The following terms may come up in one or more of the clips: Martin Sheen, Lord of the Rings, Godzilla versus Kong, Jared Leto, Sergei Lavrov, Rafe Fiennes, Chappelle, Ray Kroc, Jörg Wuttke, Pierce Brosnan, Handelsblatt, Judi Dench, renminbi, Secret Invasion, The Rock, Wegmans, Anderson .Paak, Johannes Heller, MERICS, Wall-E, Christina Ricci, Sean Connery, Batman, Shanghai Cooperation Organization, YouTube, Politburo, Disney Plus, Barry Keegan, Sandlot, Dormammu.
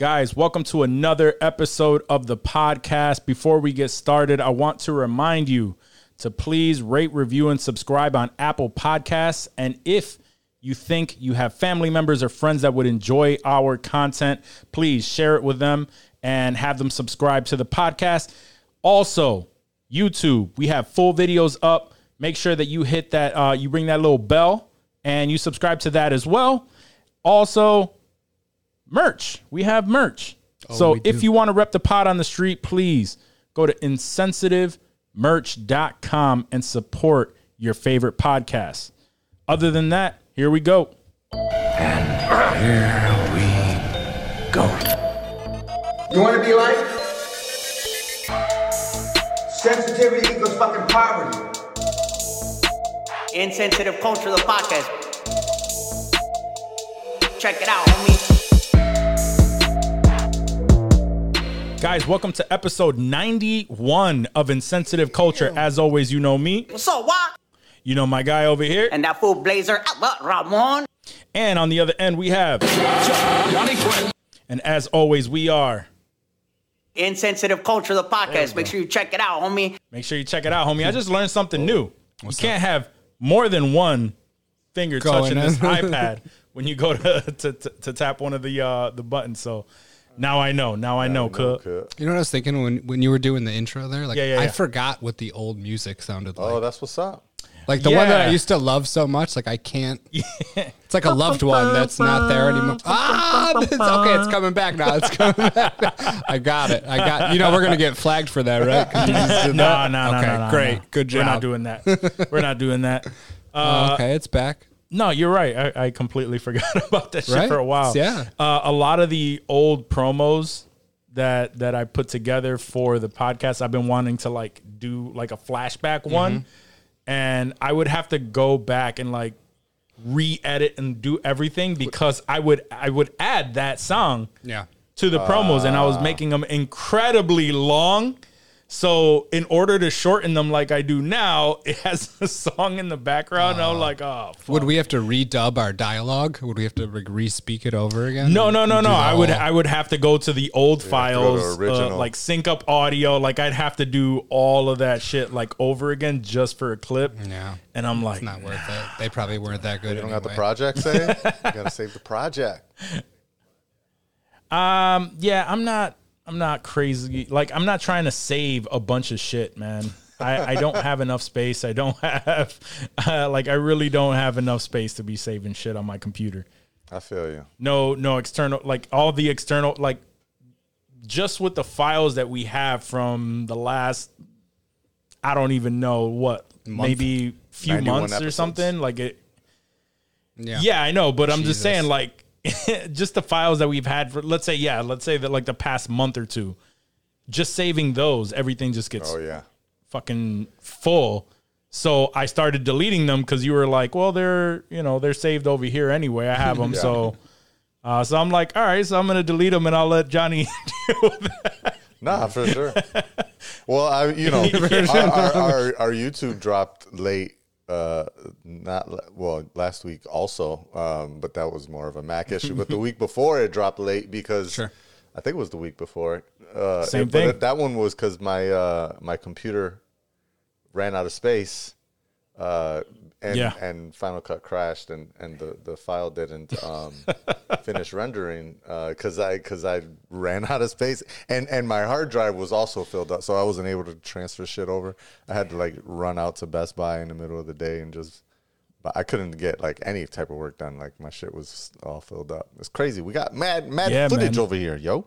Guys, welcome to another episode of the podcast. Before we get started, I want to remind you to please rate, review, and subscribe on Apple Podcasts. And if you think you have family members or friends that would enjoy our content, please share it with them and have them subscribe to the podcast. Also, YouTube, we have full videos up. Make sure that you hit that, you ring that little bell and you subscribe to that as well. Also, merch. We have merch. So if you want to rep the pod on the street, please go to insensitivemerch.com and support your favorite podcasts. Other than that, here we go. And here we go. You want to be like? Sensitivity equals fucking poverty. Insensitive Culture, the podcast. Check it out, homie. Guys, welcome to episode 91 of Insensitive Culture. As always, you know me. What's up, what? You know my guy over here. And that fool Blazer, Ramon. And on the other end, we have... And as always, we are... Insensitive Culture, the podcast. Make sure you check it out, homie. Make sure you check it out, homie. I just learned something new. What's you can't up? Have more than one finger touching this iPad when you go to tap one of the buttons. So now I know. Now I know, Cook. You know what I was thinking when you were doing the intro there? Like, I forgot what the old music sounded like. Oh, that's what's up. Like the one that I used to love so much, like I can't. Yeah. It's like a loved one that's not there anymore. Ah, it's coming back now. It's coming back. I got it. You know, we're going to get flagged for that, right? No. Great. Good job. We're not doing that. Okay, it's back. No, you're right. I completely forgot about that shit for a while. Yeah. A lot of the old promos that I put together for the podcast, I've been wanting to like do like a flashback one. And I would have to go back and like re-edit and do everything because I would add that song to the promos, and I was making them incredibly long. So in order to shorten them like I do now, it has a song in the background. And I'm like, oh, fuck. Would we have to redub our dialogue? Would we have to like re-speak it over again? No. I would have to go to the old files, like sync up audio. Like I'd have to do all of that shit like over again just for a clip. Yeah. And I'm like, it's not worth it. They probably weren't that good. You don't got the project saved? You got to save the project. I'm not crazy. Like, I'm not trying to save a bunch of shit, man. I don't have enough space. I don't have, I really don't have enough space to be saving shit on my computer. I feel you. No external, like, all the external, like, just with the files that we have from the last, I don't even know what, maybe few months episodes. Or something. Like, it. Yeah, I know, but I'm just saying, like, just the files that we've had for let's say that like the past month or two, just saving those, everything just gets fucking full. So I started deleting them because you were like, well, they're saved over here anyway. I have them. So I'm like, all right, so I'm gonna delete them and I'll let Johnny deal with that. Nah, for sure. Well, our YouTube dropped late. Last week also, but that was more of a Mac issue. But the week before it dropped late because I think it was the week before. Same thing. But that one was because my my computer ran out of space, and Final Cut crashed, and the file didn't finish rendering because I ran out of space, and my hard drive was also filled up, so I wasn't able to transfer shit over. I had to like run out to Best Buy in the middle of the day and just, but I couldn't get like any type of work done. Like my shit was all filled up. It's crazy. We got mad footage over here, yo.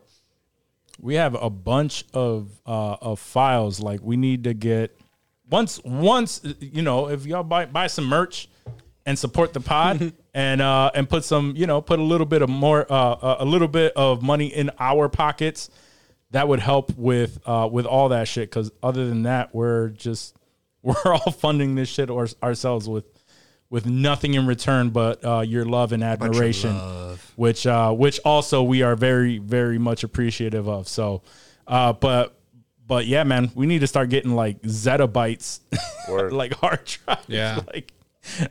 We have a bunch of files. Like we need to get. Once you know, if y'all buy some merch and support the pod and put some, you know, put a little bit of more, a little bit of money in our pockets, that would help with all that shit. Because other than that, we're all funding this shit ourselves with nothing in return but your love and admiration, which also we are very, very much appreciative of. So, But yeah, man, we need to start getting like zettabytes, like hard drives. Yeah. Like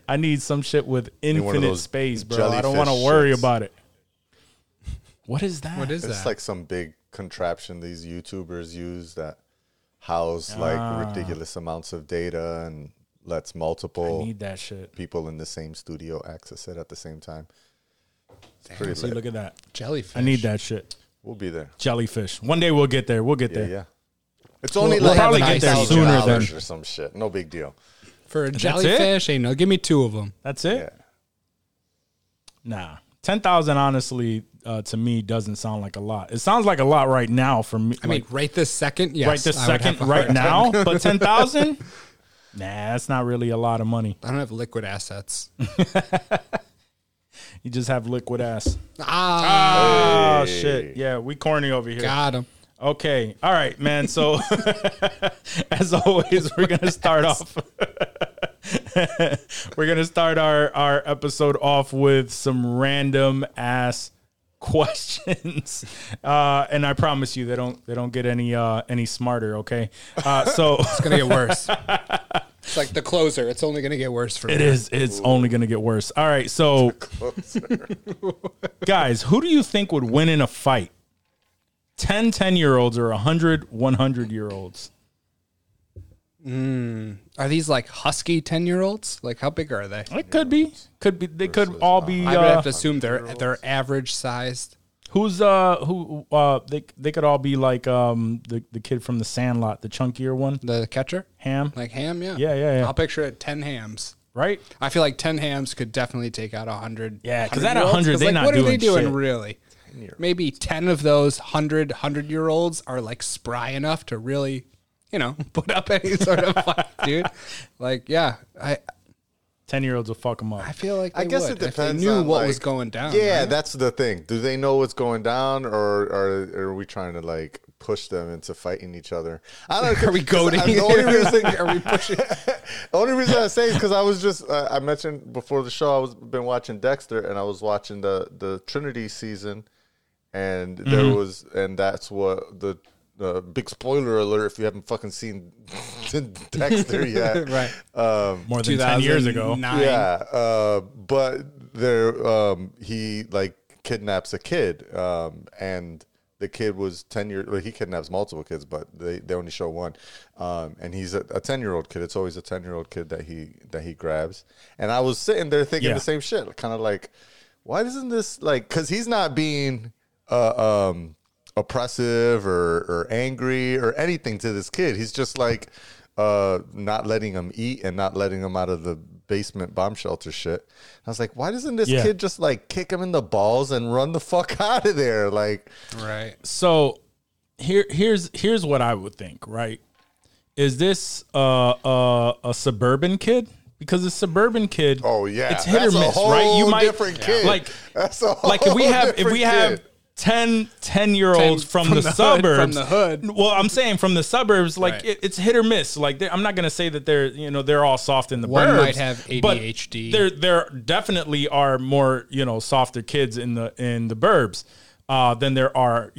I need some shit with infinite space, bro. I don't want to worry about it. What is that? What is that? It's like some big contraption these YouTubers use that house like ridiculous amounts of data and lets multiple people in the same studio access it at the same time. Damn, see, look at that. Jellyfish. I need that shit. We'll be there. Jellyfish. One day we'll get there. We'll get there. Yeah. It's only we'll probably get there sooner than or some shit. No big deal. For a jellyfish, ain't no. Give me 2 of them. That's it? Yeah. Nah. 10,000 honestly to me doesn't sound like a lot. It sounds like a lot right now for me. I mean, right this second? Yes. Right this second right now? But 10,000? Nah, that's not really a lot of money. I don't have liquid assets. You just have liquid ass. Oh, shit. Yeah, we corny over here. Got him. Okay. All right, man. So, as always, we're going to start off. We're going to start our episode off with some random ass questions. And I promise you, they don't get any smarter. Okay. So it's going to get worse. It's like the closer. It's only going to get worse for me. It is. It's only going to get worse. All right. So, guys, who do you think would win in a fight? 10-year-olds or 100-100-year-olds? Are these like husky 10-year-olds? Like, how big are they? It could be. Could be. They could all be. I would have to assume they're average sized. Who's they could all be like the kid from the Sandlot, the chunkier one. The catcher? Ham. Like Ham, yeah. Yeah. I'll picture it 10 hams. Right? I feel like 10 hams could definitely take out 100. Yeah, because at 100, they're like, not doing shit. What are they doing really? Maybe 10 of those 100-year-olds are like spry enough to really, put up any sort of fight, dude. Like, yeah, 10-year-olds will fuck them up. I feel like I guess would. It depends. They knew on what was going down. Yeah, right? That's the thing. Do they know what's going down, or are we trying to like push them into fighting each other? I don't know. Are we goading? Are we pushing? The only reason I say is because I was just I mentioned before the show I was been watching Dexter, and I was watching the Trinity season, and there was, and that's what the big spoiler alert if you haven't fucking seen Dexter yet. Right. More than 10 years ago. Yeah. But there, he like kidnaps a kid. And the kid was 10 years, well, he kidnaps multiple kids, but they only show one. And he's a 10-year-old kid. It's always a 10-year-old kid that he grabs. And I was sitting there thinking the same shit, kind of like, why isn't this like, cause he's not being, oppressive or angry or anything to this kid. He's just like not letting him eat and not letting him out of the basement bomb shelter shit. And I was like, why doesn't this kid just like kick him in the balls and run the fuck out of there? Like, right. So here's what I would think, right? Is this a suburban kid? Because a suburban kid, it's hit or miss, right? You might different kid. Like that's a whole like if we have 10-year-olds from the suburbs. From the hood. Well, I'm saying from the suburbs, like right. It's hit or miss. Like I'm not going to say that they're, they're all soft in the burbs. One might have ADHD. There definitely are more, softer kids in the burbs than there are,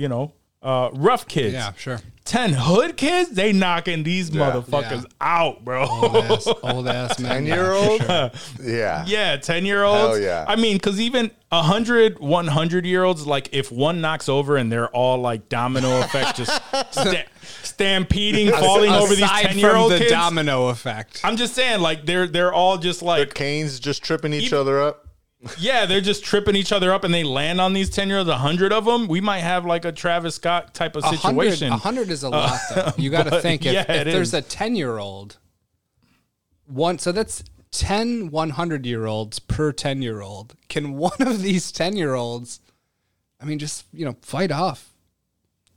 rough kids. Yeah, sure. 10 hood kids, they knocking these motherfuckers out, bro. Old ass 10-year-old? Sure. Yeah, 10-year-olds. Oh, yeah. I mean, because even 100-year-olds, like if one knocks over and they're all like domino effect, just stampeding, falling over these 10-year-old kids. The domino effect. I'm just saying, like they're all just like. The canes just tripping each other up. Yeah, they're just tripping each other up and they land on these 10-year-olds, 100 of them. We might have like a Travis Scott type of situation. 100 is a lot, though. You got to think if there's a 10-year-old, one, so that's 10 100-year-olds per 10-year-old. Can one of these 10-year-olds, I mean, just, fight off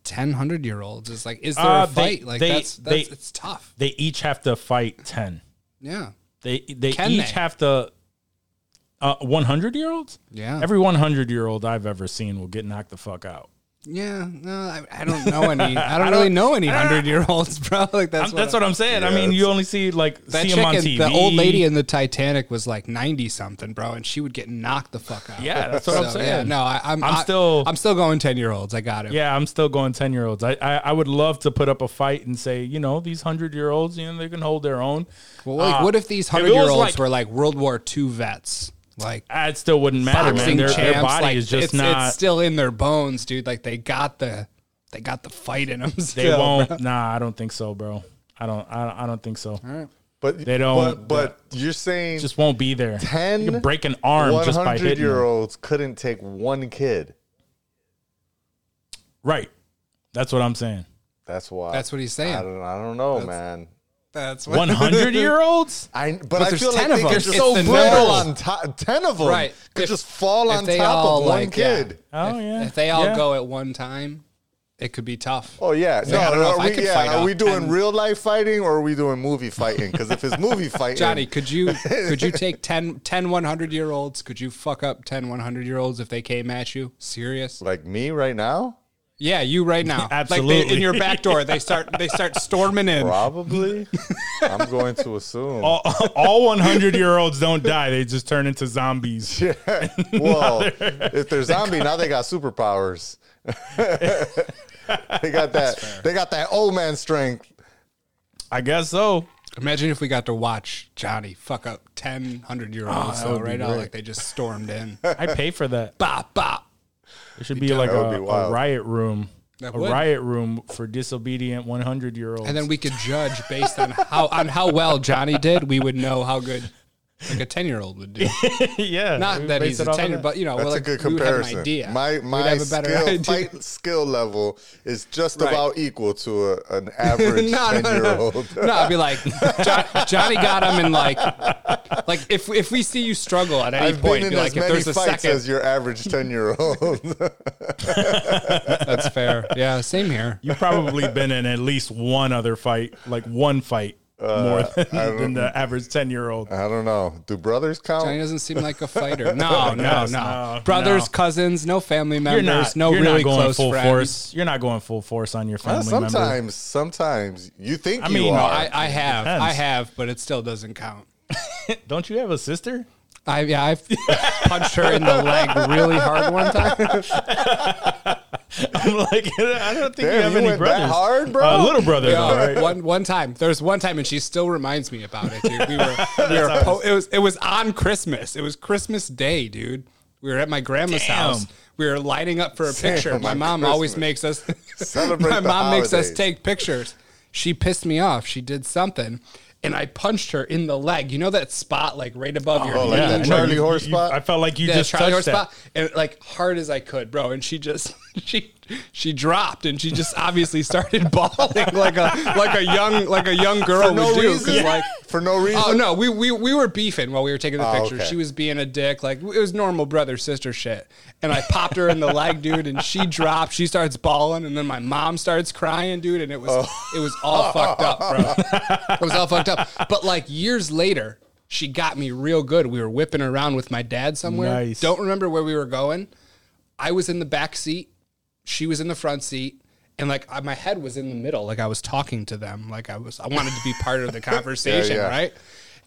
10 100-year-olds? It's like, is there a fight? It's tough. They each have to fight 10. Yeah. They have to... 100-year-olds? Yeah. Every 100-year-old I've ever seen will get knocked the fuck out. Yeah. No, I don't know any. I don't really know any 100-year-olds, bro. Like that's what I'm saying. Yeah, I mean, you only see them on TV. The old lady in the Titanic was like 90-something, bro, and she would get knocked the fuck out. Yeah, that's what I'm saying. Yeah, no, I'm still going 10-year-olds. I got it. Yeah, I'm still going 10-year-olds. I would love to put up a fight and say, these 100-year-olds, they can hold their own. Well, what if these 100-year-olds were like World War II vets? Like, it still wouldn't matter, man. Their body is just not. It's still in their bones, dude. Like, they got the fight in them. Still, they won't. Bro. Nah, I don't think so, bro. I don't think so. All right. But they don't. But you're saying just won't be there. 10, you can break an arm just by hitting. 100-year-olds couldn't take one kid. Right. That's what I'm saying. That's why. That's what he's saying. I don't know, man. That's 100-year-olds. But I feel like they're so brutal on top. 10 of them, right? Could just fall on top of one kid. Oh yeah. If they all go at one time, it could be tough. Oh yeah. Are we doing real life fighting or are we doing movie fighting? Because if it's movie fighting, Johnny, could you take 10 100-year-olds? Could you fuck up 10 100-year-olds if they came at you? Serious? Like me right now? Yeah, you right now. Absolutely. Like in your back door, they start storming in. Probably. I'm going to assume. All 100-year-olds don't die. They just turn into zombies. Yeah. Well, if they're zombie, now they got superpowers. They got that old man strength. I guess so. Imagine if we got to watch Johnny fuck up 10 100-year-olds right now, like they just stormed in. I'd pay for that. Bop, bop. It should be like a riot room. Riot room for disobedient 100-year-olds. And then we could judge based on how well Johnny did. We would know how good like a 10-year-old would do. Yeah. Not that he's a 10-year-old, but you know, that's a good comparison. My fight skill level is just about equal to an average 10-year-old. No, I'd be like, Johnny got him in like if we see you struggle at any point, be like, if there's a second as your average 10-year-old. That's fair. Yeah, same here. You've probably been in at least one other fight, like one fight. More than the average 10-year-old. I don't know. Do brothers count? Johnny doesn't seem like a fighter. No. Brothers, cousins, no family members, you're not really close friends. You're not going full force on your family members. Sometimes you think you are. I have, but it still doesn't count. Don't you have a sister? I punched her in the leg really hard one time. I'm like, I don't think you have any brothers. That hard, bro? Little brother, though, right? One time. There was one time, and she still reminds me about it, dude. It was on Christmas. It was Christmas Day, dude. We were at my grandma's house. We were lining up for a picture. My mom always makes us celebrate. My mom makes us take pictures. She pissed me off. She did something. And I punched her in the leg. You know that spot, like right above your knee? Like that Charlie Horse spot? I felt like you just touched that. And like hard as I could, bro. And she just, she dropped, and she just obviously started bawling like a young girl would do. For no reason? Oh, no. We were beefing while we were taking the picture. Okay. She was being a dick. Like, it was normal brother-sister shit. And I popped her in the leg, dude, and she dropped. She starts bawling, and then my mom starts crying, dude, and it was all fucked up, bro. It was all fucked up. But, like, years later, she got me real good. We were whipping around with my dad somewhere. Nice. Don't remember where we were going. I was in the back seat. She was in the front seat, and like my head was in the middle. Like I was talking to them. Like I wanted to be part of the conversation. Yeah, yeah. Right.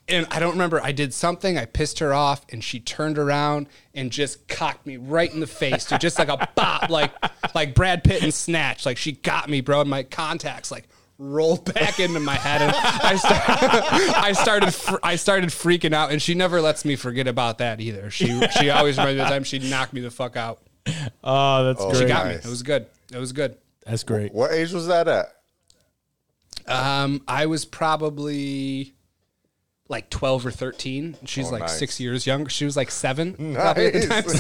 And I don't remember. I did something. I pissed her off, and she turned around and just cocked me right in the face. Dude, just like a bop, like Brad Pitt in Snatch. Like she got me, bro. And my contacts like rolled back into my head. And I started freaking out. And she never lets me forget about that either. She always reminds me of the time she knocked me the fuck out. Oh, that's great. She got me. It was good. That's great. What age was that at? I was probably like 12 or 13. She's 6 years younger. She was like 7. Nice.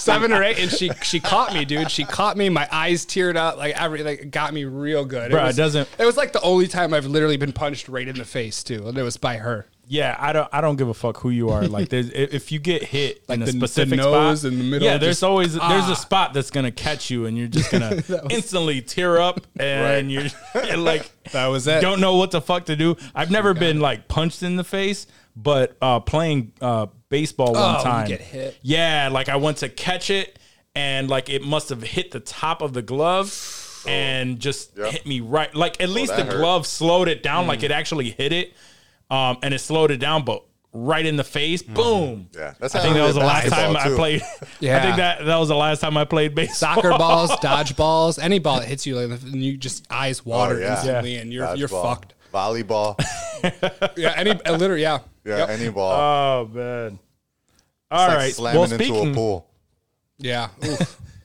Seven or eight. And she caught me, dude. She caught me. My eyes teared up. Like everything got me real good. Bro, it was like the only time I've literally been punched right in the face too. And it was by her. Yeah, I don't give a fuck who you are. Like, if you get hit like in a specific nose spot, in the middle, yeah, there's a spot that's gonna catch you, and you're just gonna instantly tear up, and you're like, that was it. Don't know what the fuck to do. I've never been like punched in the face, but playing baseball one time, you get hit. Yeah, like I went to catch it, and like it must have hit the top of the glove. And just hit me right. Like at least the glove slowed it down. Like it actually hit it. And it slowed it down, but right in the face, boom. Yeah, I think that was the last time I played. Yeah, I think that was the last time I played baseball. Soccer balls, dodgeballs, any ball that hits you, like, and you just eyes water instantly, and you're fucked. Volleyball. Yeah, any ball. Yeah, yep. Any ball. Oh man. All right. Slamming into a pool. Yeah.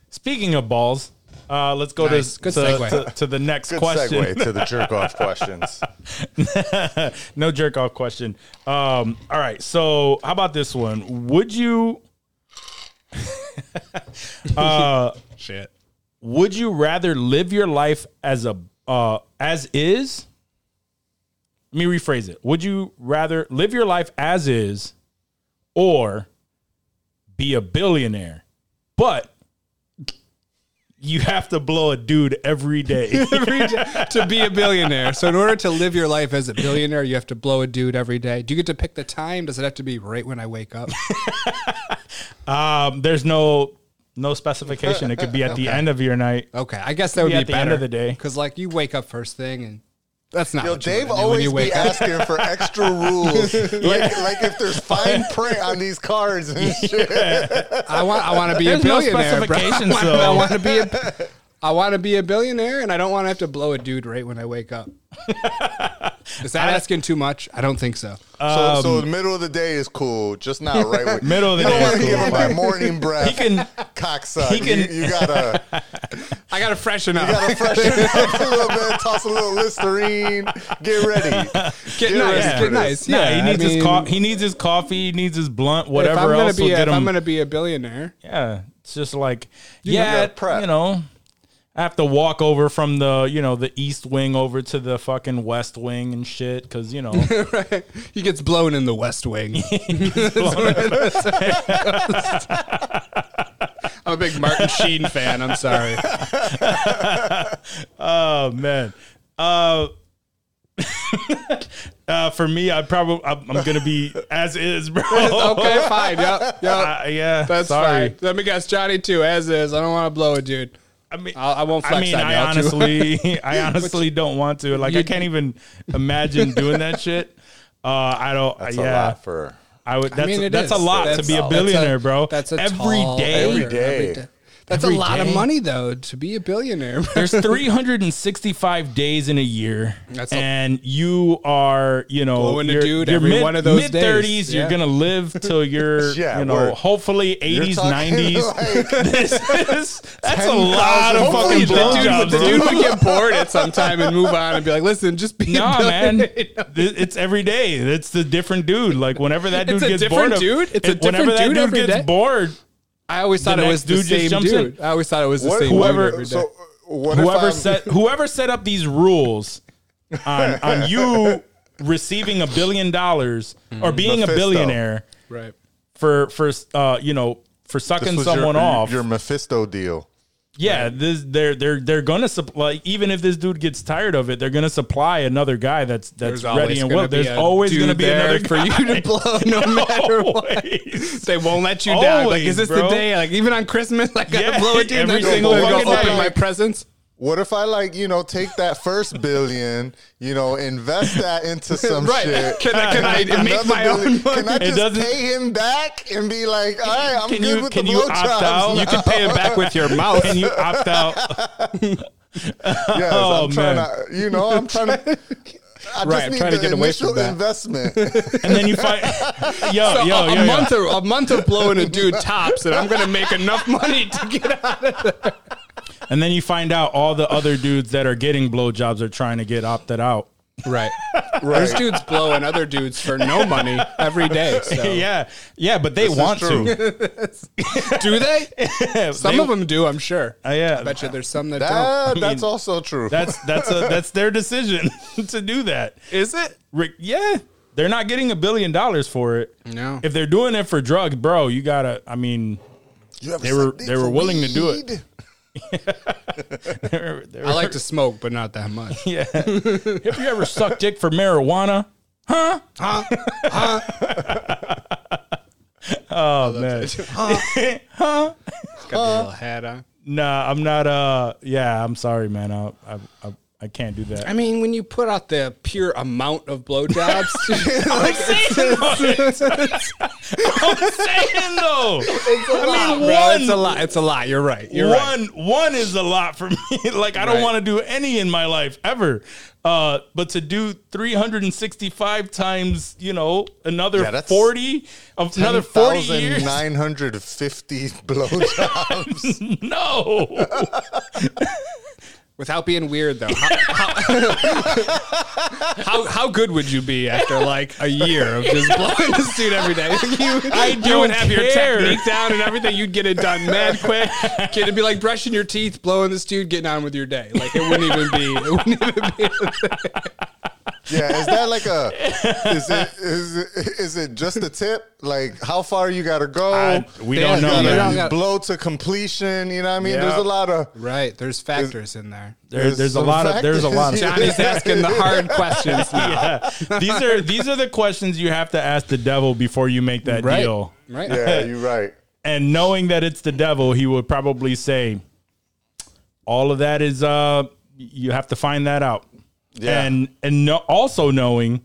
Speaking of balls, let's go to the next question. Good segue to the jerk-off questions. No jerk-off question. All right. So how about this one? Would you... shit. Would you rather live your life as a as is? Let me rephrase it. Would you rather live your life as is or be a billionaire, but you have to blow a dude every day to be a billionaire? So in order to live your life as a billionaire, you have to blow a dude every day. Do you get to pick the time? Does it have to be right when I wake up? There's no specification. It could be at the end of your night. Okay, I guess that would be better. At the end of the day. Because like you wake up first thing and... That's not. Yo, Dave always be asking for extra rules, like if there's fine print on these cards and shit. Yeah. I want to be a billionaire, bro. I want to be a billionaire, and I don't want to have to blow a dude right when I wake up. Is that asking too much? I don't think so. So the middle of the day is cool, just not right when middle of the day. I want to give him my morning breath. He can cocksuck. You gotta. I gotta freshen up. You gotta freshen up a little bit. Toss a little Listerine. Get ready. Get nice. Yeah, he needs his coffee. He needs his blunt. Whatever else will get him. If I'm gonna be a billionaire, yeah, it's just like I have to walk over from the East Wing over to the fucking West Wing and shit because, you know. Right. He gets blown in the West Wing. I'm a big Martin Sheen fan. I'm sorry. Oh, man. For me, I'm gonna be as is, bro. Okay, fine. Yep. Yeah. That's fine. Let me guess, Johnny too. As is. I don't want to blow a dude. I mean, I won't flex. I mean, I honestly don't want to. Like, I can't even imagine doing that shit. I don't. That's a lot for. That's a lot to be a billionaire, bro. That's every day. That's a lot of money, though, to be a billionaire. There's 365 days in a year, and you are, blowing a dude every one of those mid-30s, days. You're going to live till you're, hopefully 80s, 90s. Like that's a lot of fucking blowjobs. The dude would get bored at some time and move on and be like, listen, just be a billionaire. Man. It's every day. It's a different dude. Like, whenever that dude gets bored. I always thought it was the same dude. I always thought it was the same dude. So whoever set up these rules on you receiving $1 billion or being a billionaire, right? For sucking someone off, your Mephisto deal. Yeah, right. They're gonna supply. Even if this dude gets tired of it, they're gonna supply another guy that's ready and willing. There's always gonna be another guy for you to blow, no matter what. They won't let you down. Like, is this the day? Like, even on Christmas, I gotta blow a dude every single fucking day. Open my presents. What if I take that first $1 billion, invest that into some shit? Can I make my own money? Can I just pay him back and be like, all right, I'm good with the blowjobs? You can pay him back with your mouth. Can you opt out? I'm trying to. I'm trying to get away from that investment, and then you find a month of blowing a dude tops, and I'm gonna make enough money to get out of there. And then you find out all the other dudes that are getting blowjobs are trying to get opted out. Right. There's dudes blowing other dudes for no money every day. So. Yeah, but they want to. Do they? Some of them do, I'm sure. Yeah, I bet you there's some that don't. That's also true. That's their decision to do that. Is it? Yeah, they're not getting $1 billion for it. No, if they're doing it for drugs, bro, you gotta. I mean, they were willing to do it. I like to smoke, but not that much. Yeah. Have you ever sucked dick for marijuana? Huh? Oh, man. Huh? Got the little hat on. Nah, I'm not. Yeah, I'm sorry, man. I I can't do that. I mean, when you put out the pure amount of blowjobs. I'm saying though. It's a lot, man. It's a lot. You're right. One is a lot for me. Like, I don't want to do any in my life ever. But to do 365 times, you know, another 40 of 10, another 40 years, 950 blowjobs. No. Without being weird, though, how good would you be after like a year of just blowing this dude every day? You would have your technique down and everything. You'd get it done mad quick. It'd be like brushing your teeth, blowing this dude, getting on with your day. Like it wouldn't even be. Yeah, is that like a? Is it just a tip? Like how far you gotta go? We don't know. Blow to completion. You know what I mean? Yeah. There's a lot of There's factors in there. There's a lot of Johnny's asking the hard questions now. Yeah. These are the questions you have to ask the devil before you make that deal. Right. Yeah, you're right. And knowing that it's the devil, he would probably say, "All of that is you have to find that out." Yeah. And also knowing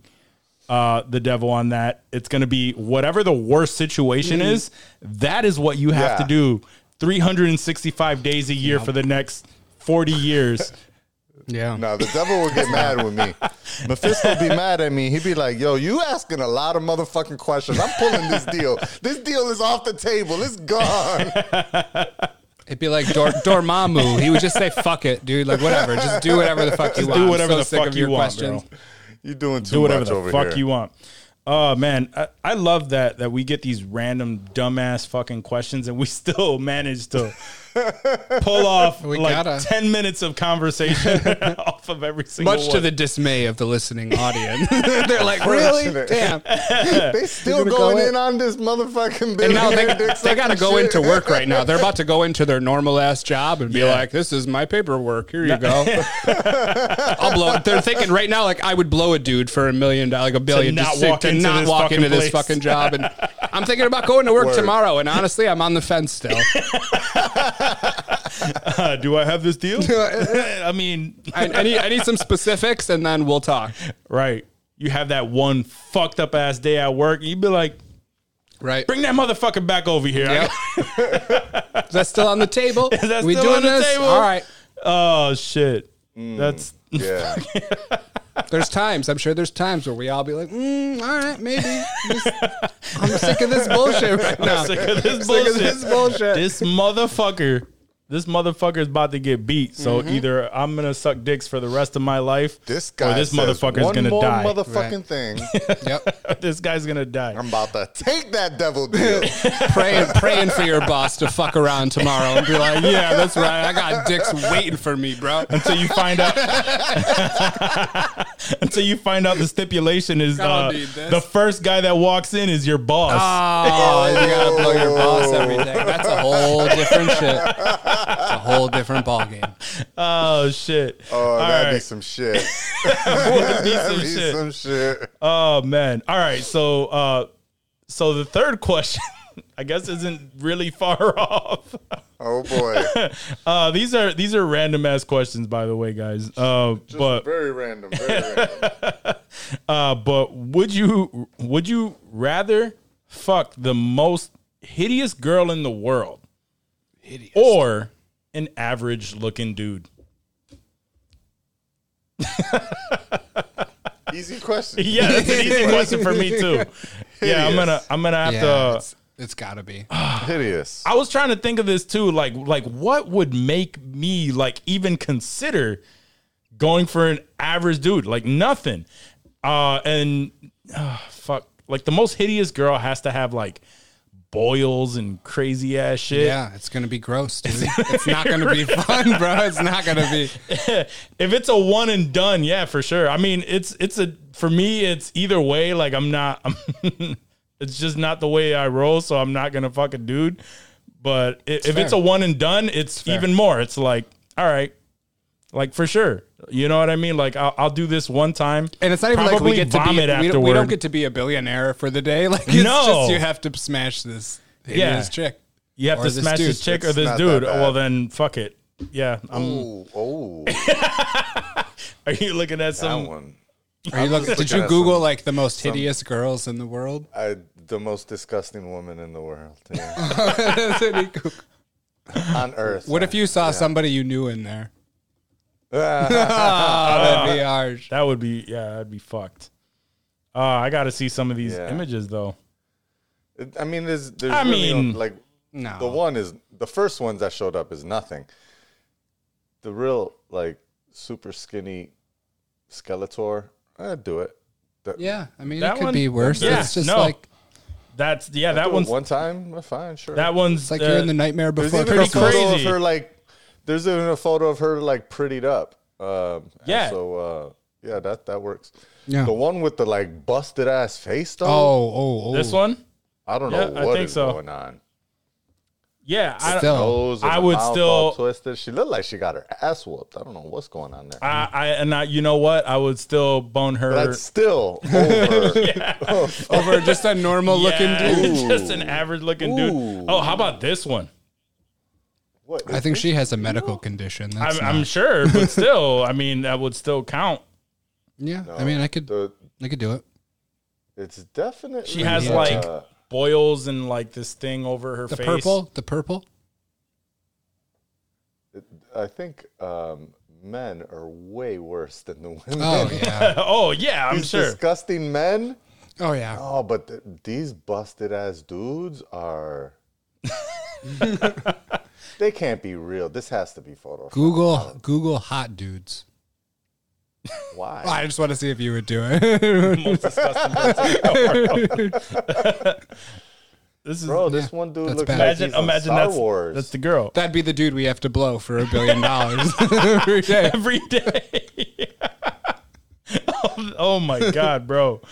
the devil on that, it's going to be whatever the worst situation is, that is what you have to do 365 days a year for the next 40 years. Yeah. No, the devil will get mad with me. Mephisto will be mad at me. He'd be like, yo, you asking a lot of motherfucking questions. I'm pulling this deal. This deal is off the table. It's gone. It'd be like Dormammu. He would just say, fuck it, dude. Like, whatever. Just do whatever the fuck you want. Do whatever the fuck you want, bro. You're doing too much over here. Do whatever the fuck you want. Oh, man. I love that we get these random dumbass fucking questions and we still manage to pull off like 10 minutes of conversation off of every single one. Much to the dismay of the listening audience. They're like, really? Damn. They still going in on this motherfucking business. And now they got to go into work right now. They're about to go into their normal ass job and be like, this is my paperwork. Here you go. I'll blow it. They're thinking right now, like, I would blow a dude for $1 million, like $1 billion, to not walk into this fucking job. And I'm thinking about going to work tomorrow. And honestly, I'm on the fence still. Do I have this deal? I mean, I need some specifics and then we'll talk. Right. You have that one fucked up ass day at work. You'd be like, bring that motherfucker back over here. Yep. Is that still on the table? Is that still on the table? All right. Oh, shit. That's. Yeah. There's times, I'm sure there's times where we all be like, all right, maybe. I'm sick of this bullshit right now. I'm sick of this bullshit. This motherfucker is about to get beat. So either I'm going to suck dicks for the rest of my life, or this motherfucker is going to die. One more motherfucking thing. Yep. This guy's going to die. I'm about to take that devil deal. Praying for your boss to fuck around tomorrow and be like, yeah, that's right. I got dicks waiting for me, bro. Until you find out the stipulation is the first guy that walks in is your boss. Oh, you got to blow your boss every day. That's a whole different shit. It's a whole different ballgame. Oh, shit. Oh, that'd be some shit. That'd be some shit. Oh, man. All right. So, so the third question, I guess, isn't really far off. Oh, boy. These are random-ass questions, by the way, guys. But very random. But would you rather fuck the most hideous girl in the world? Hideous. Or an average looking dude. Easy question. Yeah, that's an easy question for me too. Hideous. Yeah, I'm gonna have to. It's gotta be hideous. I was trying to think of this too. Like what would make me like even consider going for an average dude? Like nothing. Fuck. Like the most hideous girl has to have like boils and crazy ass shit. Yeah, it's gonna be gross, dude. It's not gonna be fun, bro. It's not gonna be. If it's a one and done, yeah, for sure. I mean, for me, it's either way. Like it's just not the way I roll. So I'm not gonna fuck a dude. But if it's a one and done, it's even more. It's like, all right, like for sure. You know what I mean? Like, I'll do this one time. And it's not even like we don't get to be a billionaire for the day. Like, it's just you have to smash this chick. You have to smash this chick or this dude. Well, then, fuck it. Yeah. I'm... Are you looking at some? That one. Are you looking, did you Google some, like the most hideous girls in the world? The most disgusting woman in the world. Yeah. On Earth. What if you saw somebody you knew in there? That'd be harsh. That would be, that'd be fucked. I got to see some of these images, though. I mean, there's I really mean, no, like, no. The first ones that showed up is nothing. The real, like, super skinny Skeletor, I'd do it. Yeah, I mean, that it could be worse. Yeah, it's just like... That's, yeah, that one's... One time, fine, sure. That one's... It's like you're in the Nightmare Before Christmas. Pretty crazy. Of her, like, there's even a photo of her, like, prettied up. Yeah. So, yeah, that works. Yeah. The one with the, like, busted ass face, though? Oh. This one? I don't know what is going on. Yeah, I would still twisted. She looked like she got her ass whooped. I don't know what's going on there. I you know what? I would still bone her. That's still over, over just a normal looking dude, just an average looking dude. Oh, how about this one? What? I think she has a medical condition. I'm sure, but still, I mean, that would still count. Yeah, no, I mean, I could do it. It's definitely she has like. Boils and like this thing over her face. The purple. I think men are way worse than the women. Oh yeah. I'm these sure. Disgusting men. Oh yeah. Oh, but these busted ass dudes are. They can't be real. This has to be Photoshop. Google hot dudes. Why? Well, I just want to see if you would do it. Most disgusting. This is bro. This one dude looks. Imagine Star Wars. That's the girl. That'd be the dude we have to blow for $1 billion every day. Every day. Oh my god, bro.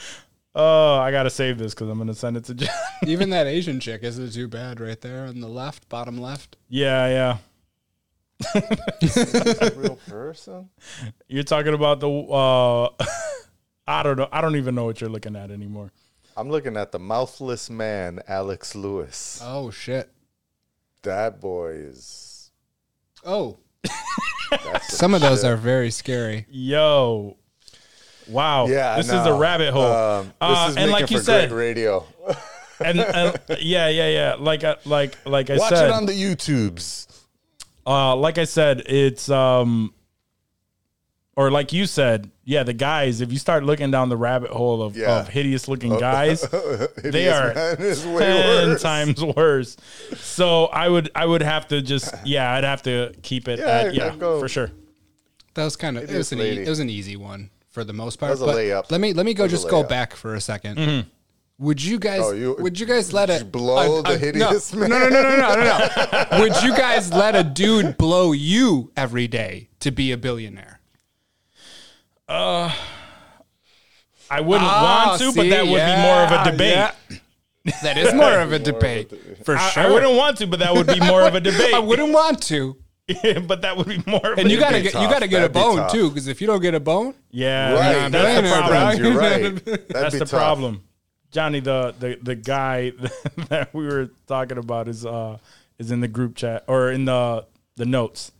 Oh, I gotta save this because I'm gonna send it to John. Even that Asian chick isn't too bad, right there on the left, bottom left. Yeah. Is a real person? You're talking about the I don't know. I don't even know what you're looking at anymore. I'm looking at the mouthless man, Alex Lewis. Oh shit. That boy is some of those are very scary. Yo. Wow. Yeah, this is a rabbit hole. This is and like you said, radio. and yeah. Like I said, watch it on the YouTubes. Like I said, it's, or like you said, the guys, if you start looking down the rabbit hole of hideous looking guys, they are 10 times worse. So I would have to just, I'd have to keep it. For sure. That was kind of, it was an easy one for the most part. That was a layup. Let me go back for a second. Mm-hmm. Would you guys let it blow the hideous man? No. Would you guys let a dude blow you every day to be a billionaire? I wouldn't want to, but that would be more of a debate. Yeah. That is more of a debate for sure. I wouldn't want to, but that would be more of a debate. I wouldn't want to. Yeah, but that would be more. And you gotta get a bone too, because if you don't get a bone, right. That's the problem. You're right. That's the problem. Johnny, the guy that we were talking about is in the group chat or in the notes,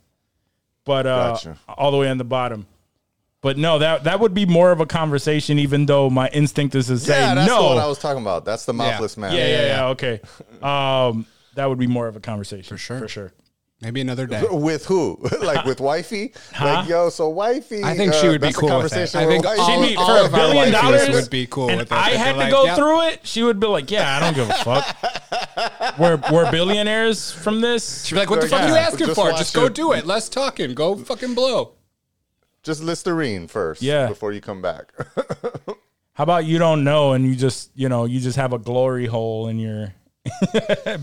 but gotcha. All the way on the bottom. But no, that would be more of a conversation, even though my instinct is to say that's no. That's what I was talking about. That's the mouthless man. Yeah. Okay, that would be more of a conversation for sure. Maybe another day. With who? Like with wifey? Huh? Like wifey. I think she would be cool with that. I think all for $1 billion would be cool with that. I had to go through it. She would be like, "Yeah, I don't give a fuck. We're billionaires from this." She'd be like, "What the fuck are you asking for? Just go do it. Less talking. Go fucking blow. Just Listerine first, before you come back." How about you don't know and you just have a glory hole in your.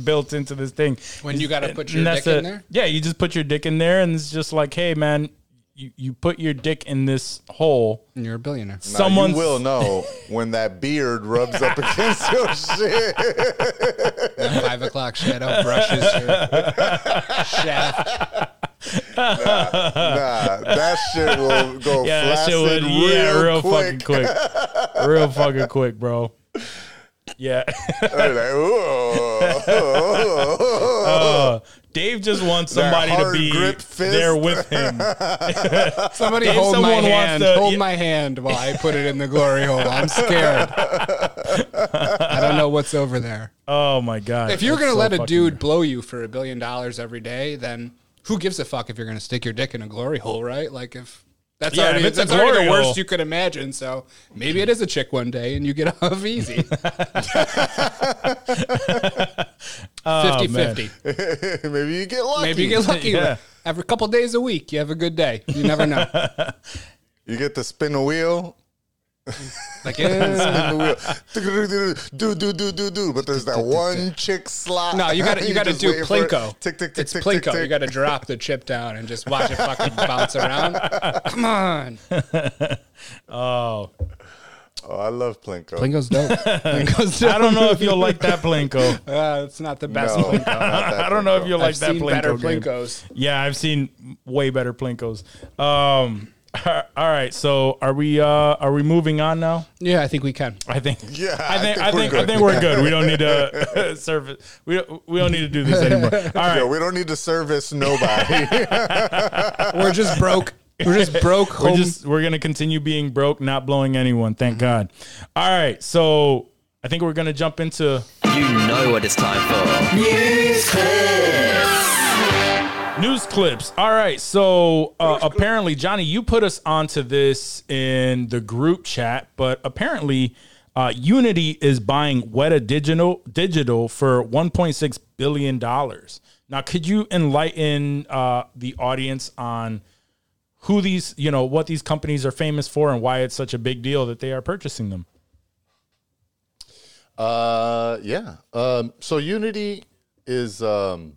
Built into this thing when you gotta put your dick in there. Yeah, you just put your dick in there, and it's just like, hey man, you put your dick in this hole, and you're a billionaire. Someone will know when that beard rubs up against your shit. That 5 o'clock shadow brushes your shaft. Nah, that shit will go. That shit would real fucking quick, bro. Yeah. Dave just wants somebody to be there with him. Somebody hold my hand. Hold my hand while I put it in the glory hole. I'm scared. I don't know what's over there. Oh, my God. If you're going to let a dude blow you for $1 billion every day, then who gives a fuck if you're going to stick your dick in a glory hole, right? Like, if... That's, yeah, already, that's already the worst you could imagine. So maybe it is a chick one day and you get off easy. 50-50. Oh, maybe you get lucky. Maybe you get lucky. Yeah. Every couple days a week, you have a good day. You never know. You get to spin the wheel. Like, yeah. Spin the wheel. Do. But there's that one chick slot. No, you gotta do Plinko. It's Plinko. You gotta drop the chip down and just watch it fucking bounce around. Come on. Oh, I love Plinko. Plinko's dope. I don't know if you'll like that Plinko. It's not the best Plinko. I don't know if you'll like that Plinko. I've seen better Plinkos. Yeah, I've seen way better Plinkos. All right, so are we moving on now? Yeah, I think we can. I think we're good. We don't need to service. We don't need to do this anymore. All right, we don't need to service nobody. We're just broke. We're just broke. We're gonna continue being broke, not blowing anyone. Thank God. All right, so I think we're gonna jump into. You know what it's time for? News clips. News clips. All right. So apparently, Johnny, you put us onto this in the group chat, but apparently Unity is buying Weta Digital for $1.6 billion. Now, could you enlighten the audience on who these, you know, what these companies are famous for and why it's such a big deal that they are purchasing them? So Unity is... an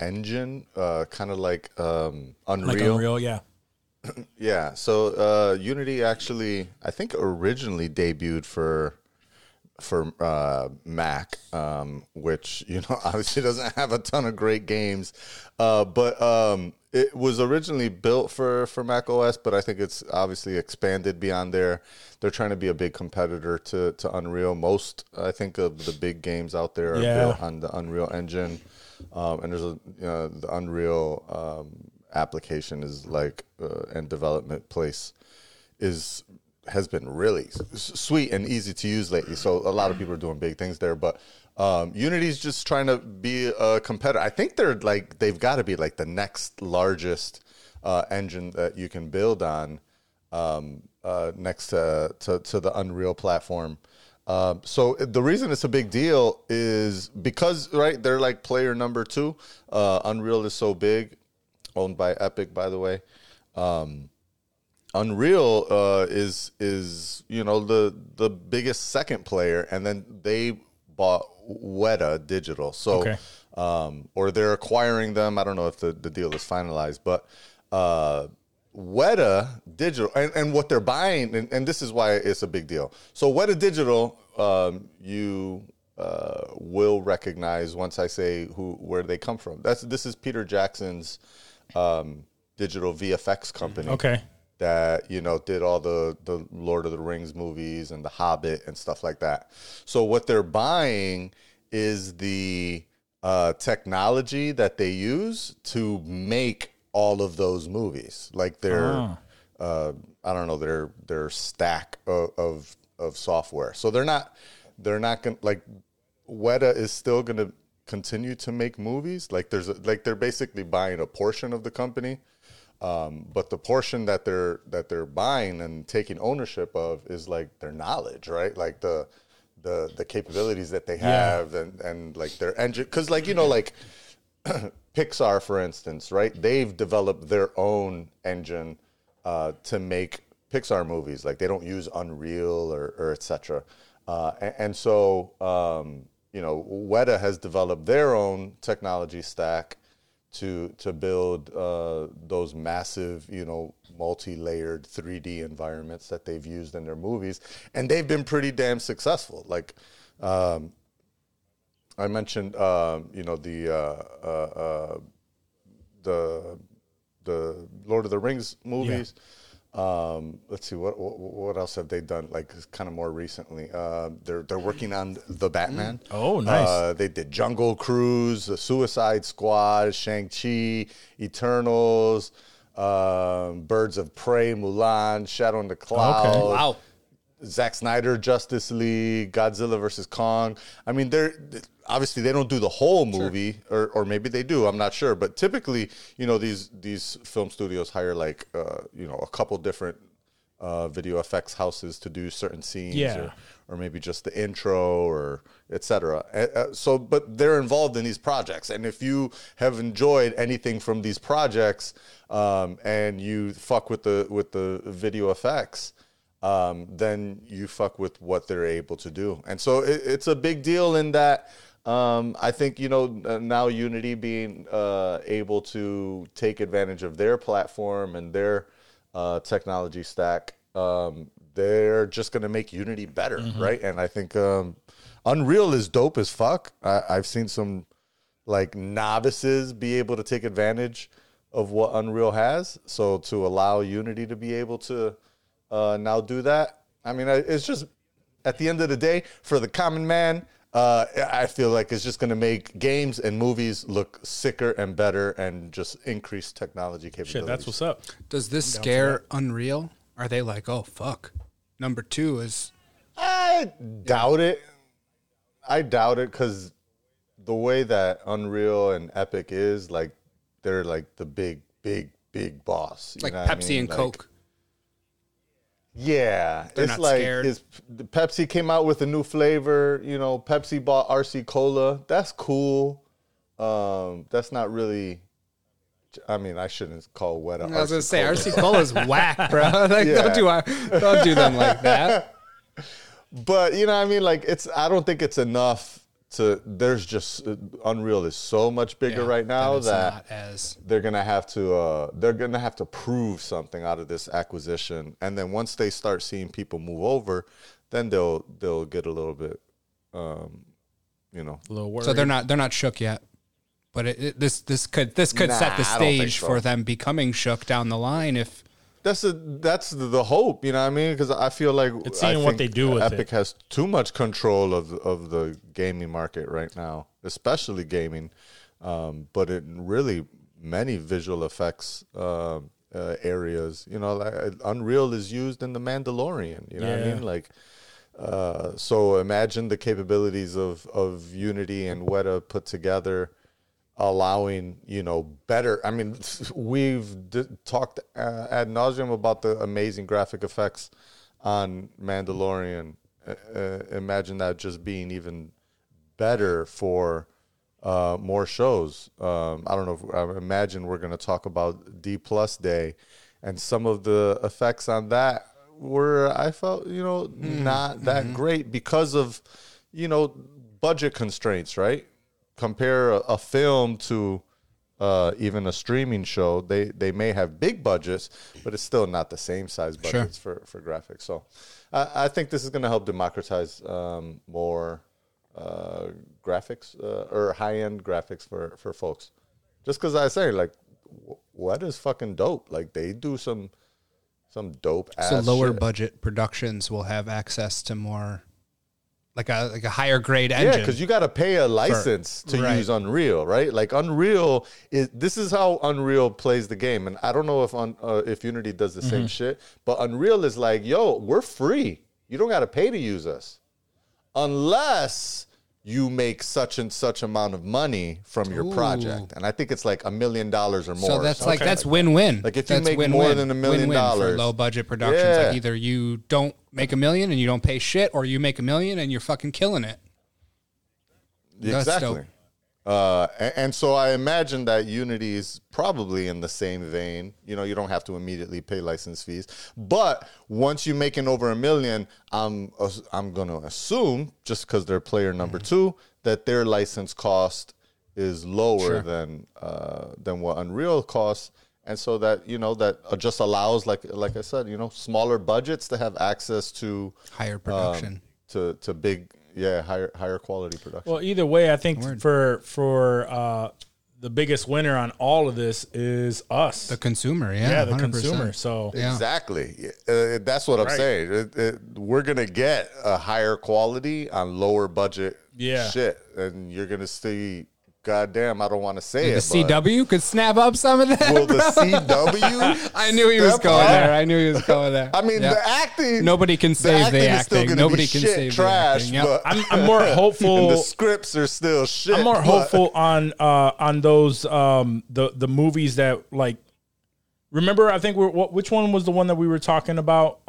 engine, kind of like Unreal. Like Unreal, yeah. Yeah, so Unity actually, I think, originally debuted for Mac, which, you know, obviously doesn't have a ton of great games, but it was originally built for Mac OS, but I think it's obviously expanded beyond there. They're trying to be a big competitor to Unreal. Most, I think, of the big games out there are built on the Unreal engine. And there's the Unreal application is like and development place has been really sweet and easy to use lately. So a lot of people are doing big things there, but Unity's just trying to be a competitor. I think they've got to be like the next largest engine that you can build on next to the Unreal platform. So the reason it's a big deal is because, right, they're like player number two. Unreal is so big, owned by Epic, by the way. Unreal is you know, the biggest second player, and then they bought Weta Digital. So, okay. Or they're acquiring them. I don't know if the deal is finalized, but Weta Digital and what they're buying, and this is why it's a big deal. So Weta Digital, you will recognize once I say where they come from. This is Peter Jackson's digital VFX company. Okay. That, you know, did all the Lord of the Rings movies and The Hobbit and stuff like that. So what they're buying is the technology that they use to make all of those movies, like their stack of software. So they're not gonna, like, Weta is still gonna continue to make movies. Like they're basically buying a portion of the company, but the portion that they're buying and taking ownership of is like their knowledge, right? Like the capabilities that they have, and like their engine, because, like, you know, like. Pixar, for instance, right? They've developed their own engine to make Pixar movies. Like, they don't use Unreal or et cetera. So Weta has developed their own technology stack to build those massive, you know, multi-layered 3D environments that they've used in their movies. And they've been pretty damn successful. Like, I mentioned, the Lord of the Rings movies. Let's see, what else have they done? Like, kind of more recently, they're working on the Batman. Oh, nice. They did Jungle Cruise, the Suicide Squad, Shang-Chi, Eternals, Birds of Prey, Mulan, Shadow in the Cloud. Okay. Wow. Zack Snyder, Justice League, Godzilla versus Kong. I mean, they're obviously they don't do the whole movie, sure. or maybe they do. I'm not sure, but typically, you know, these film studios hire like you know, a couple different video effects houses to do certain scenes, yeah. or maybe just the intro or etc. So, but they're involved in these projects, and if you have enjoyed anything from these projects, and you fuck with the video effects. Then you fuck with what they're able to do. And so it's a big deal in that I think, you know, now Unity being able to take advantage of their platform and their technology stack, they're just going to make Unity better, mm-hmm. right? And I think Unreal is dope as fuck. I've seen some, like, novices be able to take advantage of what Unreal has. So to allow Unity to be able to now do that. I mean, it's just at the end of the day for the common man. I feel like it's just going to make games and movies look sicker and better, and just increase technology capabilities. Shit, that's what's up. Does this scare Unreal? Are they like, oh fuck? Number two is. I doubt it because the way that Unreal and Epic is, like, they're like the big boss. You like know Pepsi what I mean? And like, Coke. Yeah, they're it's like Pepsi came out with a new flavor. You know, Pepsi bought RC Cola. That's cool. That's not really. I mean, I shouldn't call Weta. I was gonna say RC Cola is whack, bro. Like, yeah. Don't do them like that. But you know, what I mean, like it's. I don't think it's enough. There's just Unreal is so much bigger right now that they're gonna have to prove something out of this acquisition, and then once they start seeing people move over, then they'll get a little bit, you know, a little worried. So they're not shook yet, but this could set the stage for them becoming shook down the line if. That's the hope, you know what I mean? Because I feel like it's seeing what they do with Epic it. Has too much control of the gaming market right now, especially gaming, but in really many visual effects areas. You know, like Unreal is used in The Mandalorian, you know what I mean? Like, so imagine the capabilities of Unity and Weta put together. Allowing, you know, better. I mean, we've talked ad nauseum about the amazing graphic effects on Mandalorian. Imagine that just being even better for more shows. I don't know. I imagine we're going to talk about D+ Day, and some of the effects on that were, I felt, you know, not that great because of, you know, budget constraints, right? Compare a film to even a streaming show. They may have big budgets, but it's still not the same size budgets for graphics. So I think this is going to help democratize more graphics or high-end graphics for folks. Just because I say, like, what is fucking dope? Like, they do some dope-ass shit. So lower-budget productions will have access to more... Like a higher grade engine. Yeah, because you got to pay a license to use Unreal, right? Like Unreal is this is how Unreal plays the game, and I don't know if Unity does the same shit, but Unreal is like, yo, we're free. You don't got to pay to use us, unless you make such and such amount of money from your project. And I think it's like $1 million or more. So that's like that's win-win. Like if you make more than $1 million for low budget productions, like either you don't make $1 million and you don't pay shit, or you make $1 million and you're fucking killing it. Exactly. And so I imagine that Unity is probably in the same vein. You know, you don't have to immediately pay license fees, but once you're making over $1 million, I'm going to assume, just because they're player number two, that their license cost is lower than what Unreal costs, and so that, you know, that just allows, like I said, you know, smaller budgets to have access to higher production, to big. Yeah, higher quality production. Well, either way, I think for the biggest winner on all of this is us, the consumer. Yeah, the 100%. Consumer. So exactly, that's what I'm saying. We're gonna get a higher quality on lower budget shit, and you're gonna see. Goddamn, I don't want to say it. The CW could snap up some of that. Will the CW? I knew he was going there. I mean, the acting. Nobody can save the acting. Nobody can save trash. I'm more hopeful. The scripts are still shit. I'm more hopeful on those the movies that like. Remember, I think which one was the one that we were talking about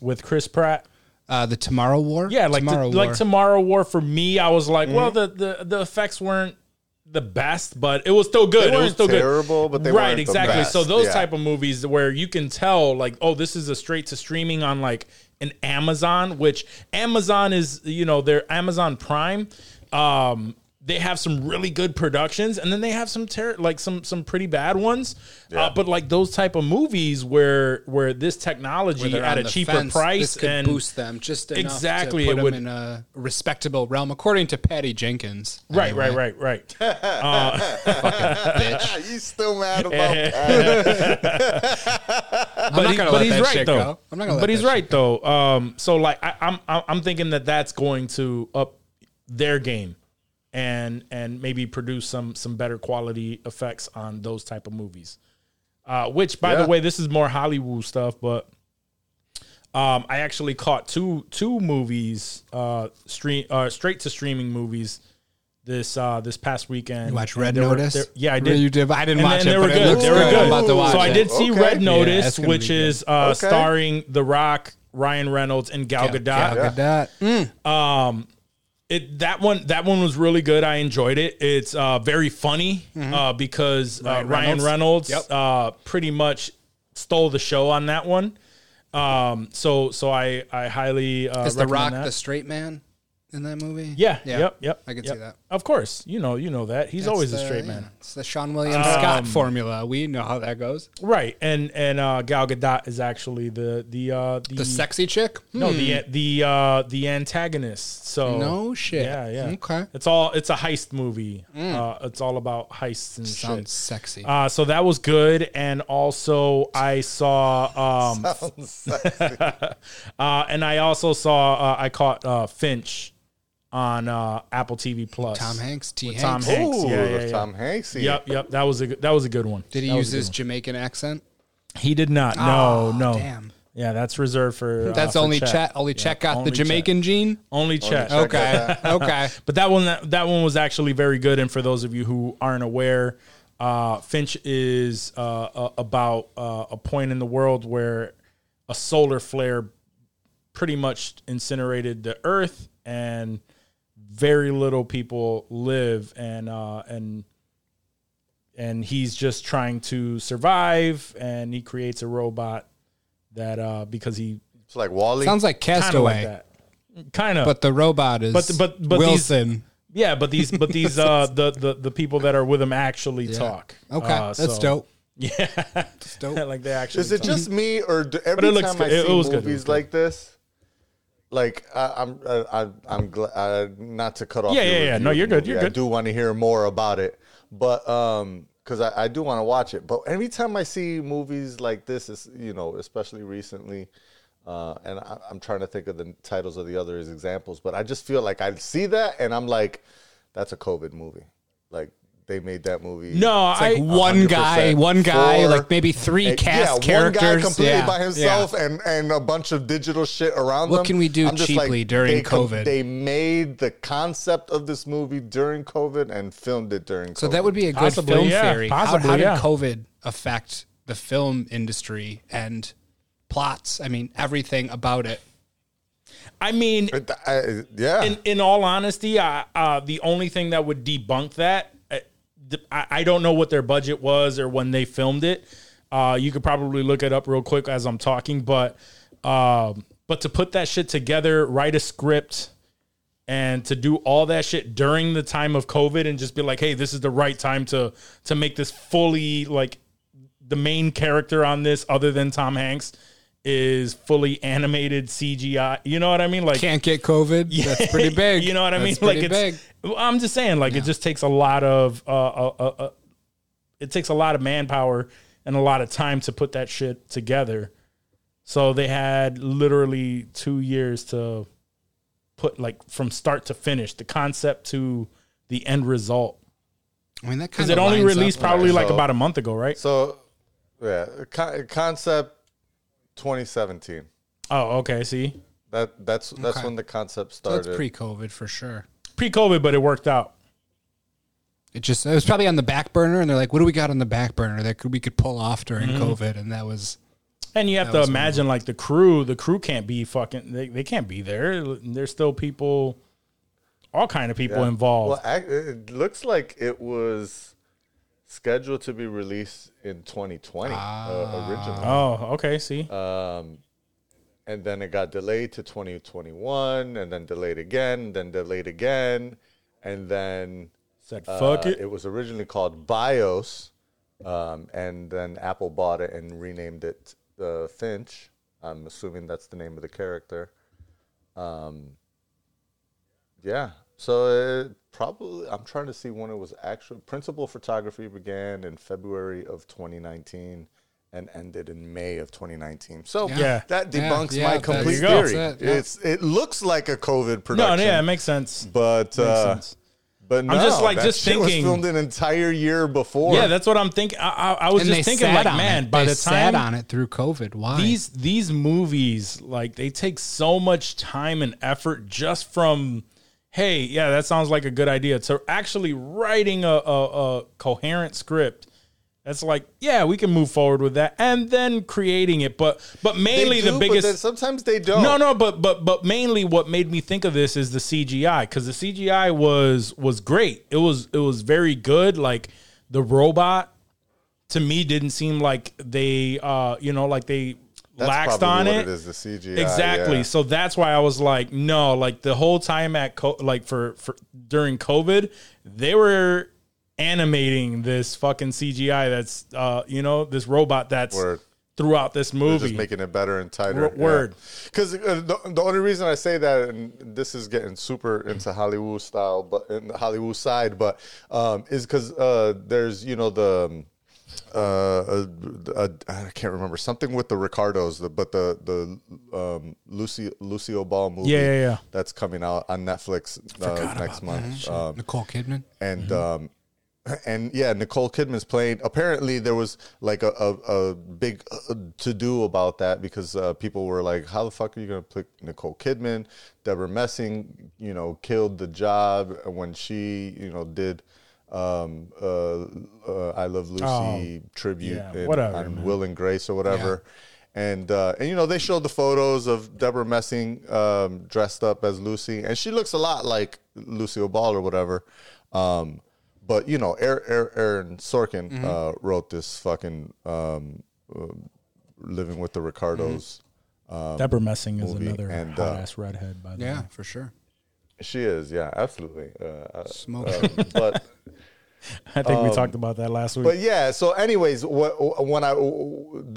with Chris Pratt? The Tomorrow War? Yeah, like Tomorrow War for me, I was like, well, the effects weren't the best, but it was still good. It was still terrible, but they weren't exactly. The best. So those type of movies where you can tell like, oh, this is a straight to streaming on like an Amazon, which Amazon is, you know, their Amazon Prime. They have some really good productions, and then they have some some pretty bad ones. Yeah. But like those type of movies where this technology at a cheaper price and boost them just enough to put them in a respectable realm, according to Patty Jenkins. Right. Fucking bitch, you still mad about that? But he's right though. But he's right though. So like I'm thinking that that's going to up their game. And maybe produce some better quality effects on those type of movies, which by the way, this is more Hollywood stuff. But I actually caught two movies, straight to streaming movies this past weekend. You watched Red Notice? I did. You did? I didn't watch it. They were good. I'm about to watch so it. I did see Red Notice, which is starring The Rock, Ryan Reynolds, and Gal Gadot. That one was really good. I enjoyed it. It's very funny because Ryan Reynolds pretty much stole the show on that one. So I highly is The Rock the straight man in that movie? Yeah. I can see that. Of course, you know that he's always the straight man. It's the Sean William Scott formula. We know how that goes, right? And Gal Gadot is actually the sexy chick. No, the antagonist. So no shit. Yeah. Okay. It's a heist movie. It's all about heists and sounds shit. Sexy. So that was good, and also I saw sounds sexy. And I also saw I caught Finch. On Apple TV Plus, Tom Hanks. Yeah. Tom Hanks. Yep. That was a good one. Did he use his Jamaican accent? He did not. No. Damn. Yeah, that's reserved for. That's for only Chet. Only Chet got the Jamaican gene. Only Chet. Okay. But that one was actually very good. And for those of you who aren't aware, Finch is about a point in the world where a solar flare pretty much incinerated the Earth and. Very little people live, and he's just trying to survive. And he creates a robot that because it's like Wall-E. Sounds like Castaway, kind of. But the robot is but Wilson. But these people that are with him actually talk. Okay, that's dope. Yeah, that's dope. Like they actually. Is it just me or every time I see movies like this? Like I'm glad not to cut off. Yeah. No, you're good. I do want to hear more about it, but because I do want to watch it. But every time I see movies like this, is especially recently, and I'm trying to think of the titles of the other examples, but I just feel like I see that and I'm like, that's a COVID movie, like. They made that movie. No, it's like one guy, like maybe three cast characters. One guy completely by himself and a bunch of digital shit around them. What can we do cheaply during COVID? They made the concept of this movie during COVID and filmed it during COVID. So that would be a good film theory. Possibly, how did COVID affect the film industry and plots? I mean, everything about it. I mean, in all honesty, the only thing that would debunk that, I don't know what their budget was or when they filmed it. You could probably look it up real quick as I'm talking, but to put that shit together, write a script, and to do all that shit during the time of COVID and just be like, hey, this is the right time to make this fully like the main character on this other than Tom Hanks is fully animated CGI. You know what I mean? Like, can't get COVID. Yeah. That's pretty big. You know what I mean? Like, I'm just saying, like, it just takes a lot of it takes a lot of manpower and a lot of time to put that shit together. So they had literally 2 years to put, like, from start to finish, the concept to the end result. I mean, that because it only released probably like about a month ago, right? So, yeah, concept 2017. Oh, okay. See, that's okay. When the concept started. So it's pre-COVID for sure. Pre-COVID, but it worked out. It was probably on the back burner, and they're like, "What do we got on the back burner that we could pull off during COVID?" And that was. And you have to imagine, like, the crew can't be fucking. They can't be there. There's still people. All kind of people involved. Well, it looks like it was scheduled to be released in 2020 originally. Oh, okay, see. And then it got delayed to 2021, and then delayed again, and then delayed again, and then said fuck it. It was originally called BIOS, and then Apple bought it and renamed it Finch. I'm assuming that's the name of the character. Yeah. So I'm trying to see when it was actually. Principal photography began in February of 2019 and ended in May of 2019. So that debunks my complete theory. It looks like a COVID production. No, yeah, it makes sense. But but no, I'm just like just thinking. It was filmed an entire year before. Yeah, that's what I'm thinking. I was just thinking, like, man, by the time on it through COVID, why these movies, like, they take so much time and effort just from. Hey, yeah, that sounds like a good idea. So actually writing a coherent script, that's like, yeah, we can move forward with that, and then creating it. But mainly they do, the biggest. But sometimes they don't. No, but mainly what made me think of this is the CGI, because the CGI was great. It was very good. Like, the robot, to me, didn't seem like they, like they. That's laxed on what it is, the CGI. Exactly. Yeah. So that's why I was like, no, like the whole time at for during COVID, they were animating this fucking CGI that's this robot that's throughout this movie. They're just making it better and tighter. Word. Because the only reason I say that, and this is getting super into Hollywood style, but in the Hollywood side, but is because there's the. I can't remember, something with the Ricardos, but the Lucio Ball movie that's coming out on Netflix next month. Nicole Kidman and Nicole Kidman's playing. Apparently, there was like a big to do about that because people were like, "How the fuck are you going to pick Nicole Kidman?" Deborah Messing, killed the job when she, did. I Love Lucy tribute on Will and Grace or whatever. Yeah. And they showed the photos of Deborah Messing dressed up as Lucy, and she looks a lot like Lucille Ball or whatever. But, Aaron Sorkin wrote this fucking Living with the Ricardos Deborah Messing movie. Is another hot-ass redhead, by the way. Yeah, for sure. She is, absolutely. Smoking. But I think we talked about that last week. But so anyways, there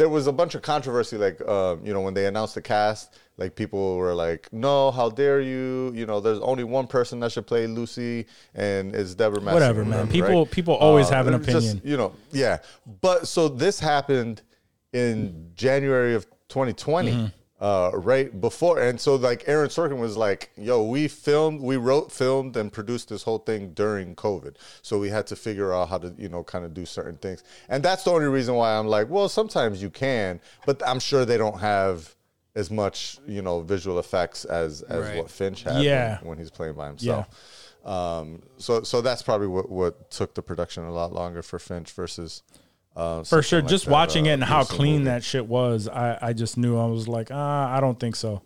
was a bunch of controversy, like, when they announced the cast, like, people were like, "No, how dare you? There's only one person that should play Lucy, and it's Deborah Messing." Whatever, man. Remember, people always have an opinion. Just, But so this happened in January of 2020. Mm-hmm. Right before, and so like Aaron Sorkin was like, "Yo, we wrote, filmed, and produced this whole thing during COVID, so we had to figure out how to, kind of do certain things." And that's the only reason why I'm like, well, sometimes you can, but I'm sure they don't have as much, visual effects as what Finch had when he's playing by himself. Yeah. So that's probably what took the production a lot longer for Finch versus. For sure, like just that, watching it and how clean that shit was, I just knew. I was like, I don't think so,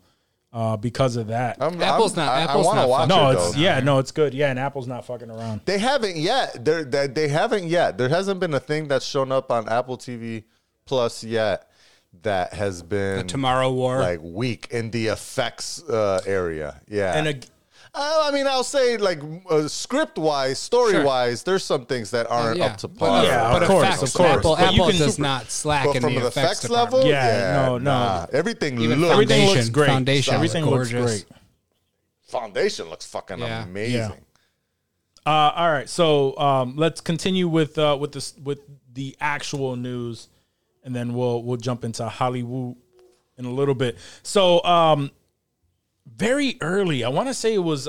because of that. It's good. Yeah, and Apple's not fucking around. They haven't yet. They haven't yet. There hasn't been a thing that's shown up on Apple TV Plus yet that has been the Tomorrow War, like, weak in the effects area. Yeah, and I mean, I'll say, like, script-wise, story-wise, there's some things that aren't up to par. Yeah, but of course. Apple does not slack in the effects department. Level? Yeah, no. Everything looks great. Everything looks great. Foundation looks fucking amazing. Yeah. All right, so let's continue with the actual news, and then we'll jump into Hollywood in a little bit. So, very early, I want to say it was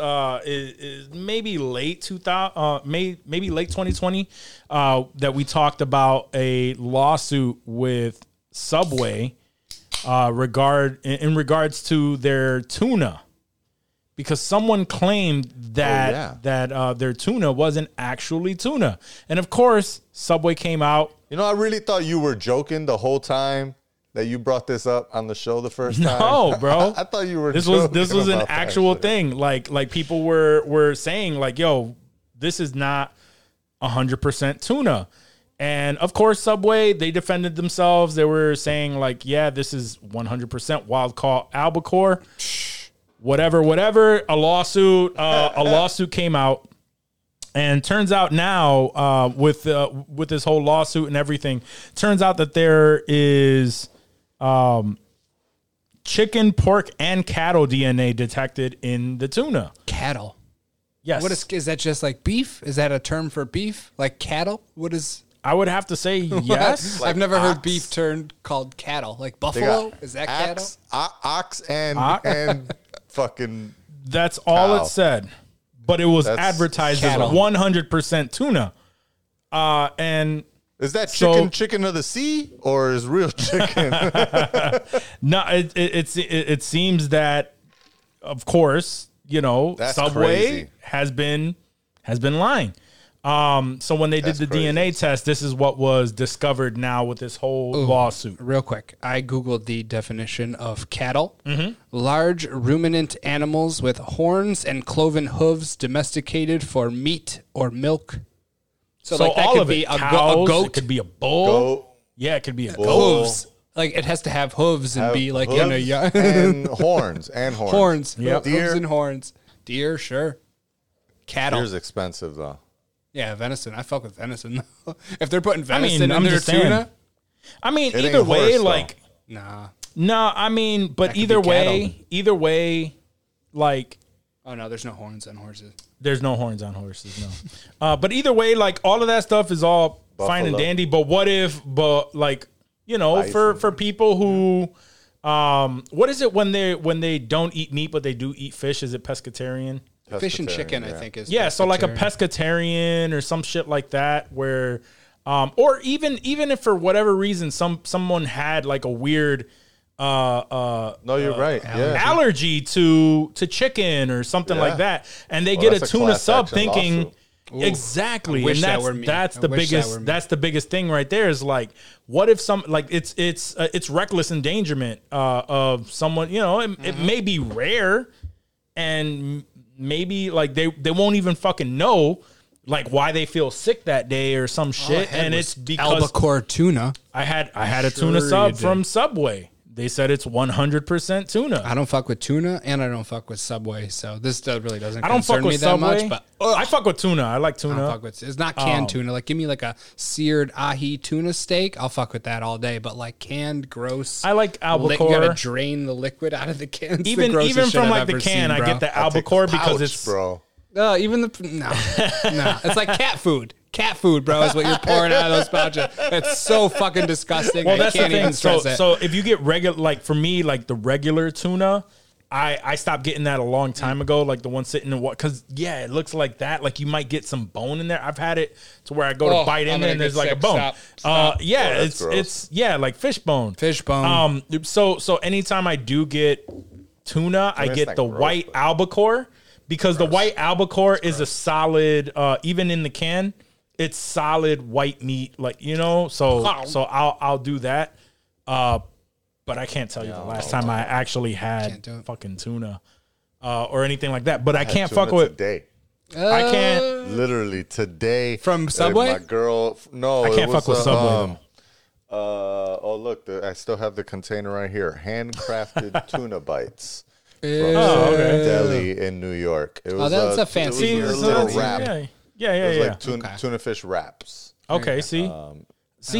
maybe late 2000, maybe late 2020, that we talked about a lawsuit with Subway in regards to their tuna. Because someone claimed that that their tuna wasn't actually tuna, and of course, Subway came out. You know, I really thought you were joking the whole time that you brought this up on the show the first time. No, bro, I thought you were. This was an actual thing. Like people were saying, like, yo, this is not 100% tuna. And of course, Subway, they defended themselves. They were saying, like, yeah, this is 100% wild caught albacore. Whatever. A lawsuit came out, and turns out now with this whole lawsuit and everything, turns out that there is chicken, pork, and cattle DNA detected in the tuna. Cattle. Yes. What is that? Just like beef? Is that a term for beef? Like cattle? What is? I would have to say yes. Like I've never heard beef called cattle. Like buffalo? Is that cattle? Ox and fucking that's all cow. It said, but it was advertised cattle. As 100% tuna. And is that chicken of the sea, or is real chicken? No, it seems that, of course, you know, that's Subway crazy. has been lying. So when they did the crazy. DNA test, this is what was discovered now with this whole lawsuit. Real quick, I Googled the definition of cattle. Mm-hmm. Large ruminant animals with horns and cloven hooves domesticated for meat or milk. So like that all could be a goat. It could be a bull. Yeah, it could be a bull. Hooves. Like it has to have hooves and be like in a yard. And horns. Yep. Hooves and horns. Deer, sure. Cattle. Deer's expensive, though. Yeah, venison. I fuck with venison. If they're putting venison in their tuna, I mean, either way, like, nah. I mean, but either way, like, oh no, there's no horns on horses. No, but either way, like, all of that stuff is all fine and dandy. But what if? But like, you know, for people who, what is it when they don't eat meat but they do eat fish? Is it pescatarian? Fish and chicken, I think, is so like a pescatarian or some shit like that, where, or even if for whatever reason someone had like a weird, you're right, allergy to chicken or something like that, and they get a tuna sub thinking. Lawsuit. Ooh, exactly, and that's the biggest thing right there is like, what if it's reckless endangerment of someone, you know, it may be rare and. Maybe like they won't even fucking know like why they feel sick that day or some shit, and it's because albacore tuna. I had a tuna sub from Subway. They said it's 100% tuna. I don't fuck with tuna, and I don't fuck with Subway, so this really doesn't concern me that much. But I fuck with tuna. I like tuna. I don't fuck with it's not canned tuna. Like give me like a seared ahi tuna steak. I'll fuck with that all day. But like canned, gross. I like albacore. You gotta drain the liquid out of the can. Even from like the can, I get the albacore because it's bro. Even the no. It's like cat food. Cat food, bro, is what you're pouring out of those pouches. It's so fucking disgusting. Well, that's the thing. So if you get regular, like for me, like the regular tuna, I stopped getting that a long time ago. Like the one sitting in what? Because yeah, it looks like that. Like you might get some bone in there. I've had it to where I go to bite in there and there's like a bone. Stop. Yeah, oh, it's like fishbone. So anytime I do get tuna, I get the white albacore because the white albacore is a solid, even in the can. It's solid white meat, like, you know, so I'll do that. But I can't tell you the last time I actually had fucking tuna or anything like that. But I can't fuck with today. I can't literally today from Subway. My girl, no, I can't fuck with Subway. I still have the container right here. Handcrafted tuna bites deli in New York. It was that's a fancy little wrap. Yeah. It was like tuna fish wraps. Okay, see.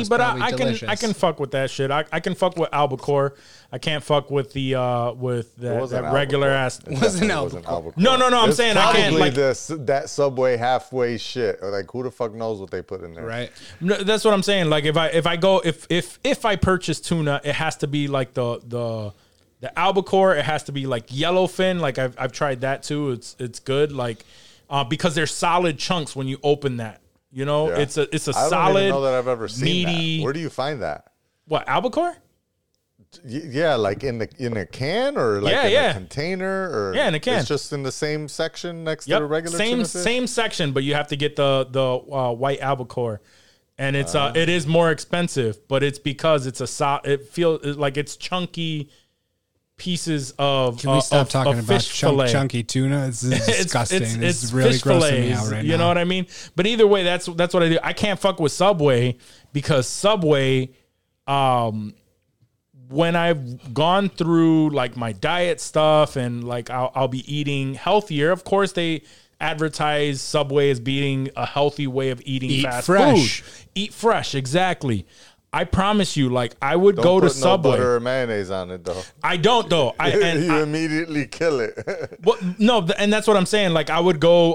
But I can fuck with that shit. I can fuck with albacore. I can't fuck with the with that regular ass. It wasn't albacore. No. I'm saying I can't like that Subway halfway shit. Or like who the fuck knows what they put in there? Right. No, that's what I'm saying. Like if I purchase tuna, it has to be like the albacore. It has to be like yellowfin. Like I've tried that too. It's good. Like because they're solid chunks when you open that. You know, it's a solid. I don't even know that I've ever seen meaty. That. Where do you find that? What, albacore? Yeah, like in a can or like a container or in a can. It's just in the same section next to the regular same section, but you have to get the white albacore, and it's it is more expensive, but it's because it's a it feels like it's chunky. Pieces of can we stop talking about chunky tuna? It's disgusting. It's really grossing me out right now. You know what I mean? But either way, that's what I do. I can't fuck with Subway because Subway, when I've gone through like my diet stuff and like I'll be eating healthier. Of course, they advertise Subway as being a healthy way of eating fast food. Eat fresh, exactly. I promise you, like I would don't go to Subway. No butter or mayonnaise on it, though. I don't, though. You immediately kill it. Well, no, and that's what I'm saying. Like I would go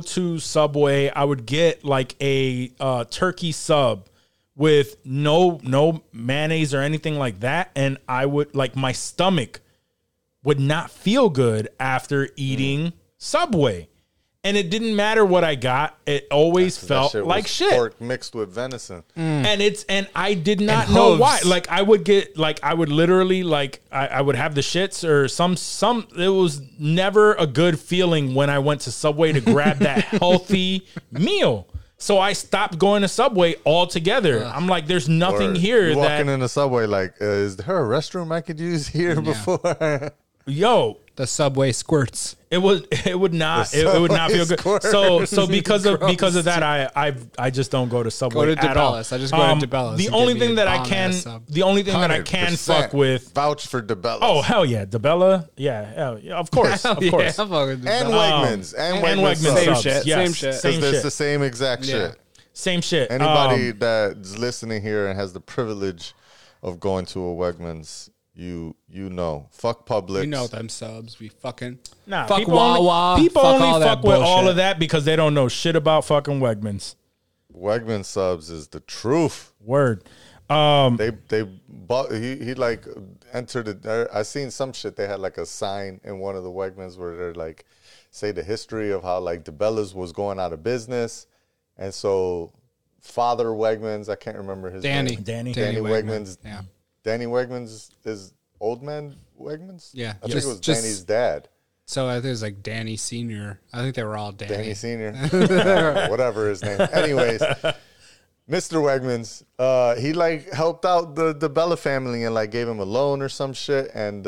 to Subway. I would get like a turkey sub with no mayonnaise or anything like that, and I would like my stomach would not feel good after eating Subway. And it didn't matter what I got; it always felt like shit. Pork mixed with venison, and I did not know why. Like I would have the shits or some. It was never a good feeling when I went to Subway to grab that healthy meal. So I stopped going to Subway altogether. I'm like, there's nothing here. You're walking in the Subway, like, is there a restroom I could use here before? Yo. The Subway squirts. It would not feel good. Squirts. So because of that, I just don't go to Subway go to at all. I just go to DeBella's. The only thing that I can fuck with. Vouch for DeBella's. Oh hell yeah, DeBella. Yeah, of course, of course. Yeah, and Wegmans and Wegmans. Same shit. It's the same exact shit. Same shit. Anybody that's listening here and has the privilege of going to a Wegmans. You know, fuck Publix. You know them subs. We fucking fuck Wawa. People only fuck with all of that because they don't know shit about fucking Wegmans. Wegmans subs is the truth. Word. They bought. He like entered. I seen some shit. They had like a sign in one of the Wegmans where they're like, say the history of how like DeBella's was going out of business, and so Father Wegmans. I can't remember his name. Danny Wegmans. Yeah. Danny Wegmans is old man Wegmans? Yeah. I think it was Danny's dad. So I think it was like Danny Sr. I think they were all Danny. Danny Sr. Whatever his name. Anyways, Mr. Wegmans, he like helped out the Bella family and like gave him a loan or some shit. And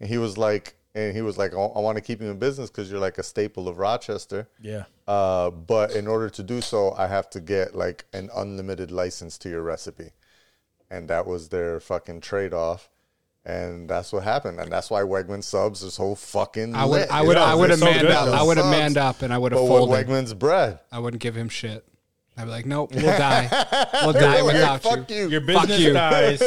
he was like, I want to keep you in business because you're like a staple of Rochester. Yeah. But in order to do so, I have to get like an unlimited license to your recipe. And that was their fucking trade-off. And that's what happened. And that's why Wegmans subs is whole fucking lit. I would have manned up and I would have folded. But with Wegmans bread. I wouldn't give him shit. I'd be like, nope, we'll die. We'll die without you. Fuck you. Your business dies.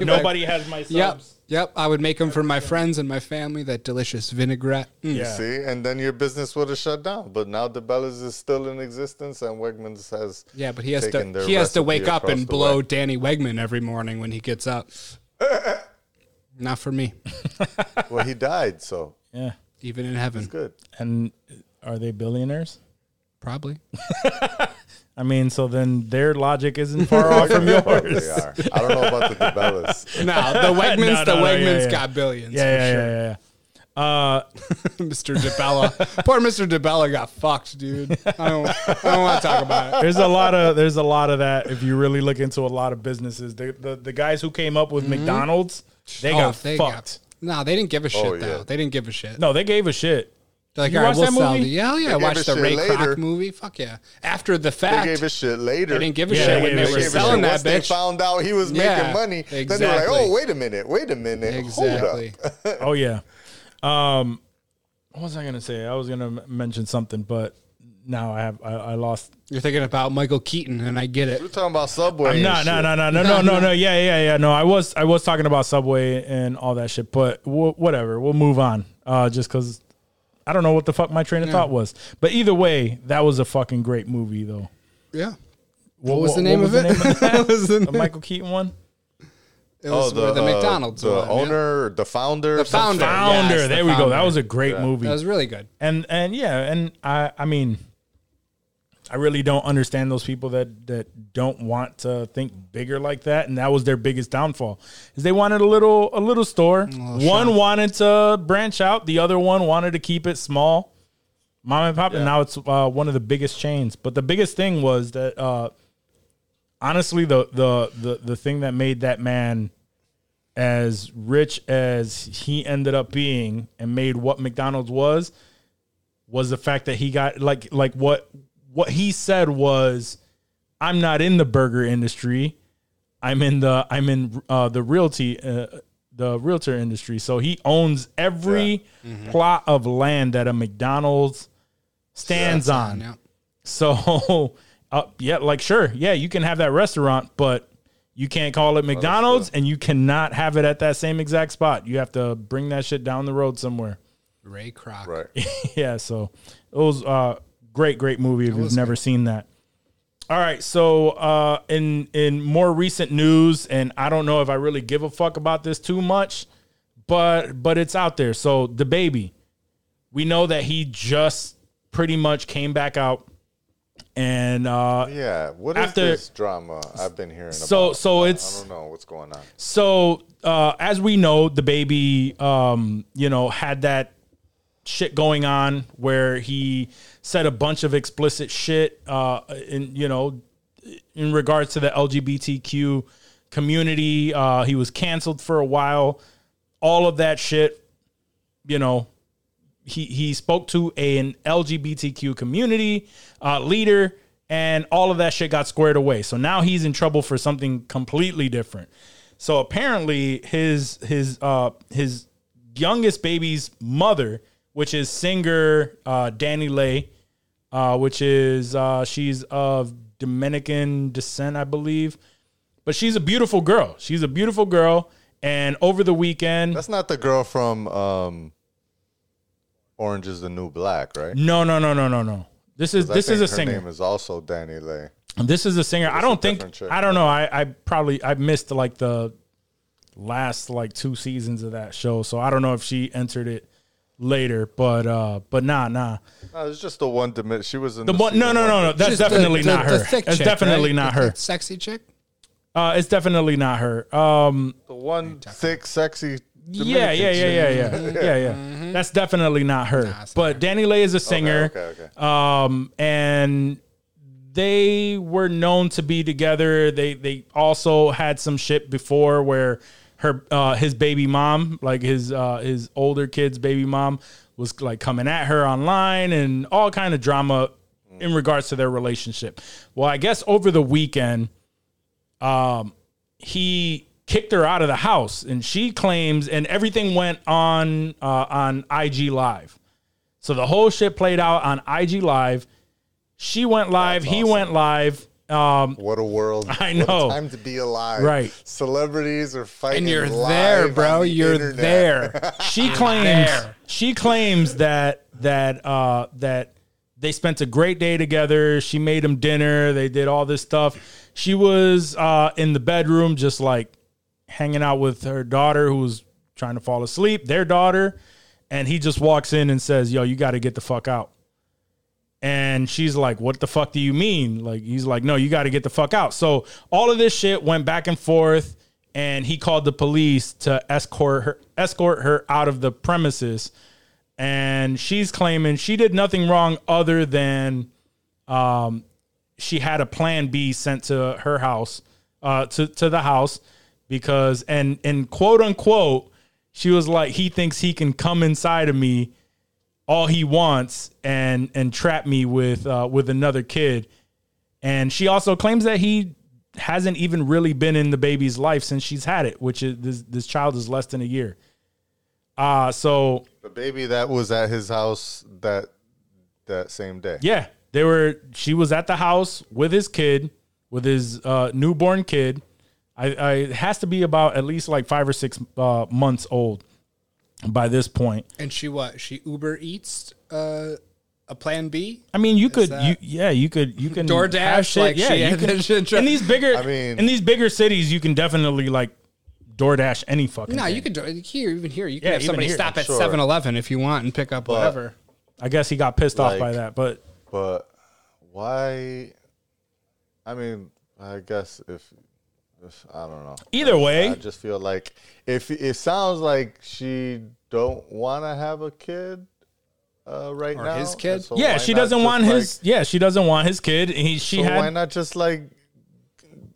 Nobody has my subs. Yep. I would make them for my friends and my family, that delicious vinaigrette. Yeah. See, and then your business would have shut down. But now DeBella's is still in existence and Wegmans has but he has to wake up and blow Danny Wegman every morning when he gets up. Not for me. Well, he died, so. Yeah. Even in heaven. It's good. And are they billionaires? Probably. I mean, so then their logic isn't far off from yours. They are. I don't know about the DeBellas. The Wegmans got billions. Yeah. Mr. DeBella. Poor Mr. DeBella got fucked, dude. I don't want to talk about it. There's a lot of that. If you really look into a lot of businesses, the guys who came up with McDonald's, they got fucked. They didn't give a shit though. They didn't give a shit. No, they gave a shit. Like, all right, we'll sell the I watched the Ray Kroc movie. Fuck yeah. After the fact. They gave a shit later. They didn't give a shit when they were selling that bitch. They found out he was making money. Exactly. Then they were like, oh, wait a minute. Exactly. Hold up. Oh, yeah. What was I going to say? I was going to mention something, but now I lost. You're thinking about Michael Keaton, and I get it. We're talking about Subway. No. Yeah. No, I was talking about Subway and all that shit, but whatever. We'll move on. Just because I don't know what the fuck my train of thought was. But either way, that was a fucking great movie, though. Yeah. What was the name of it? The Michael Keaton one? It was the McDonald's one. The founder. Yes, there we go. That was a great movie. That was really good. And I mean, I really don't understand those people that don't want to think bigger like that. And that was their biggest downfall, is they wanted a little store. One wanted to branch out. The other one wanted to keep it small. Mom and Pop. Yeah. And now it's one of the biggest chains. But the biggest thing was that, honestly, the thing that made that man as rich as he ended up being and made what McDonald's was the fact that he got like what he said was, I'm not in the burger industry. I'm in the realty, the realtor industry. So he owns every plot of land that a McDonald's stands on. Yeah. So you can have that restaurant, but you can't call it McDonald's, and you cannot have it at that same exact spot. You have to bring that shit down the road somewhere. Ray Kroc. Right. Yeah, so it was a great movie if you've never seen that. All right, so in more recent news, and I don't know if I really give a fuck about this too much, but it's out there. So DaBaby, we know that he just pretty much came back out. And what is this drama I've been hearing about? So I don't know what's going on. So as we know, DaBaby, had that shit going on where he said a bunch of explicit shit, in regards to the LGBTQ community. He was canceled for a while. All of that shit, He spoke to an LGBTQ community leader, and all of that shit got squared away. So now he's in trouble for something completely different. So apparently his youngest baby's mother, which is singer Dani Lay, which is she's of Dominican descent, I believe, but she's a beautiful girl. And over the weekend, that's not the girl from Orange is the New Black, right? No. This is a singer. Her name is also Dani Lay. This is a singer. I don't know. I probably missed like the last like two seasons of that show, so I don't know if she entered it later. But nah. No, it's just the one. She was in the one. No. That's definitely not her. That's definitely not her. Sexy chick. It's definitely not her. The one thick, sexy. Yeah. Mm-hmm. That's definitely not her. But Dani Lay is a singer. Okay. And they were known to be together. They also had some shit before where his baby mom, like his older kid's baby mom, was like coming at her online and all kind of drama in regards to their relationship. Well, I guess over the weekend, he kicked her out of the house, and she claims, and everything went on IG Live. So the whole shit played out on IG Live. She went live. That's awesome. He went live. What a world. I know. What a time to be alive. Right. Celebrities are fighting. And you're live there, bro. You're there. She claims that they spent a great day together. She made him dinner. They did all this stuff. She was in the bedroom just like hanging out with her daughter who was trying to fall asleep, their daughter. And he just walks in and says, yo, you got to get the fuck out. And she's like, what the fuck do you mean? Like, he's like, no, you got to get the fuck out. So all of this shit went back and forth, and he called the police to escort her out of the premises. And she's claiming she did nothing wrong other than, she had a plan B sent to her house, to the house. Because, and quote unquote, she was like, he thinks he can come inside of me all he wants and trap me with another kid. And she also claims that he hasn't even really been in the baby's life since she's had it, which is this child is less than a year. So The baby that was at his house that same day. Yeah. She was at the house with his kid, with his newborn kid. It has to be about at least like 5 or 6 months old by this point. And she what? She Uber Eats a Plan B? I mean, you can DoorDash shit. Like, yeah, you can, in these bigger cities, you can definitely like DoorDash any fucking thing. You can even here you can have somebody stop at 7-Eleven if you want and pick up whatever. I guess he got pissed off by that, but why? I mean, I guess if I don't know. Either way, I just feel like if it sounds like she don't want to have a kid right now. Or his kid? So yeah, she doesn't want his. Yeah, she doesn't want his kid. Why not just like,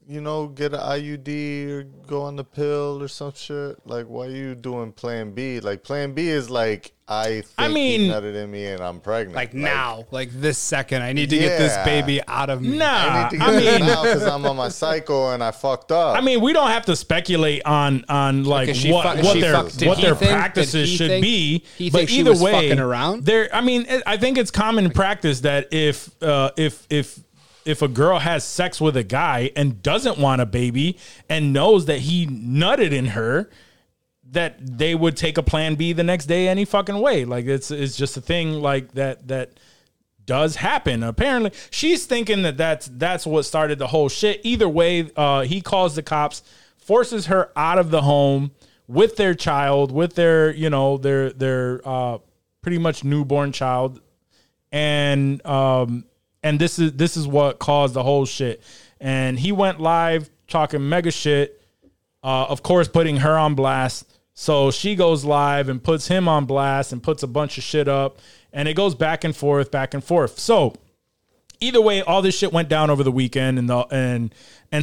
you know, get an IUD or go on the pill or some shit? Like, why are you doing Plan B? Like, Plan B is like, I mean, he nutted in me and I'm pregnant. Like now, like this second, I need to get this baby out of me. Nah, I need to get it now because I'm on my cycle and I fucked up. I mean, we don't have to speculate on like what their practices should be. But either way, fucking around. I mean, I think it's common practice that if a girl has sex with a guy and doesn't want a baby and knows that he nutted in her, that they would take a Plan B the next day any fucking way. Like it's just a thing like that does happen. Apparently she's thinking that's what started the whole shit. Either way, he calls the cops, forces her out of the home with their child, with their, you know, their pretty much newborn child. And this is what caused the whole shit. And he went live talking mega shit, of course, putting her on blast. So she goes live and puts him on blast and puts a bunch of shit up. And it goes back and forth. So either way, all this shit went down over the weekend. And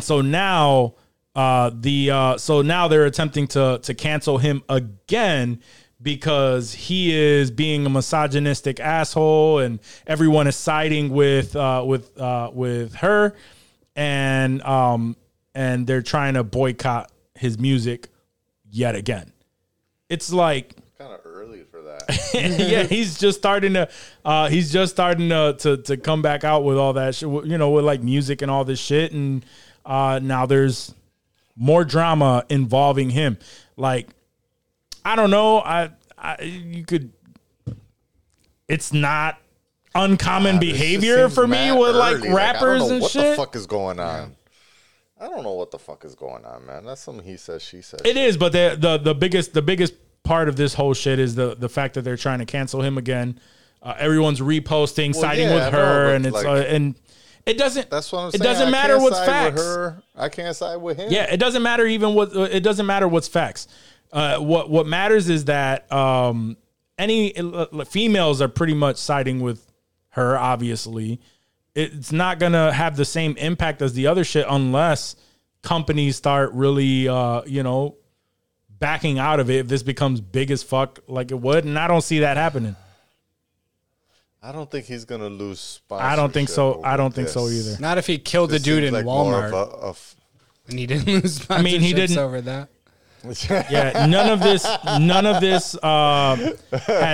so now they're attempting to cancel him again, because he is being a misogynistic asshole and everyone is siding with her, and they're trying to boycott his music yet again. It's like kind of early for that. Yeah, he's just starting to come back out with all that shit, you know, with like music and all this shit, and now there's more drama involving him. Like, I don't know. It's not uncommon behavior for me with early, like rappers and shit. What the fuck is going on? Yeah. I don't know what the fuck is going on, man. That's something he says, she says. It is, but the biggest part of this whole shit is the fact that they're trying to cancel him again. Everyone's reposting, siding with her, and it's like, it doesn't. That's what I'm saying. It doesn't matter what's facts. With her, I can't side with him. Yeah, it doesn't matter it doesn't matter what's facts. What matters is that any females are pretty much siding with her. Obviously, it's not gonna have the same impact as the other shit unless companies start really, backing out of it. If this becomes big as fuck, like it would, and I don't see that happening. I don't think he's gonna lose sponsorship. I don't think so. I don't think so either. Not if he killed the dude in Walmart. And he didn't lose sponsorships over that. Yeah, none of this had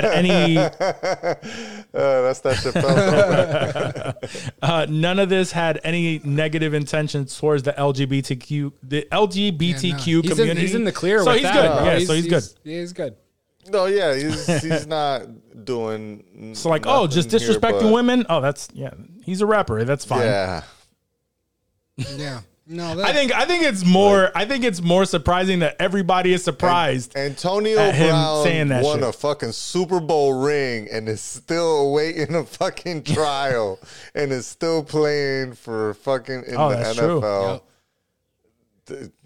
any. That's that Chappelle. None of this had any negative intentions towards the LGBTQ community. He's in the clear. So he's good. Yeah, so he's good. No, yeah, he's not doing. So like, just disrespecting women. Oh, he's a rapper. That's fine. Yeah. Yeah. No, I think it's more. Like, I think it's more surprising that everybody is surprised. Antonio Brown saying that won a fucking Super Bowl ring and is still awaiting a fucking trial and is still playing for fucking in the NFL.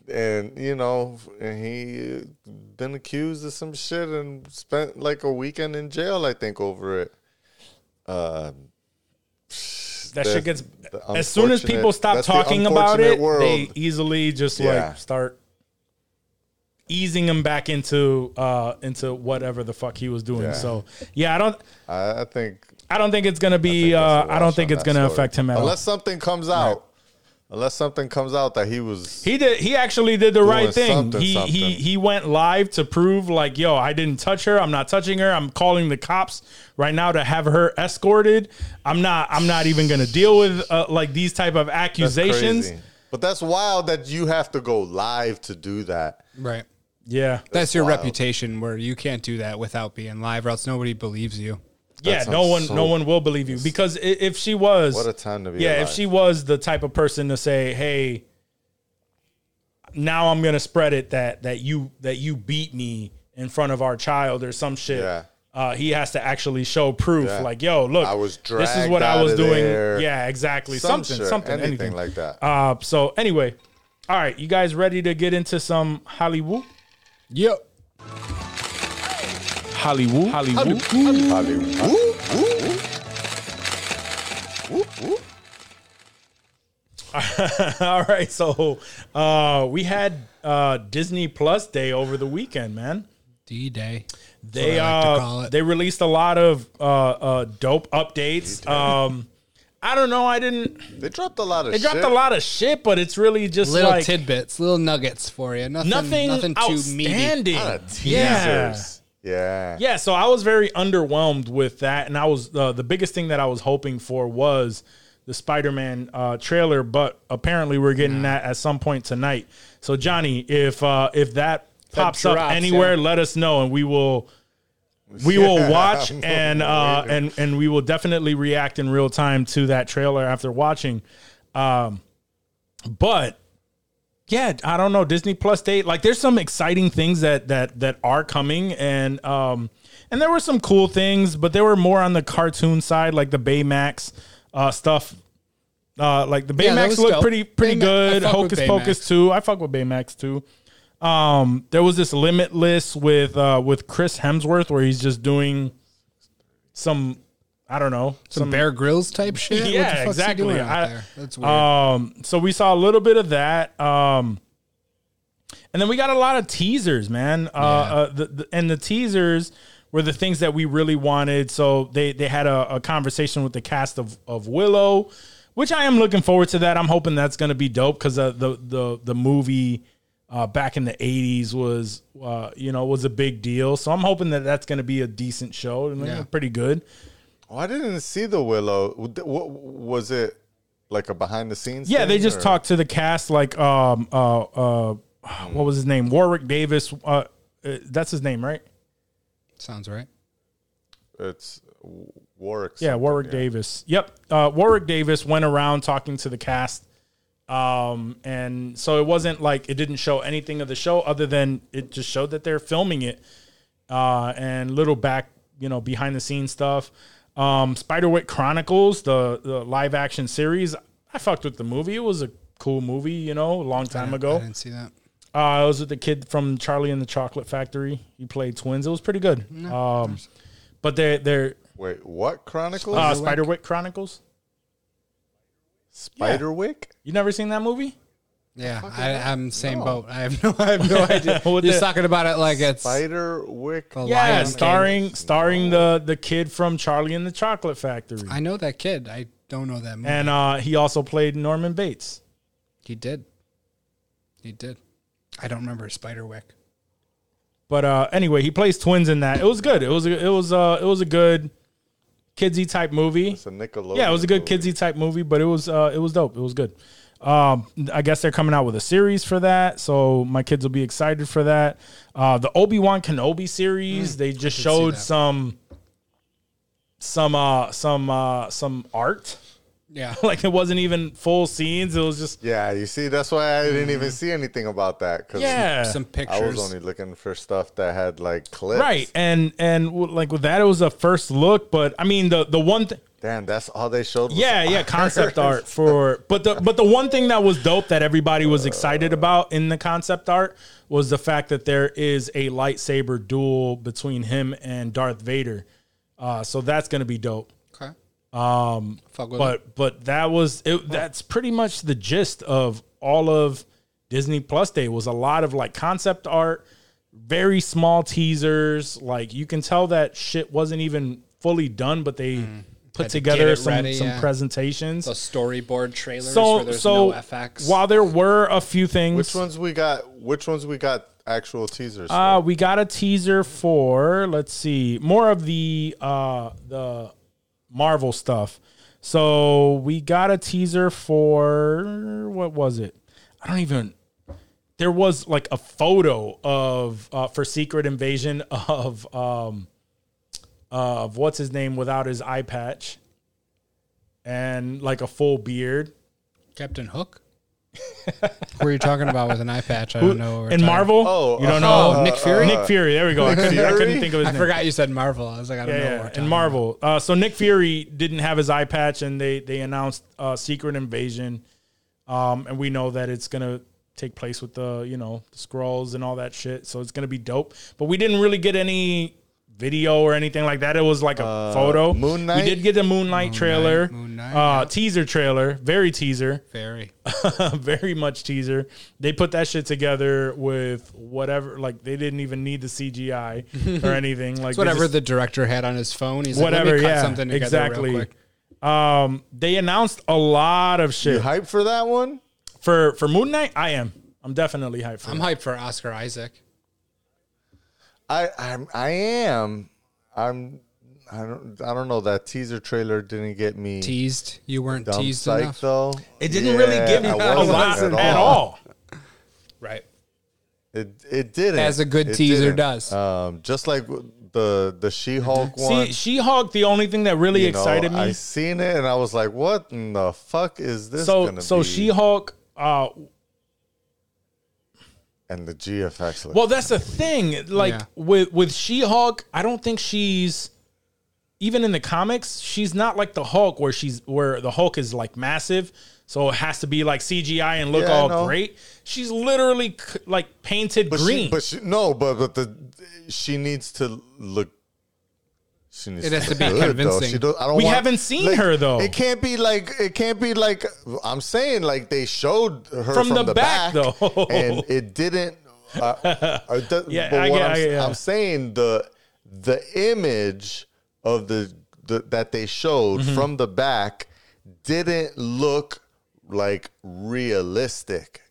Yep. And he been accused of some shit and spent like a weekend in jail, I think, over it. That shit gets, as soon as people stop talking about it, they easily just like start easing him back into whatever the fuck he was doing. Yeah. So yeah, I don't think it's gonna affect him at all. Unless something comes out. Unless something comes out that he was... He actually did the right thing. He went live to prove, like, yo, I didn't touch her. I'm not touching her. I'm calling the cops right now to have her escorted. I'm not even going to deal with, like, these type of accusations. That's but that's wild that you have to go live to do that. Right. Yeah. That's your wild reputation, where you can't do that without being live, or else nobody believes you. Yeah, no one will believe you, because if she was, what a time to be alive. If she was the type of person to say, "Hey, now I'm gonna spread it that you beat me in front of our child or some shit," he has to actually show proof. Yeah. Like, yo, look, I was dragged, this is what I was doing. There. Yeah, exactly. Something, anything like that. So anyway, all right, you guys ready to get into some Hollywood? Yep. Hollywood. All right, so we had Disney Plus Day over the weekend, man. D-Day. They released a lot of dope updates. D-Day. I don't know. I didn't. They dropped a lot of shit, but it's really just little like tidbits, little nuggets for you. Nothing too meaty. Teasers. Yeah. So I was very underwhelmed with that. And I was the biggest thing that I was hoping for was the Spider-Man trailer. But apparently we're getting that at some point tonight. So, Johnny, if that pops up anywhere, let us know. And we will watch and we will definitely react in real time to that trailer after watching. But yeah, I don't know. Disney Plus Day, like, there's some exciting things that are coming, and there were some cool things, but they were more on the cartoon side, like the Baymax stuff. Like the Baymax looked pretty good. Hocus Pocus 2, I fuck with Baymax too. There was this Limitless with Chris Hemsworth where he's just doing some, I don't know, some Bear Grylls type shit. Yeah, exactly. That's weird. So we saw a little bit of that, and then we got a lot of teasers, man. The teasers were the things that we really wanted. So they had a conversation with the cast of Willow, which I am looking forward to. That I'm hoping that's going to be dope, because the movie back in the 80s was a big deal. So I'm hoping that that's going to be a decent show and pretty good. Oh, I didn't see the Willow. Was it like a behind the scenes? Yeah, they just talked to the cast. Like, what was his name? Warwick Davis. That's his name, right? Sounds right. It's Warwick. Yeah, Warwick Davis. Yep, Warwick Davis went around talking to the cast, and so it wasn't like it didn't show anything of the show, other than it just showed that they're filming it, and little behind the scenes stuff. Spiderwick Chronicles, the live action series. I fucked with the movie. It was a cool movie, a long time ago. I didn't see that. It was with the kid from Charlie and the Chocolate Factory. He played twins. It was pretty good. No, but they're wait, what Chronicles? Spiderwick Chronicles. Spiderwick? Yeah. You never seen that movie? Yeah, I'm same boat. I have no idea. You're just talking about it like it's Spiderwick. Yeah, starring the kid from Charlie and the Chocolate Factory. I know that kid. I don't know that movie. And he also played Norman Bates. He did. I don't remember Spiderwick. But anyway, he plays twins in that. It was good. It was a good kidsy type movie. It's a Nickelodeon. Yeah, it was a good kidsy type movie, but it was dope. It was good. I guess they're coming out with a series for that, so my kids will be excited for that. The Obi-Wan Kenobi series, they just showed some art. Yeah, like it wasn't even full scenes. It was just you see, that's why I didn't even see anything about that, because some pictures. I was only looking for stuff that had like clips, right? And like with that, it was a first look. But I mean, the one thing. Damn, that's all they showed. Concept art for. But the one thing that was dope that everybody was excited about in the concept art was the fact that there is a lightsaber duel between him and Darth Vader. So that's gonna be dope. Okay. But that was it. That's pretty much the gist of all of Disney Plus Day. Was a lot of like concept art, very small teasers. Like you can tell that shit wasn't even fully done, but they. put together some presentations. The storyboard trailers where there's no FX. While there were a few things. Which ones we got actual teasers? We got a teaser for, let's see, more of the Marvel stuff. So we got a teaser for, what was it? There was like a photo of for Secret Invasion of what's his name without his eye patch and like a full beard. Captain Hook? Who are you talking about with an eye patch? I don't know. In Marvel? Oh, you don't know? Nick Fury? Nick Fury. There we go. I couldn't think of his name. I forgot you said Marvel. I was like, I don't know. In Marvel. So Nick Fury didn't have his eye patch and they announced Secret Invasion. And we know that it's going to take place with the Skrulls and all that shit. So it's going to be dope. But we didn't really get any video or anything like that. It was like a photo. Moon Knight? We did get the Moon Knight trailer. Teaser trailer. Very teaser. Very. Very much teaser. They put that shit together with whatever. Like, they didn't even need the CGI or anything. Like it's whatever the director had on his phone. He's whatever, like, let me cut something together real quick. They announced a lot of shit. You hyped for that one? For Moon Knight, I am. I'm definitely hyped for it. I'm hyped for Oscar Isaac. I am. I don't know. That teaser trailer didn't get me teased. You weren't teased enough, though. It didn't really give me a lot at all. Right. It didn't. As a good teaser does. Just like the She-Hulk one. See, She-Hulk, the only thing that really excited me. I seen it and I was like, "What in the fuck is this?" So She-Hulk. And the GFX. Well, that's the thing. Like with She-Hulk, I don't think she's even in the comics. She's not like the Hulk, where the Hulk is like massive, so it has to be like CGI and look all great. She's literally like painted green. She needs to look. It has to be convincing. We haven't seen her though. It can't be like. I'm saying like they showed her from the back though, and it didn't. I'm saying the image of the that they showed from the back didn't look like realistic.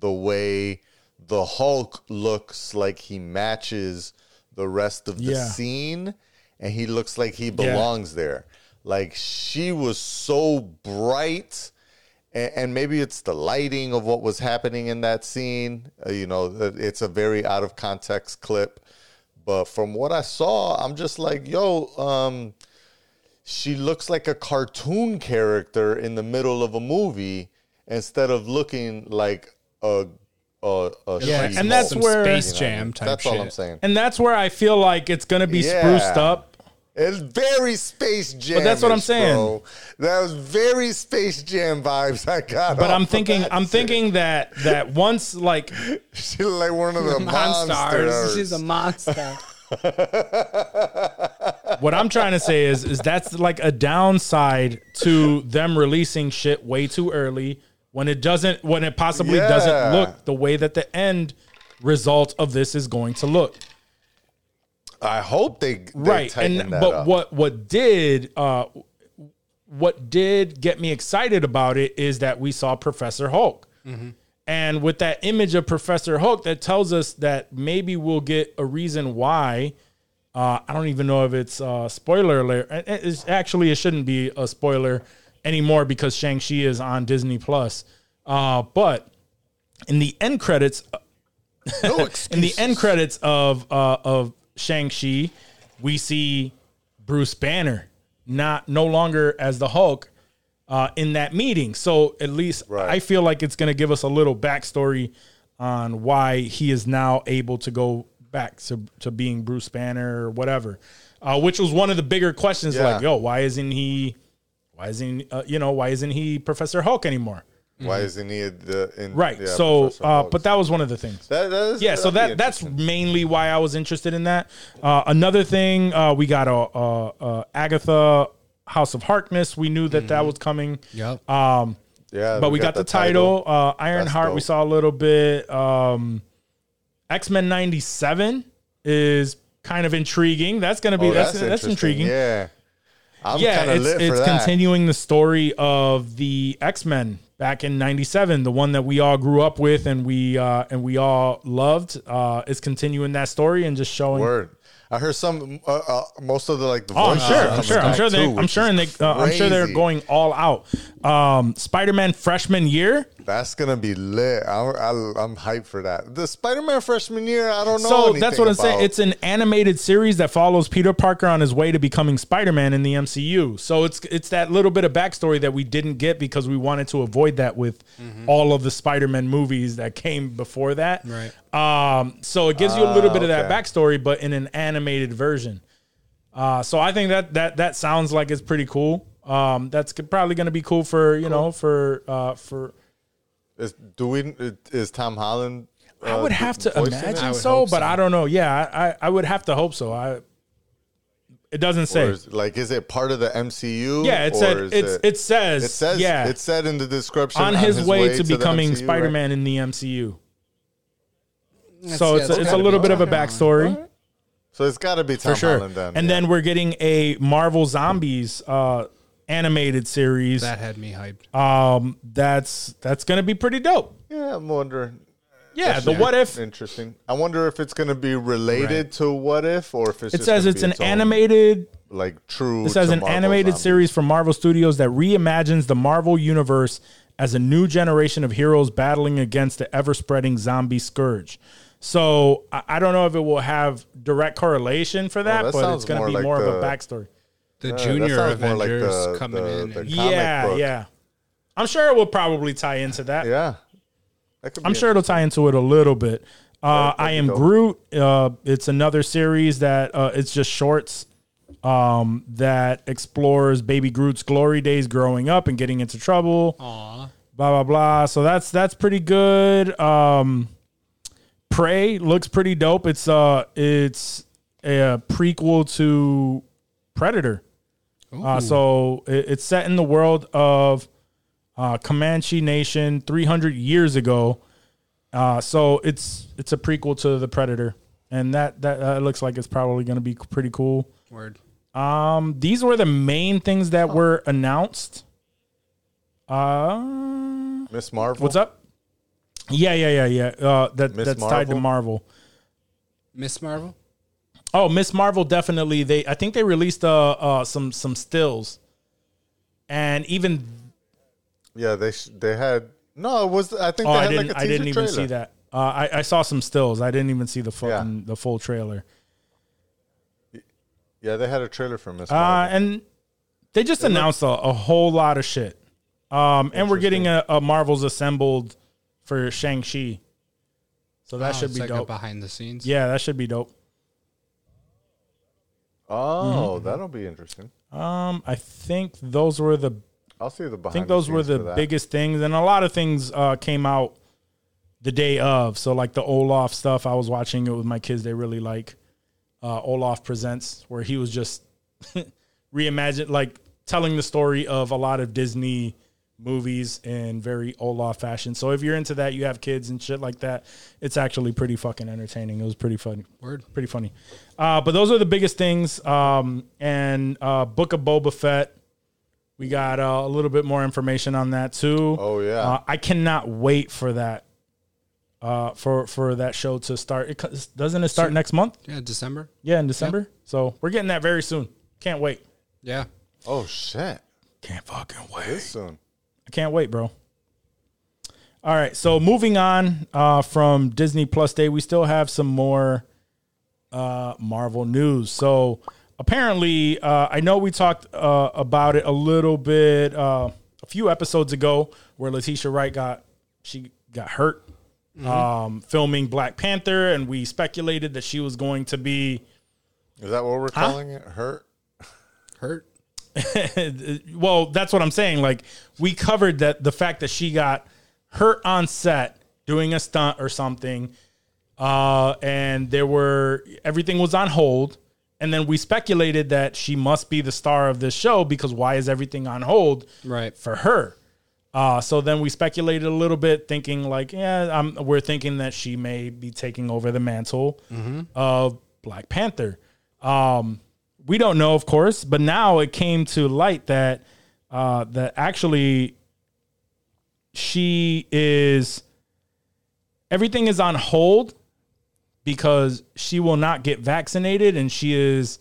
The way the Hulk looks, like he matches the rest of the scene. And he looks like he belongs there. Like, she was so bright. And maybe it's the lighting of what was happening in that scene. It's a very out of context clip. But from what I saw, I'm just like, she looks like a cartoon character in the middle of a movie instead of looking like and that's where Space Jam type that's shit. All I'm saying. And that's where I feel like it's gonna be spruced up. It's very Space Jam. But that's what I'm saying. Bro. That was very Space Jam vibes I got. But I'm thinking that once like she's like one of the monsters. She's a monster. What I'm trying to say is that's like a downside to them releasing shit way too early. When it possibly doesn't look the way that the end result of this is going to look. I hope they tighten that up. What did get me excited about it is that we saw Professor Hulk. Mm-hmm. And with that image of Professor Hulk, that tells us that maybe we'll get a reason why. I don't even know if it's spoiler alert. It shouldn't be a spoiler anymore because Shang-Chi is on Disney Plus. But in the end credits, of Shang-Chi, we see Bruce Banner no longer as the Hulk in that meeting. So at least I feel like it's going to give us a little backstory on why he is now able to go back to being Bruce Banner or whatever, which was one of the bigger questions. Yeah. Like, why isn't he Professor Hulk anymore? Why isn't he but that was one of the things. That's mainly why I was interested in that. Another thing, we got a Agatha House of Harkness. We knew that was coming. Yep. But we got the title. Ironheart. We saw a little bit. X-Men 97 is kind of intriguing. That's going to be intriguing. Yeah. I'm kind of lit for that. It's continuing the story of the X-Men back in '97, the one that we all grew up with and we all loved. It's continuing that story and just showing. Word. I heard some most of the like. The I'm sure they're going all out. Spider-Man freshman year. That's gonna be lit. I'm hyped for that. The Spider-Man freshman year. I don't know. So that's what I'm saying. It's an animated series that follows Peter Parker on his way to becoming Spider-Man in the MCU. So it's that little bit of backstory that we didn't get because we wanted to avoid that with all of the Spider-Man movies that came before that. Right. So it gives you a little bit of that backstory, but in an animated version. So I think that sounds like it's pretty cool. That's probably going to be cool for, for. Is Tom Holland? I would have to imagine so, but I don't know. Yeah, I would have to hope so. It doesn't say. Is it part of the MCU? Yeah, it says. Yeah, it said in the description on his way to becoming Spider-Man in the MCU. So it's a little bit of a backstory. So it's got to be Tom Holland then. And then we're getting a Marvel Zombies animated series. That had me hyped. That's going to be pretty dope. Yeah, I'm wondering. Yeah, that's what if. Interesting. I wonder if it's going to be related to What If or if it's just says it's an animated. It says an animated series from Marvel Studios that reimagines the Marvel universe as a new generation of heroes battling against the ever-spreading zombie scourge. So I don't know if it will have direct correlation for that, but it's going to be more of a backstory. The Junior Avengers coming in. The comic book. I'm sure it will probably tie into that. Yeah. I'm sure it'll tie into it a little bit. I Am Groot. It's another series that it's just shorts that explores baby Groot's glory days growing up and getting into trouble. Aww. Blah, blah, blah. So that's pretty good. Prey looks pretty dope. It's a prequel to Predator. So it's set in the world of Comanche Nation 300 years ago. So it's a prequel to the Predator, and that looks like it's probably going to be pretty cool. Word. These were the main things that were announced. Miss Marvel. What's up? Yeah. That's tied to Marvel. Miss Marvel? Oh, Miss Marvel definitely. I think they released some stills, and even they had I didn't even see that. I saw some stills. I didn't even see the full trailer. Yeah, they had a trailer for Miss Marvel, and they just announced a whole lot of shit. And we're getting a Marvel's assembled for Shang-Chi, so that should be dope. Behind the scenes, that should be dope. That'll be interesting. I think those were the. I'll see the behind. I think those were the biggest things, and a lot of things came out the day of. So like the Olaf stuff, I was watching it with my kids. They really like Olaf Presents, where he was just reimagined, like telling the story of a lot of Disney movies in very Olaf fashion. So if you're into that, you have kids and shit like that, it's actually pretty fucking entertaining. It was pretty funny. Word. Pretty funny. But those are the biggest things. And Book of Boba Fett. We got a little bit more information on that too. Oh yeah. I cannot wait for that. For that show to start. Doesn't it start next month? Yeah, December. Yeah, in December. Yep. So we're getting that very soon. Can't wait. Yeah. Oh shit. Can't fucking wait. This soon. I can't wait, bro. All right, so moving on from Disney Plus Day, we still have some more Marvel news. So apparently, I know we talked about it a little bit a few episodes ago, where Letitia Wright got hurt filming Black Panther, and we speculated that she was going to be. Is that what we're calling it? Hurt? Hurt? Well, that's what I'm saying. Like, we covered that the fact that she got hurt on set doing a stunt or something, and everything was on hold. And then we speculated that she must be the star of this show because why is everything on hold for her? So then we speculated a little bit, thinking we're thinking that she may be taking over the mantle of Black Panther. we don't know, of course, but now it came to light that that actually she is, everything is on hold because she will not get vaccinated, and she is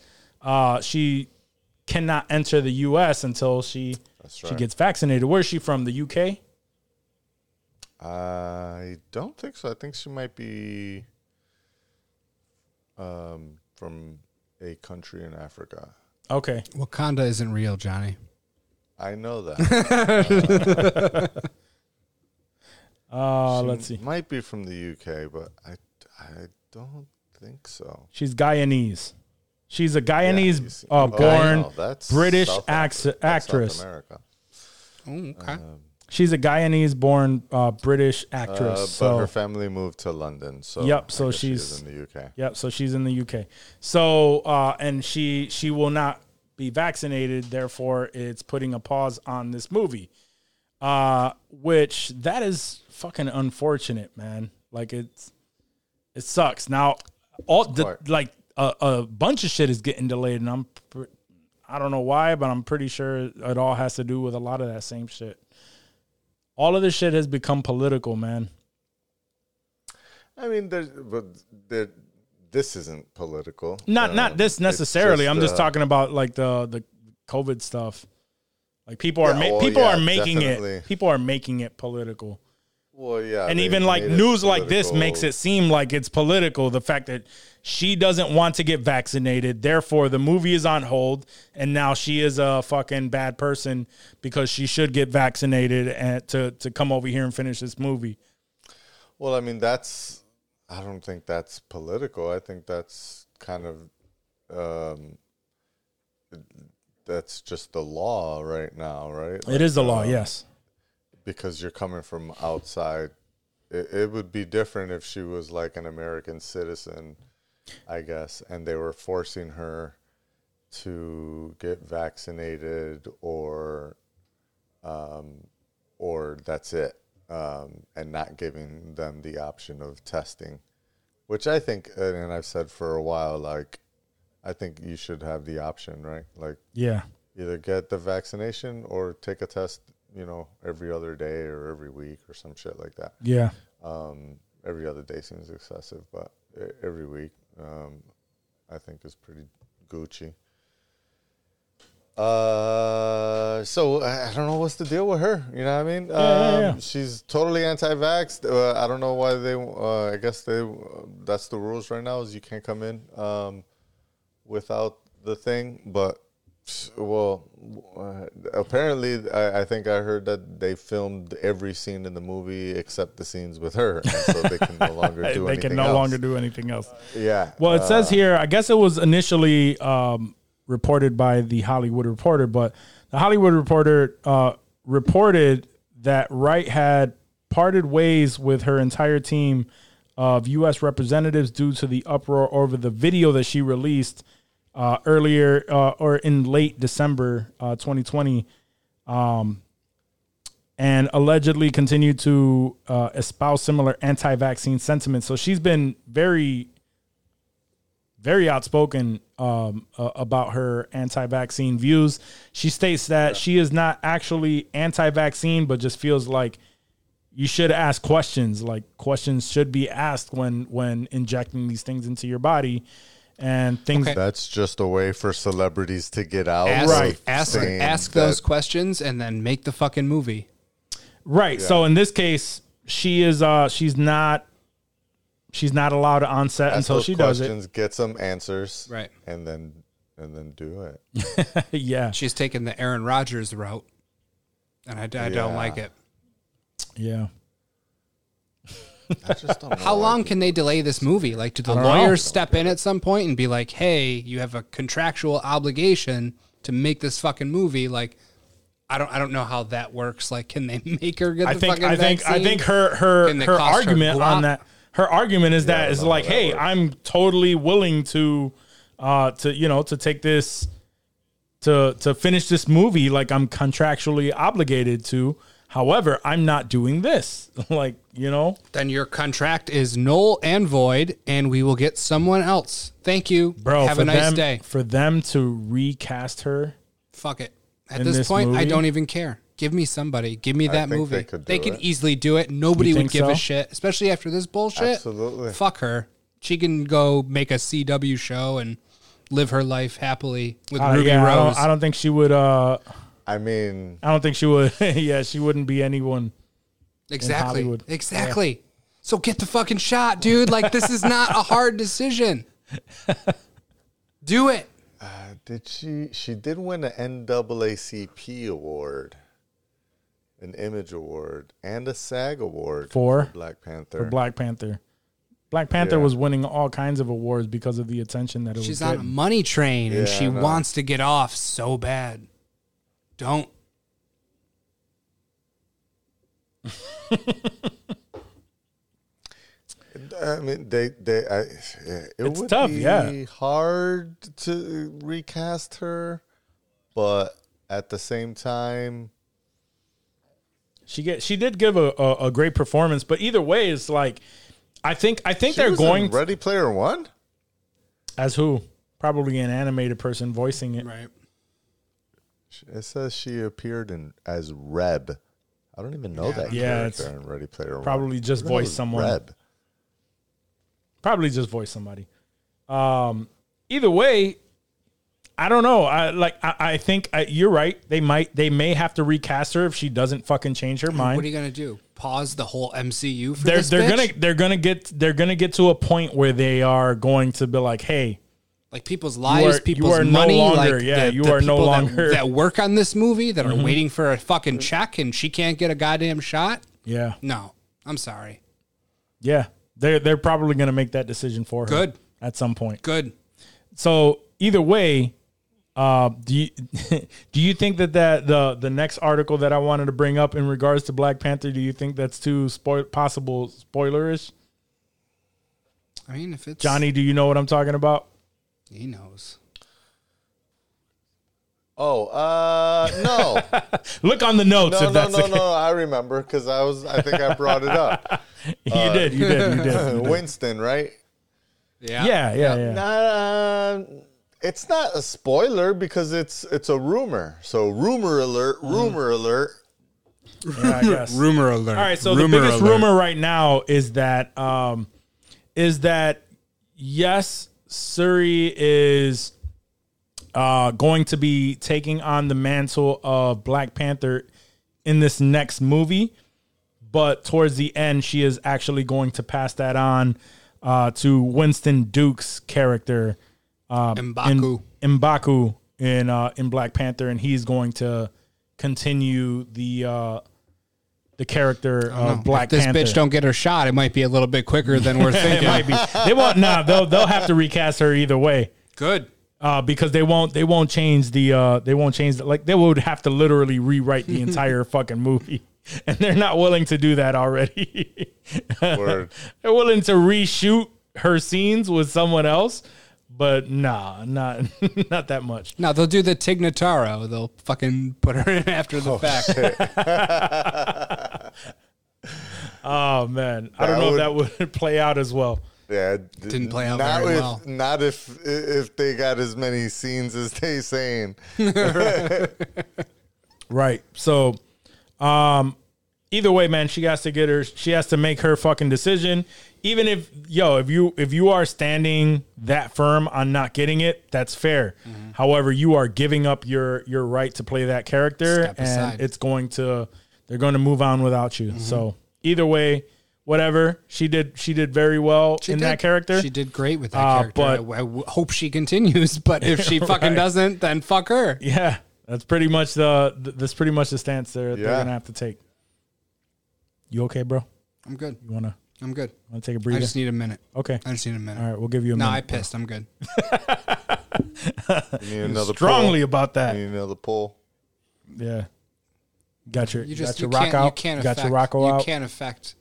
she cannot enter the U.S. until she gets vaccinated. Where is she from? The U.K.? I don't think so. I think she might be from a country in Africa. Okay. Wakanda isn't real, Johnny. I know that. Let's see. Might be from the UK, but I don't think so. She's Guyanese. She's a Guyanese born British actress. Ooh, okay. She's a Guyanese-born British actress. But her family moved to London, so she's in the UK. Yep, so she's in the UK. So and she will not be vaccinated. Therefore, it's putting a pause on this movie, which that is fucking unfortunate, man. Like it sucks. Now a bunch of shit is getting delayed, and I don't know why, but I'm pretty sure it all has to do with a lot of that same shit. All of this shit has become political, man. I mean, this isn't political. Not this necessarily. I'm just talking about like the COVID stuff. Like people are making it political. Well, yeah, and even like news like this makes it seem like it's political. The fact that she doesn't want to get vaccinated, therefore the movie is on hold, and now she is a fucking bad person because she should get vaccinated and to come over here and finish this movie. Well, I mean, I don't think that's political. I think that's kind of that's just the law right now, right? Like, it is the law, yes. Because you're coming from outside. It would be different if she was like an American citizen, I guess, and they were forcing her to get vaccinated or that's it, and not giving them the option of testing, which I think, and I've said for a while, like, I think you should have the option, right? Like, yeah, either get the vaccination or take a test, you know, every other day or every week or some shit like that. Yeah. Every other day seems excessive, but every week I think is pretty Gucci. So I don't know what's the deal with her. You know what I mean? Yeah. She's totally anti-vaxxed. I don't know why I guess that's the rules right now, is you can't come in without the thing, but well, apparently, I think I heard that they filmed every scene in the movie except the scenes with her, and so they can no longer do anything else. Yeah. Well, it says here, I guess it was initially reported by The Hollywood Reporter, but The Hollywood Reporter reported that Wright had parted ways with her entire team of U.S. representatives due to the uproar over the video that she released earlier or in late December 2020, and allegedly continued to espouse similar anti-vaccine sentiments. So she's been very, very outspoken about her anti-vaccine views. She states that she is not actually anti-vaccine, but just feels like you should ask questions. Like, questions should be asked when injecting these things into your body. And things that's just a way for celebrities to get out. Ask those questions and then make the fucking movie. Right. Yeah. So in this case, she is she's not allowed to on set until she does it. Get some answers. Right. And then do it. Yeah. She's taking the Aaron Rodgers route, and I don't like it. Yeah. How long can they delay this movie? Like, do the lawyers step in at some point and be like, hey, you have a contractual obligation to make this fucking movie? Like, I don't know how that works. Like, can they make her get vaccine? I think her argument on that, her argument is that is like, hey, I'm totally willing to take this, to finish this movie. Like, I'm contractually obligated to. However, I'm not doing this. Like, you know. Then your contract is null and void, and we will get someone else. Thank you. Bro, have a nice day. For them to recast her. Fuck it. At this point, I don't even care. Give me somebody. Give me that movie. They could easily do it. Nobody would give a shit, especially after this bullshit. Absolutely. Fuck her. She can go make a CW show and live her life happily with Ruby Rose. I don't think she would. I mean, I don't think she would. Yeah, she wouldn't be anyone. Exactly. In Hollywood. Exactly. Yeah. So get the fucking shot, dude. Like, this is not a hard decision. Do it. Did she? She did win an NAACP award, an Image award, and a SAG award for Black Panther. For Black Panther. Black Panther was winning all kinds of awards because of the attention that it was getting. She's on a money train, and she wants to get off so bad. Don't. I mean, it would be hard to recast her, but at the same time, she did give a great performance. But either way, it's like I think they're going Ready Player One as who? Probably an animated person voicing it, right? It says she appeared as Reb. I don't even know that character in Ready Player One. Probably just voiced someone. Reb. Probably just voice somebody. Either way, I don't know. I think you're right. They may have to recast her if she doesn't fucking change her mind. What are you gonna do? Pause the whole MCU for this? They're gonna get to a point where they are going to be like, hey, like people's lives, people's money, that work on this movie that are waiting for a fucking check and she can't get a goddamn shot. Yeah. No, I'm sorry. Yeah. They're probably going to make that decision for her at some point. Good. So either way, do you think that the next article that I wanted to bring up in regards to Black Panther, do you think that's too possible spoilerish? I mean, if it's Johnny, do you know what I'm talking about? He knows. Oh, no. Look on the notes if that's the case. No, I remember because I think I brought it up. You did. Winston, right? Yeah. It's not a spoiler because it's a rumor. So rumor alert. Yeah, I guess. Rumor alert. All right, so the biggest rumor right now is that yes, Suri is going to be taking on the mantle of Black Panther in this next movie. But towards the end, she is actually going to pass that on to Winston Duke's character, M'Baku in Black Panther. And he's going to continue the character of Black Panther. If this bitch don't get her shot, it might be a little bit quicker than we're thinking. It might be. They won't. Nah, they'll have to recast her either way. Good. Because they won't change they would have to literally rewrite the entire fucking movie, and they're not willing to do that already. They're willing to reshoot her scenes with someone else, but not that much. No, they'll do the Tig Notaro. They'll fucking put her in after the fact. Oh man, I don't know if that would play out as well. Yeah, it didn't play out very well. Not if they got as many scenes as they saying. Right. So, either way, man, she has to make her fucking decision. Even if you are standing that firm on not getting it, that's fair. Mm-hmm. However, you are giving up your right to play that character, and they're going to move on without you. Mm-hmm. So either way. Whatever she did very well that character. She did great with that character. I hope she continues. But if she fucking doesn't, then fuck her. Yeah, that's pretty much the stance they're gonna have to take. You okay, bro? I'm good. You wanna? I'm good. Wanna take a breather? I just need a minute. Okay. I just need a minute. All right, we'll give you a minute. No, I pissed. Bro. I'm good. You need another strongly pull. About that. You need another pull. Yeah. You got your rock out. You can't affect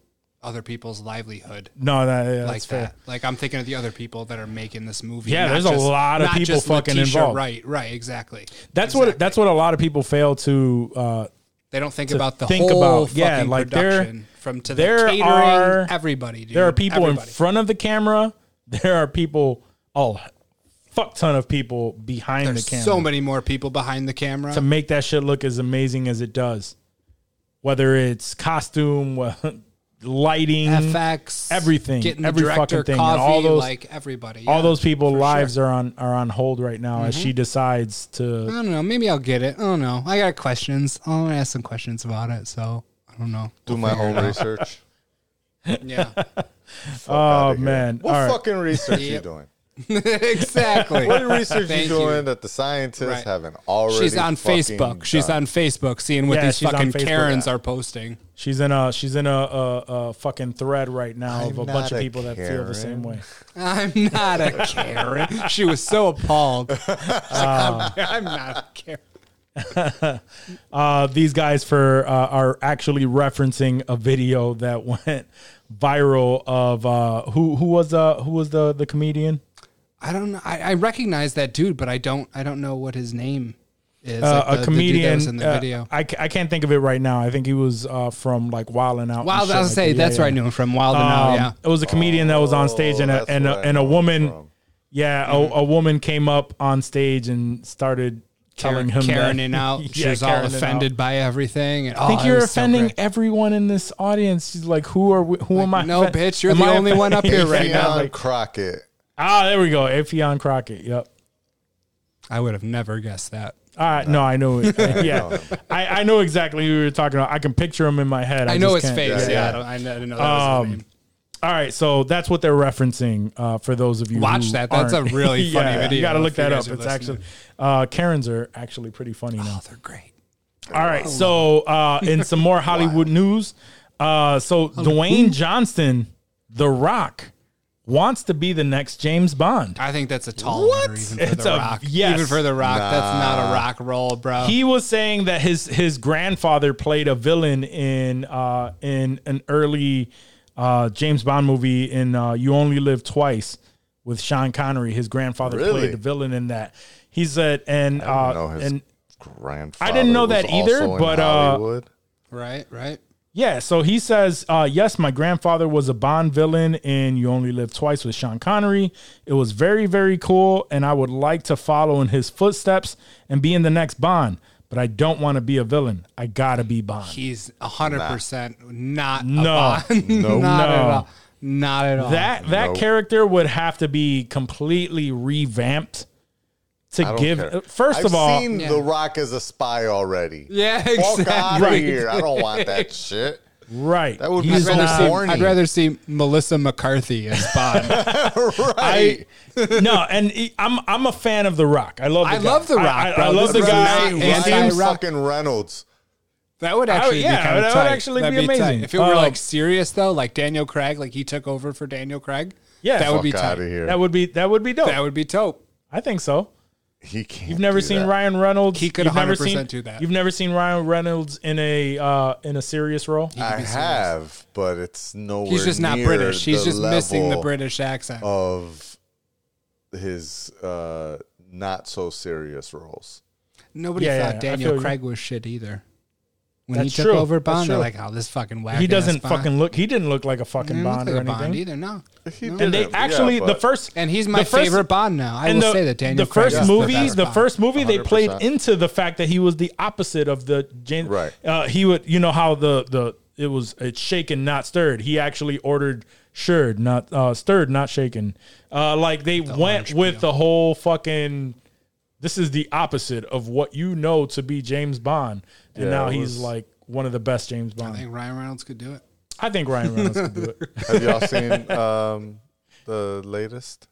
other people's livelihood. No, that's fair. That. Like, I'm thinking of the other people that are making this movie. Yeah, there's a lot of people fucking involved. Right, exactly. That's what a lot of people fail to They don't think about the whole fucking production from to the catering, everybody, dude. There are people in front of the camera. There are people, oh, fuck ton of people behind the camera. There's so many more people behind the camera. To make that shit look as amazing as it does. Whether it's costume, lighting, FX, everything, getting every director, fucking thing, coffee, and all those, like everybody, all those people's lives are on hold right now as she decides to. I don't know. Maybe I'll get it. I don't know. I got questions. I'll ask some questions about it. So I don't know. Do my own research. Yeah. Oh man, what fucking research you doing? Exactly. What research you doing that the scientists haven't already? She's on Facebook. Done. She's on Facebook, seeing what these fucking Karens are posting. She's in a fucking thread right now of a bunch of people that feel the same way. I'm not a Karen. She was so appalled. I'm not a Karen. These guys are actually referencing a video that went viral of who was the comedian? I don't know. I recognize that dude, but I don't know what his name is. Like a comedian that was in the video. I can't think of it right now. I think he was from like Wild and Out. Wild, I was say that's where I knew him from. Wild and Out. Yeah, it was a comedian that was on stage and a woman. A woman came up on stage and started. Telling him Karening out. She was all offended by everything. And, I think you're offending everyone in this audience. She's like, who am I? No, bitch, you're the only one up here right now. Ephyon Crockett. There we go. Ephyon Crockett. Yep. I would have never guessed that. All right. No, I know it. Yeah. I know exactly who you're talking about. I can picture him in my head. I know his face. Yeah. I didn't know that was his name. All right, so that's what they're referencing for those of you watch who that. That's aren't. A really funny video. You got to look that up. It's listening. Actually Karens are actually pretty funny now. They're great. All right, so in some more Hollywood news, Dwayne Johnson, The Rock, wants to be the next James Bond. I think that's a tall order even for The Rock. Yes. Even for The Rock, that's not a rock role, bro. He was saying that his grandfather played a villain in an early James Bond movie in You Only Live Twice with Sean Connery. His grandfather played the villain in that. He said, and I didn't know his grandfather. I didn't know that either, but right. Yeah, so he says, yes, my grandfather was a Bond villain in You Only Live Twice with Sean Connery. It was very, very cool, and I would like to follow in his footsteps and be in the next Bond. But I don't want to be a villain. I got to be Bond. He's 100% not Bond. No. Not at all. That character would have to be completely revamped to give. Care. First I've of all, I've seen The Rock as a spy already. Yeah, exactly. Walk out of here. I don't want that shit. Right. That would be so corny. I'd rather see Melissa McCarthy as Bond. Right. I'm a fan of The Rock. I love The Rock. I love the guy. Anti fucking Reynolds. That would actually be kind of tight. That would actually be amazing. If it were like serious though, like Daniel Craig, like he took over for Daniel Craig. Yeah, that would be tight. That would be dope. That would be dope. I think so. He can't. You've never seen Ryan Reynolds. He could 100% do that. You've never seen Ryan Reynolds in a serious role. I have, but it's nowhere. He's just not British. He's just missing the British accent of his not so serious roles. Nobody thought Daniel Craig was shit either. When he took over Bond, they're like, "Oh, this fucking wacky." He doesn't fucking look. He didn't look like a fucking Bond or anything either. No. And they actually and he's my favorite Bond now. I will say that Daniel Craig. The first movie, they played into the fact that he was the opposite of the James. Right. He would, you know how it's shaken, not stirred. He actually ordered stirred, not stirred, not shaken. Like they went with the whole fucking. This is the opposite of what you know to be James Bond. And now he's like one of the best James Bond. I think Ryan Reynolds could do it. Have y'all seen the latest?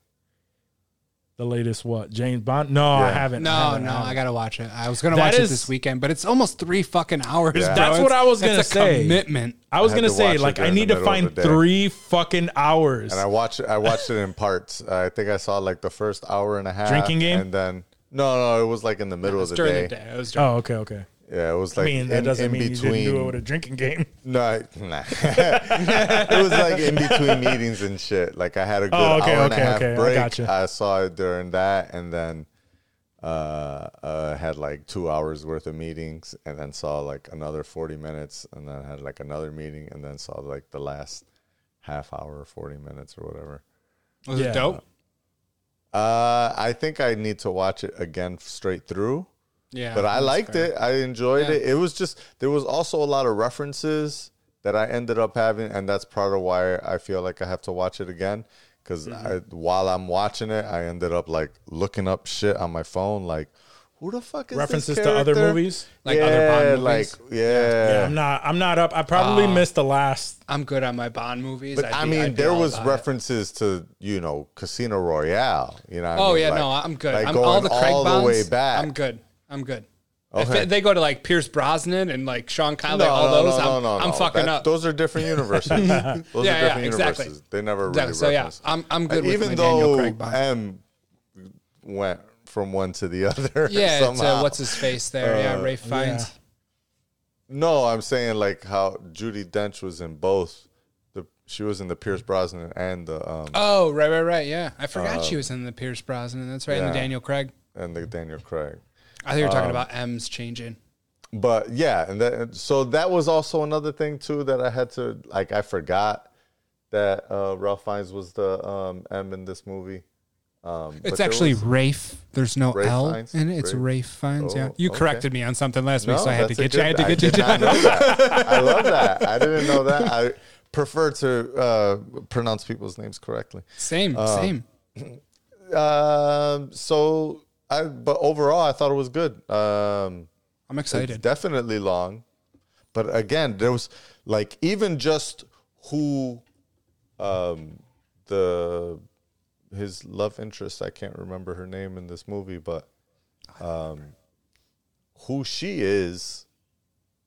The latest what? James Bond? No, I haven't. No, I got to watch it. I was going to watch it this weekend, but it's almost 3 fucking hours. Yeah. That's what I was going to say. Commitment. I was going to say, like, I need to find 3 fucking hours. And I watched it in parts. I think I saw, like, the first hour and a half. Drinking game? And then, no, it was, like, in the middle of the day. It was during the day. Oh, okay. Yeah, it was like that doesn't mean you didn't do it with a drinking game. No. It was like in between meetings and shit. Like I had a good hour and a half break. I saw it during that, and then had like 2 hours worth of meetings, and then saw like another 40 minutes, and then had like another meeting, and then saw like the last half hour, 40 minutes or whatever. Was it dope? I think I need to watch it again straight through. Yeah. But I liked it. I enjoyed it. It was just, there was also a lot of references that I ended up having, and that's part of why I feel like I have to watch it again. Because while I'm watching it, I ended up, like, looking up shit on my phone. Like, who the fuck is references this character? To other movies? Like, other Bond movies? Like, I'm not up. I probably missed the last. I'm good on my Bond movies. But, I mean, there was references to, you know, Casino Royale. You know what I mean? Yeah, like, no, I'm good. Like, I'm going all the Craig all Bonds, the way back. I'm good. I'm good. Okay. If they go to, like, Pierce Brosnan and, like, Sean Connery, I'm fucking up. Those are different universes. Universes. Exactly. They never really reference. So, I'm good with even though Daniel Craig Bond went from one to the other. Yeah, it's what's-his-face there. Ralph Fiennes. Yeah. No, I'm saying, like, how Judi Dench was in both. She was in the Pierce Brosnan and the... right, yeah. I forgot she was in the Pierce Brosnan. That's right, and the Daniel Craig. And the Daniel Craig. I think you're talking about M's changing. But, yeah. And so that was also another thing, too, that I had to... Like, I forgot that Ralph Fiennes was the M in this movie. It's actually Rafe. There's no Rafe L Fiennes. In it. It's Rafe Fiennes. You corrected me on something last week, so I had to get you. I love that. I didn't know that. I prefer to pronounce people's names correctly. Same. But overall, I thought it was good. I'm excited. It's definitely long. But again, there was like even just who his love interest, I can't remember her name in this movie, but who she is,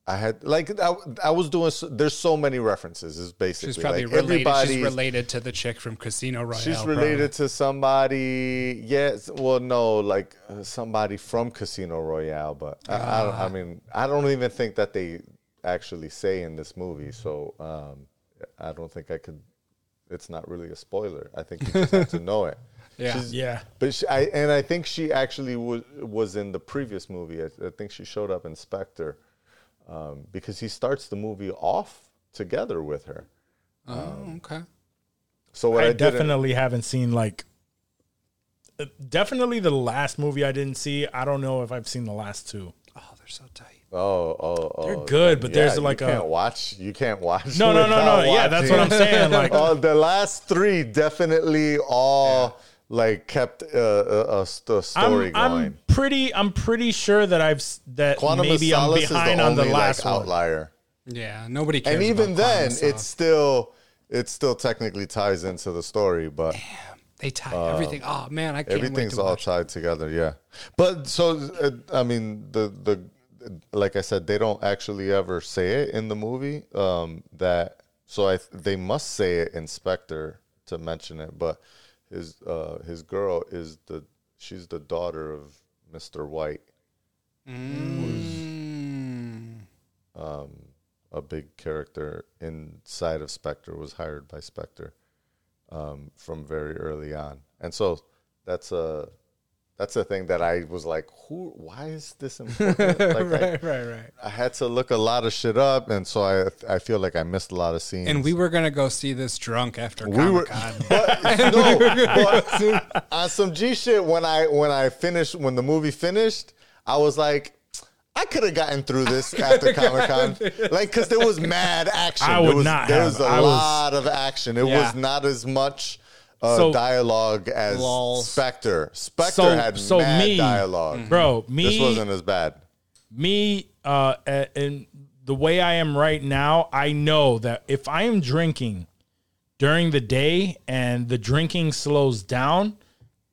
there's so many references. Is basically she's probably like related. She's related to the chick from Casino Royale. She's related to somebody. Yes, well, no, like somebody from Casino Royale. But I don't even think that they actually say in this movie. So I don't think I could. It's not really a spoiler. I think you just have to know it. But I think she actually was in the previous movie. I think she showed up in Spectre. Because he starts the movie off together with her. Okay. So what I definitely haven't seen, like, definitely the last movie I didn't see. I don't know if I've seen the last two. Oh, they're so tight. Oh. They're good, but there's like you can't watch. You can't watch. No. Yeah, that's what I'm saying. Like, the last three definitely all like kept the story going. I'm pretty sure that I'm behind on the last one. Outlier. Yeah, nobody cares. And even then, it still technically ties into the story, but damn, they tie everything. Oh man, I can't. Everything's all tied together. Yeah, but so I mean, the like I said, they don't actually ever say it in the movie. They must say it in Spectre to mention it, but his girl is she's the daughter of Mr. White, who's a big character inside of Spectre, was hired by Spectre from very early on. And so that's a thing that I was like, why is this important? Like, right. I had to look a lot of shit up, and so I feel like I missed a lot of scenes. And we were going to go see this drunk after Comic-Con. On some G shit, when the movie finished, I was like, I could have gotten through this after Comic-Con. Like, because there was mad action. There was a lot of action. It was not as much... dialogue as Spectre. Spectre had dialogue. Bro, this wasn't as bad. And the way I am right now, I know that if I am drinking during the day and the drinking slows down,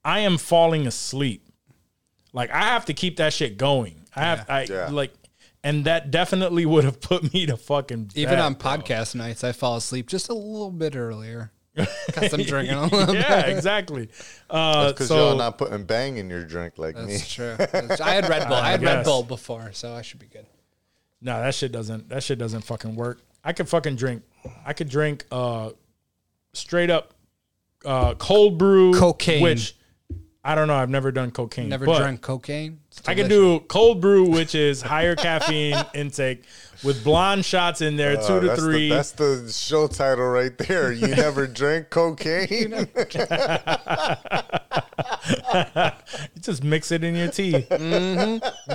I am falling asleep. Like, I have to keep that shit going. And that definitely would have put me to fucking bed. Even on podcast nights, I fall asleep just a little bit earlier. Because I'm drinking a little bit. Exactly. Because y'all not putting bang in your drink like me. That's true. I had Red Bull. Red Bull before, so I should be good. No, that shit doesn't fucking work. I could fucking drink. I could drink straight up cold brew. Cocaine. Which I don't know. I've never done cocaine. Never drank cocaine? I can do cold brew, which is higher caffeine intake with blonde shots in there, 2 to 3. That's the show title right there. You never drank cocaine? You just mix it in your tea. Mm-hmm.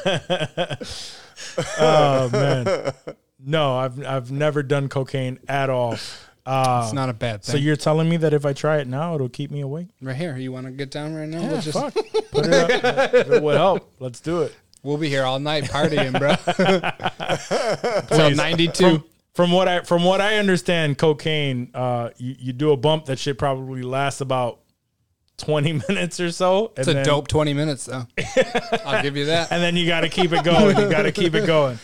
Mm-hmm. Oh, man. No, I've never done cocaine at all. It's not a bad thing. So you're telling me that if I try it now, it'll keep me awake? Right here. You want to get down right now? Yeah, we'll just put it up. If it would help. Let's do it. We'll be here all night partying, bro. Until 92. From what I understand, cocaine, you do a bump. That shit probably lasts about 20 minutes or so. It's a dope 20 minutes, though. I'll give you that. And then you got to keep it going. You got to keep it going.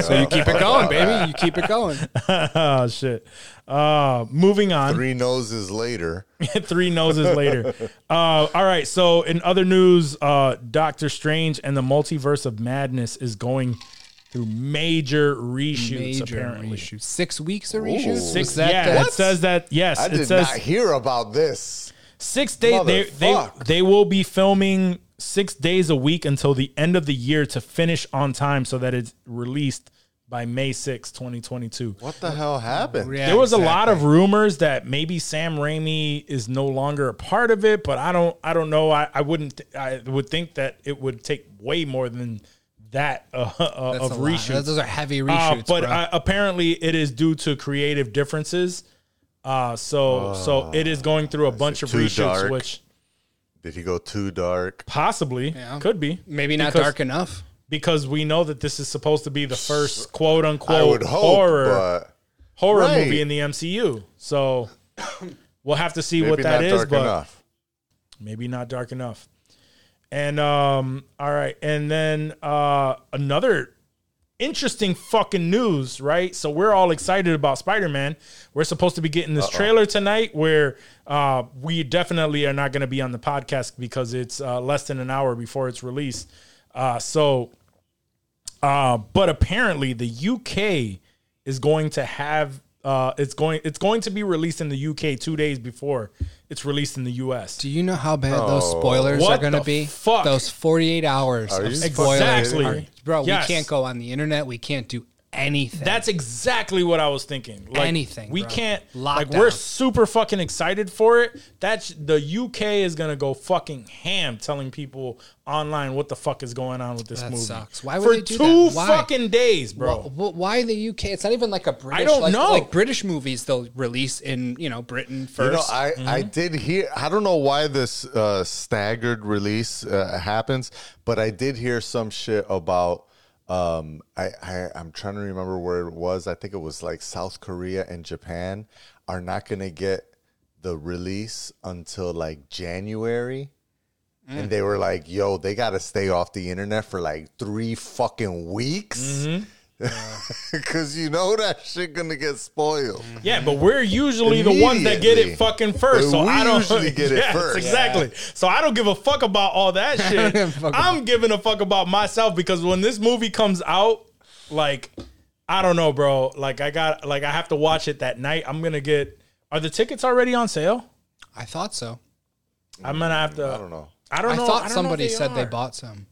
So you keep it going, baby. You keep it going. Oh, shit. Moving on. Three noses later. All right. So in other news, Doctor Strange and the Multiverse of Madness is going through major reshoots. Apparently, 6 weeks of reshoots. It says that. Yes, I did not hear about this. 6 days. They will be filming 6 days a week until the end of the year to finish on time, so that it's released by May 6, 2022. What the hell happened? Yeah, there was a lot of rumors that maybe Sam Raimi is no longer a part of it, but I don't know. I would think that it would take way more than that of reshoots. Those are heavy reshoots. But apparently it is due to creative differences. So it is going through a bunch of reshoots, which did he go too dark? Possibly. Yeah. Could be. Maybe not dark enough. Because we know that this is supposed to be the first "quote unquote" horror movie in the MCU, so we'll have to see what that is. But maybe not dark enough. And all right, and then another interesting fucking news, right? So we're all excited about Spider-Man. We're supposed to be getting this trailer tonight, where we definitely are not going to be on the podcast because it's less than an hour before it's released. But apparently the UK is going to have it's going to be released in the UK 2 days before it's released in the US. Do you know how bad those spoilers are going to be? Fuck? Those 48 hours of spoilers. Exactly. Bro, yes. We can't go on the internet. We can't do anything. That's exactly what I was thinking. Like, anything. We can't. Lockdown. We're super fucking excited for it. That's the UK is gonna go fucking ham, telling people online what the fuck is going on with this movie. Sucks. Why would they do that? For 2 fucking days, bro. Why the UK? It's not even like a British. I don't know. Like British movies, they'll release in Britain first. You know, I did hear. I don't know why this staggered release happens, but I did hear some shit about. I'm trying to remember where it was. I think it was like South Korea and Japan are not going to get the release until like January. And they were like, yo, they got to stay off the internet for like 3 fucking weeks. Mm-hmm. Because you know that shit gonna get spoiled. Yeah, but we're usually the ones that get it fucking first. So I don't usually get it first. Exactly. Yeah. So I don't give a fuck about all that shit. I'm giving a fuck about myself, because when this movie comes out, like I don't know, bro. Like I have to watch it that night. I'm gonna get. Are the tickets already on sale? I thought so. I'm gonna have to. I don't know. I don't know. I thought somebody said they bought some.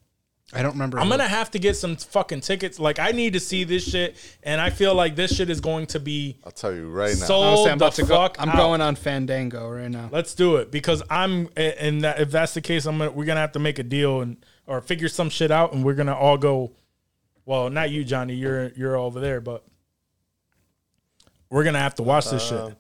I don't remember. I'm going to have to get some fucking tickets. Like, I need to see this shit, and I feel like this shit is going to be... I'll tell you right now. I'm going on Fandango right now. Let's do it, because if that's the case, we're going to have to make a deal or figure some shit out, and we're going to all go... Well, not you, Johnny. You're over there, but we're going to have to watch this shit.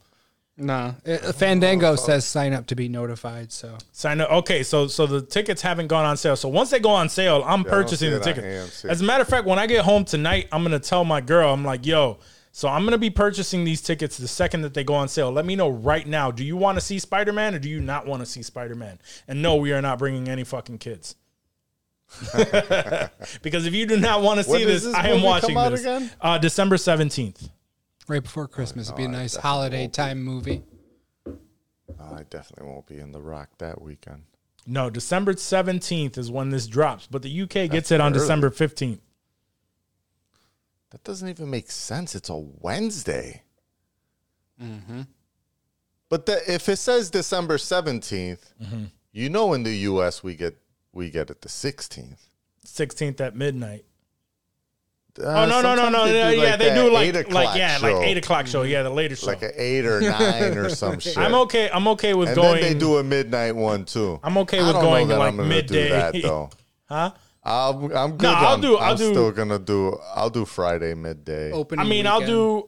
Nah. Fandango says sign up to be notified. So sign up. Okay, so the tickets haven't gone on sale. So once they go on sale, I'm purchasing the tickets. As a matter of fact, when I get home tonight, I'm going to tell my girl, I'm like, yo, so I'm going to be purchasing these tickets the second that they go on sale. Let me know right now. Do you want to see Spider-Man or do you not want to see Spider-Man? And no, we are not bringing any fucking kids. Because if you do not want to see this, I am watching this. Again? December 17th. Right before Christmas. It'd be a nice holiday time movie. I definitely won't be in The Rock that weekend. No, December 17th is when this drops, but the UK gets it on December 15th. That doesn't even make sense. It's a Wednesday. Mm-hmm. But if it says December 17th, mm-hmm. you know, in the U.S. we get it the 16th. 16th at midnight. Oh no! They like they do like 8 o'clock show. Yeah, the later show, like an 8 or 9 or some shit. I'm okay with and going. And then they do a midnight one too. I'm okay with going to like midday. I don't know that I'm gonna do that though. Huh? I'm good. No, I'll do Friday midday. Opening weekend.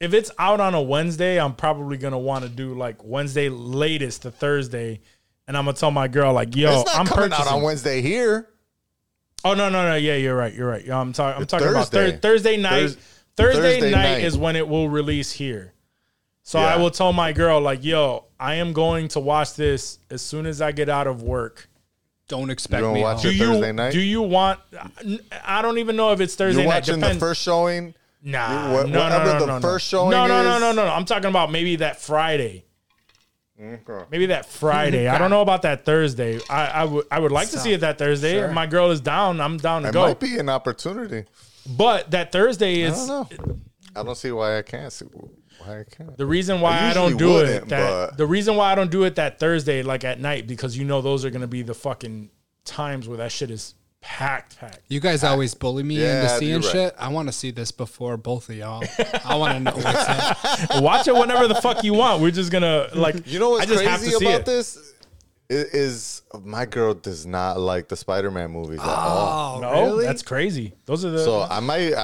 If it's out on a Wednesday, I'm probably gonna want to do like Wednesday latest to Thursday, and I'm gonna tell my girl like, yo, it's not I'm coming purchasing out on Wednesday here. Oh, no. Yeah, you're right. I'm talking about Thursday night. Thursday night is when it will release here. So yeah. I will tell my girl, like, yo, I am going to watch this as soon as I get out of work. Don't expect me. Thursday night? Do you want... I don't even know if it's Thursday night. You're watching the first showing? Nah. No. I'm talking about maybe that Friday. Maybe that Friday. I don't know about that Thursday. I would like to see it that Thursday. Sure. My girl is down. I'm down to go. It might be an opportunity. But that Thursday is... I don't know. I don't see why I can't. The reason why I don't do it... The reason why I don't do it that Thursday, like at night, because you know those are going to be the fucking times where that shit is packed. You guys always bully me into seeing shit. I want to see this before both of y'all. I want to know what's up. Watch it whenever the fuck you want. We're just going to like... You know what's crazy about this? Is my girl does not like the Spider-Man movies at all. No, really? That's crazy. Those are the... So I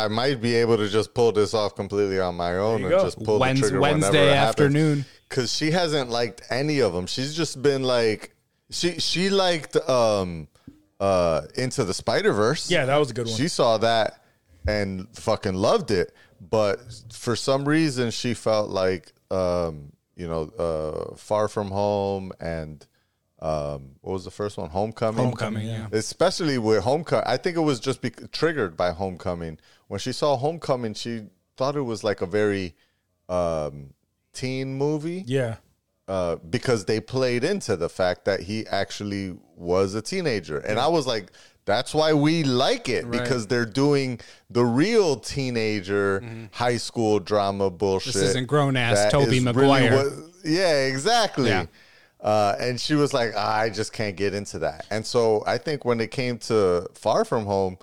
might be able to just pull this off completely on my own and just pull the trigger Wednesday afternoon. Because she hasn't liked any of them. She's just been like... She liked Into the Spider-Verse. Yeah, that was a good one. She saw that and fucking loved it. But for some reason, she felt like, Far From Home and... what was the first one? Homecoming, yeah. Especially with Homecoming. I think it was just triggered by Homecoming. When she saw Homecoming, she thought it was like a very teen movie. Yeah. Because they played into the fact that he actually was a teenager. And I was like, that's why we like it. Right. Because they're doing the real teenager high school drama bullshit. This isn't grown-ass Tobey Maguire. Really exactly. Yeah. And she was like, I just can't get into that. And so I think when it came to Far From Home,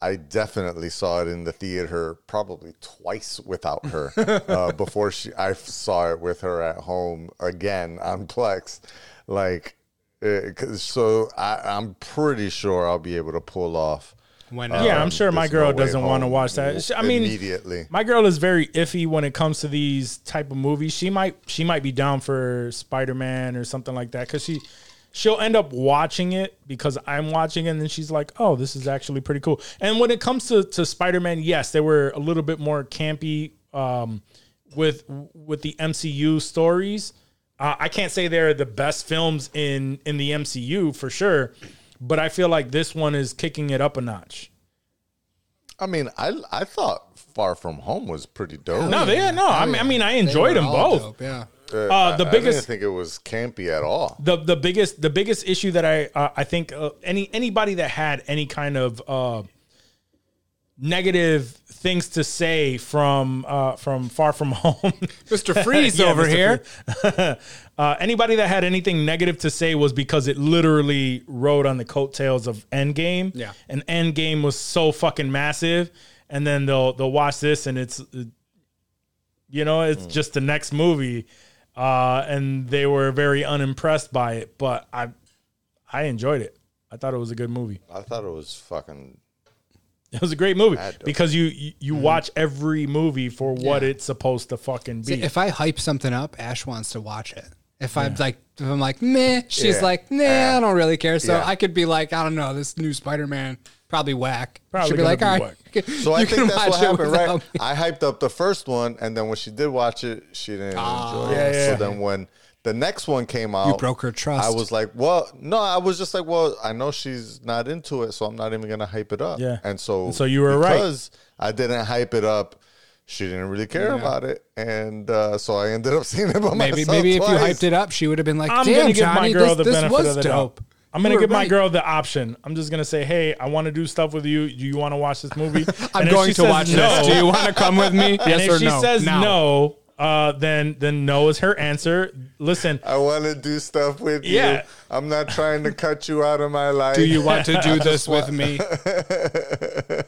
I definitely saw it in the theater probably twice without her before I saw it with her at home again on Plex. Like, I'm pretty sure I'll be able to pull off. I'm sure my girl doesn't want to watch that. I mean, immediately. My girl is very iffy when it comes to these type of movies. She might be down for Spider-Man or something like that because she'll end up watching it because I'm watching it, and then she's like, "Oh, this is actually pretty cool." And when it comes to Spider-Man, yes, they were a little bit more campy with the MCU stories. I can't say they're the best films in the MCU for sure. But I feel like this one is kicking it up a notch. I mean, I thought Far From Home was pretty dope. I mean, I enjoyed them both. Dope, yeah. I didn't think it was campy at all. The biggest issue that I think anybody that had any kind of negative things to say from Far From Home, Mr. Freeze over Mr. here. Anybody that had anything negative to say was because it literally rode on the coattails of Endgame. Yeah, and Endgame was so fucking massive, and then they'll watch this and it's just the next movie, and they were very unimpressed by it. But I enjoyed it. I thought it was a good movie. I thought it was fucking... It was a great movie because you watch every movie for what it's supposed to fucking be. See, if I hype something up, Ash wants to watch it. If I'm like, meh, she's like, nah, I don't really care. So I could be like, I don't know, this new Spider-Man, probably whack. She'll be like, all right. So I think that's what happened, right? Me. I hyped up the first one, and then when she did watch it, she didn't enjoy it. Yeah, so then when the next one came out, you broke her trust. I was like, well, no, I was just like, well, I know she's not into it, so I'm not even going to hype it up. Yeah. And so you were right. Because I didn't hype it up, she didn't really care about it. And so I ended up seeing it by myself. Maybe if you hyped it up, she would have been like, damn, Johnny, this was dope. I'm going to give my girl the option. I'm just going to say, hey, I want to do stuff with you. Do you want to watch this movie? I'm going to watch this. Do you want to come with me? Yes or no? If she says no... Then no is her answer. Listen, I want to do stuff with you. I'm not trying to cut you out of my life. Do you want to do this with me?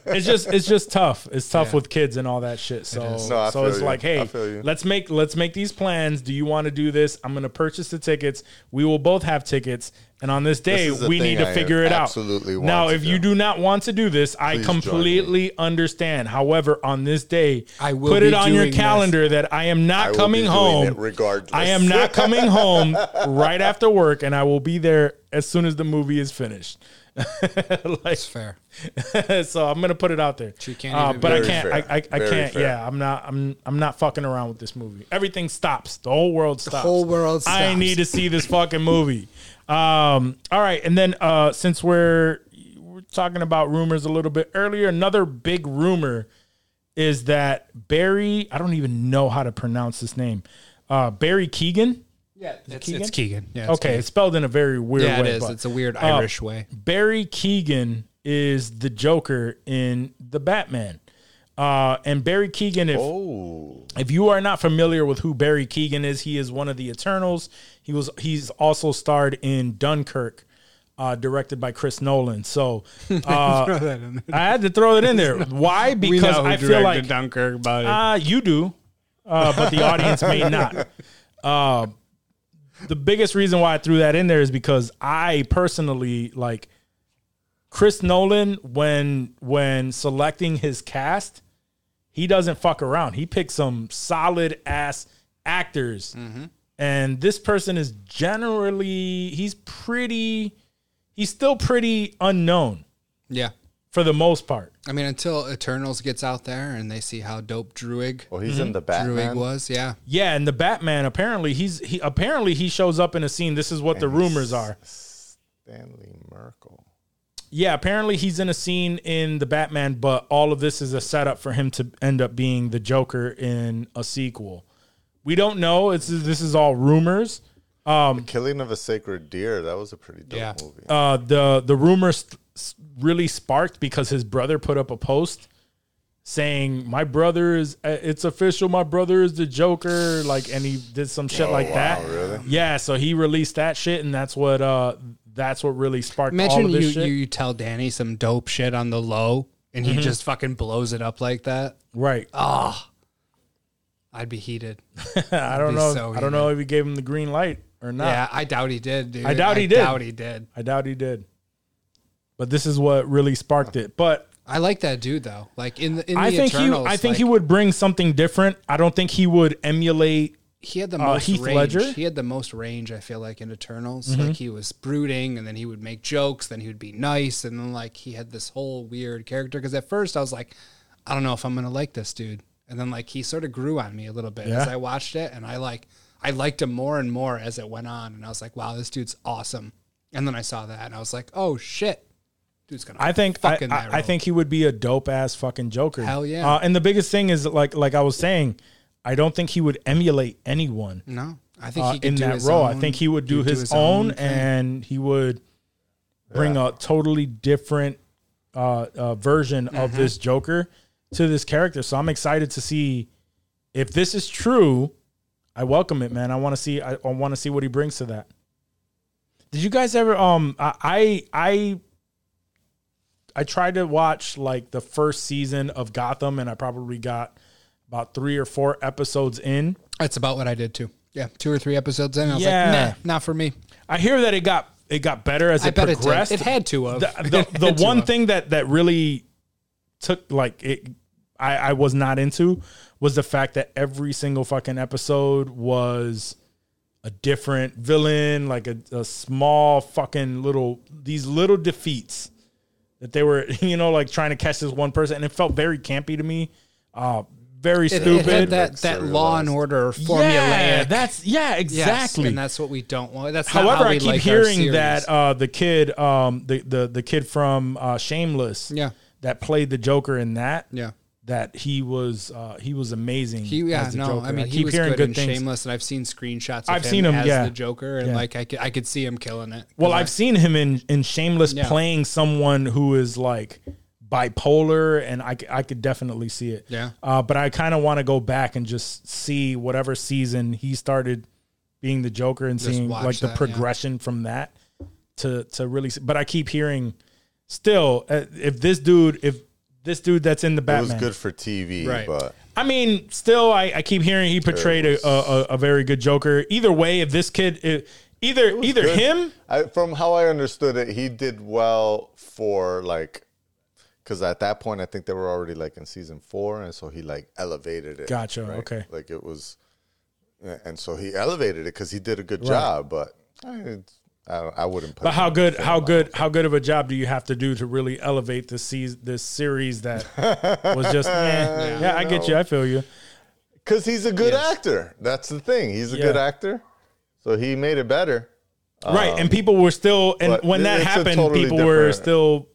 It's just tough. It's tough with kids and all that shit. So it's like, hey, let's make these plans. Do you want to do this? I'm going to purchase the tickets. We will both have tickets. And on this day, we need to figure it out. Absolutely. Now, if you do not want to do this, I completely understand. However, on this day, put it on your calendar that I am not coming home. Regardless, I am not coming home right after work, and I will be there as soon as the movie is finished. That's fair. So I'm gonna put it out there. She can't even but I can't. Fair. I can't. Fair. Yeah, I'm not fucking around with this movie. Everything stops. The whole world stops. The whole world stops. I need to see this fucking movie. All right, and then since we're talking about rumors a little bit earlier, another big rumor is that Barry, I don't even know how to pronounce his name, Barry Keegan? Yeah, it's Keegan. Yeah, it's okay, Keegan. It's spelled in a very weird way. Yeah, it is. It's a weird Irish way. Barry Keegan is the Joker in the Batman. And Barry Keegan, if you are not familiar with who Barry Keegan is, he is one of the Eternals. He's also starred in Dunkirk, directed by Chris Nolan. So I had to throw it in there. Why? Because I feel like Dunkirk, you do, but the audience may not. The biggest reason why I threw that in there is because I personally like Chris Nolan, when selecting his cast, he doesn't fuck around. He picks some solid ass actors. Mm-hmm. And this person is generally, he's still pretty unknown. Yeah. For the most part. I mean, until Eternals gets out there and they see how dope Druig. Well, he's in the Batman. Druig was, yeah. Yeah, and the Batman, apparently he shows up in a scene. This is what the rumors are. Stanley Merkel. Yeah, apparently he's in a scene in the Batman, but all of this is a setup for him to end up being the Joker in a sequel. We don't know. This is all rumors. The Killing of a Sacred Deer, that was a pretty dope movie. The rumors really sparked because his brother put up a post saying, it's official, my brother is the Joker, and he did some shit that. Really? Yeah, so he released that shit, and that's what... that's what really sparked all of this shit. Imagine you tell Danny some dope shit on the low, and he just fucking blows it up like that. Right. Oh, I'd be heated. I don't know if he gave him the green light or not. Yeah, I doubt he did, dude. I doubt he did. But this is what really sparked it. But I like that dude, though. Like in the Eternals. I think he would bring something different. I don't think he would emulate... He had the most Heath range. Ledger? He had the most range, I feel like, in Eternals. Mm-hmm. Like he was brooding, and then he would make jokes, then he would be nice, and then he had this whole weird character. Because at first I was like, I don't know if I'm gonna like this dude, and then he sort of grew on me a little bit as I watched it, and I liked him more and more as it went on, and I was like, wow, this dude's awesome. And then I saw that, and I was like, oh shit, dude's gonna. I think he would be a dope ass fucking Joker. Hell yeah! And the biggest thing is like I was saying. I don't think he would emulate anyone. No, I think he could in do that his role. Own, I think he would do his own, and he would bring a totally different version of this Joker to this character. So I'm excited to see if this is true. I welcome it, man. I want to see. I want to see what he brings to that. Did you guys ever? I tried to watch the first season of Gotham, and I probably got about 3 or 4 episodes in. That's about what I did too. Yeah, 2 or 3 episodes in. I was like, nah, not for me. I hear that it got better as it progressed. It had to have. The one thing that really took I was not into was the fact that every single fucking episode was a different villain, a small fucking little defeats that they were trying to catch this one person, and it felt very campy to me. Very stupid. It had that Law and Order formula. Yeah, exactly. Yes, and that's what we don't want. That's however, how I keep hearing that the kid, the kid from Shameless, that played the Joker in that, that he was amazing. Joker. I mean, he was good in Shameless, and I've seen screenshots. I've seen him as the Joker, and I could see him killing it. Well, I've seen him in Shameless playing someone who is bipolar, and I could definitely see it. Yeah. But I kind of want to go back and just see whatever season he started being the Joker and just seeing like the progression from that to really see. But I keep hearing still, if this dude that's in the Batman. It was good for TV, right. But. I mean, still, I keep hearing he portrayed a very good Joker. Either way, if this kid... Either good. Him. From how I understood it, he did well for like, because at that point I think they were already like in season 4, and so he like elevated it. Gotcha. Right? Okay. Like it was, and so he elevated it because he did a good job. But I wouldn't. But how good of a job do you have to do to really elevate this series that was just? Yeah, yeah, I get you. I feel you. Because he's a good actor. That's the thing. He's a good actor. So he made it better. Right. And people were still, and when that happened, totally people were still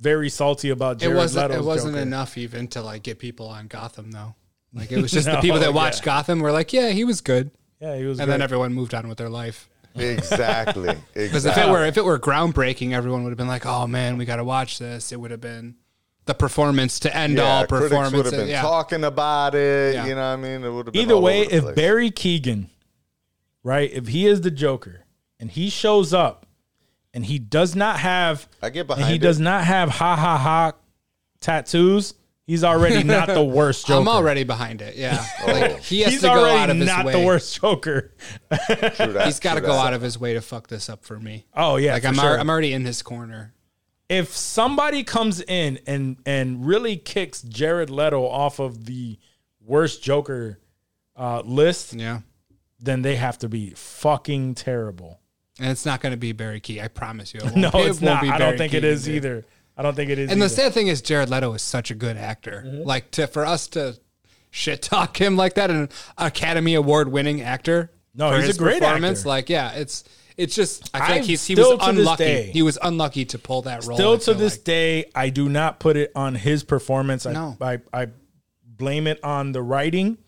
very salty about Jared Leto's Joker. It wasn't enough even to like get people on Gotham though. Like it was just the people that watched Gotham were like, yeah, he was good. Yeah, he was good. And then everyone moved on with their life. Exactly. Because if it were groundbreaking, everyone would have been like, oh man, we got to watch this. It would have been the performance to end all performances. Critics would have been talking about it. Yeah. You know what I mean? It would have been either way, if Barry Keoghan, right, if he is the Joker and he shows up and he does not have does not have ha ha ha tattoos, he's already not the worst Joker. I'm already behind it. Yeah. Like, he's to already go out of his not way. The worst Joker. He's got to go out of his way to fuck this up for me. Oh yeah. Like I'm already in his corner. If somebody comes in and really kicks Jared Leto off of the worst Joker list. Yeah. Then they have to be fucking terrible. And it's not going to be Barry Key. I promise you. It won't. I don't think it is either. I don't think it is. And the sad thing is Jared Leto is such a good actor. Mm-hmm. Like for us to shit talk him like that, an Academy Award winning actor. No, he's a great performance. Actor. Like, yeah, it's just, I think he was unlucky. He was unlucky to pull that role. Still to this day, I do not put it on his performance. No. I blame it on the writing.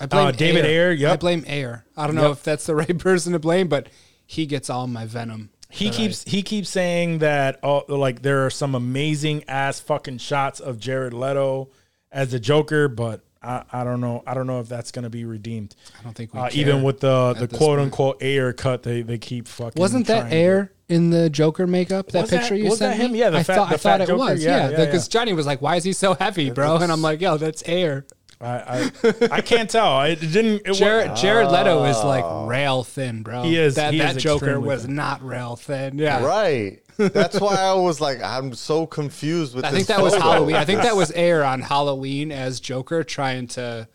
I blame David Ayer. Yep. I blame Ayer. I don't know if that's the right person to blame, but he gets all my venom. He keeps saying that like there are some amazing ass fucking shots of Jared Leto as the Joker, but I don't know. I don't know if that's going to be redeemed. I don't think we care even with the quote unquote Ayer cut. They keep fucking. Wasn't that Ayer in the Joker makeup? That picture you sent him? Yeah, I thought it Joker, was. Yeah, because Johnny was like, "Why is he so heavy, bro?" And I'm like, "Yo, that's Ayer." I can't tell. It didn't. Jared Leto is like rail thin, bro. He is. That Joker was not rail thin. Yeah, right. That's why I was like, I'm so confused with. I think that was Halloween. I think that was Ayer on Halloween as Joker, trying to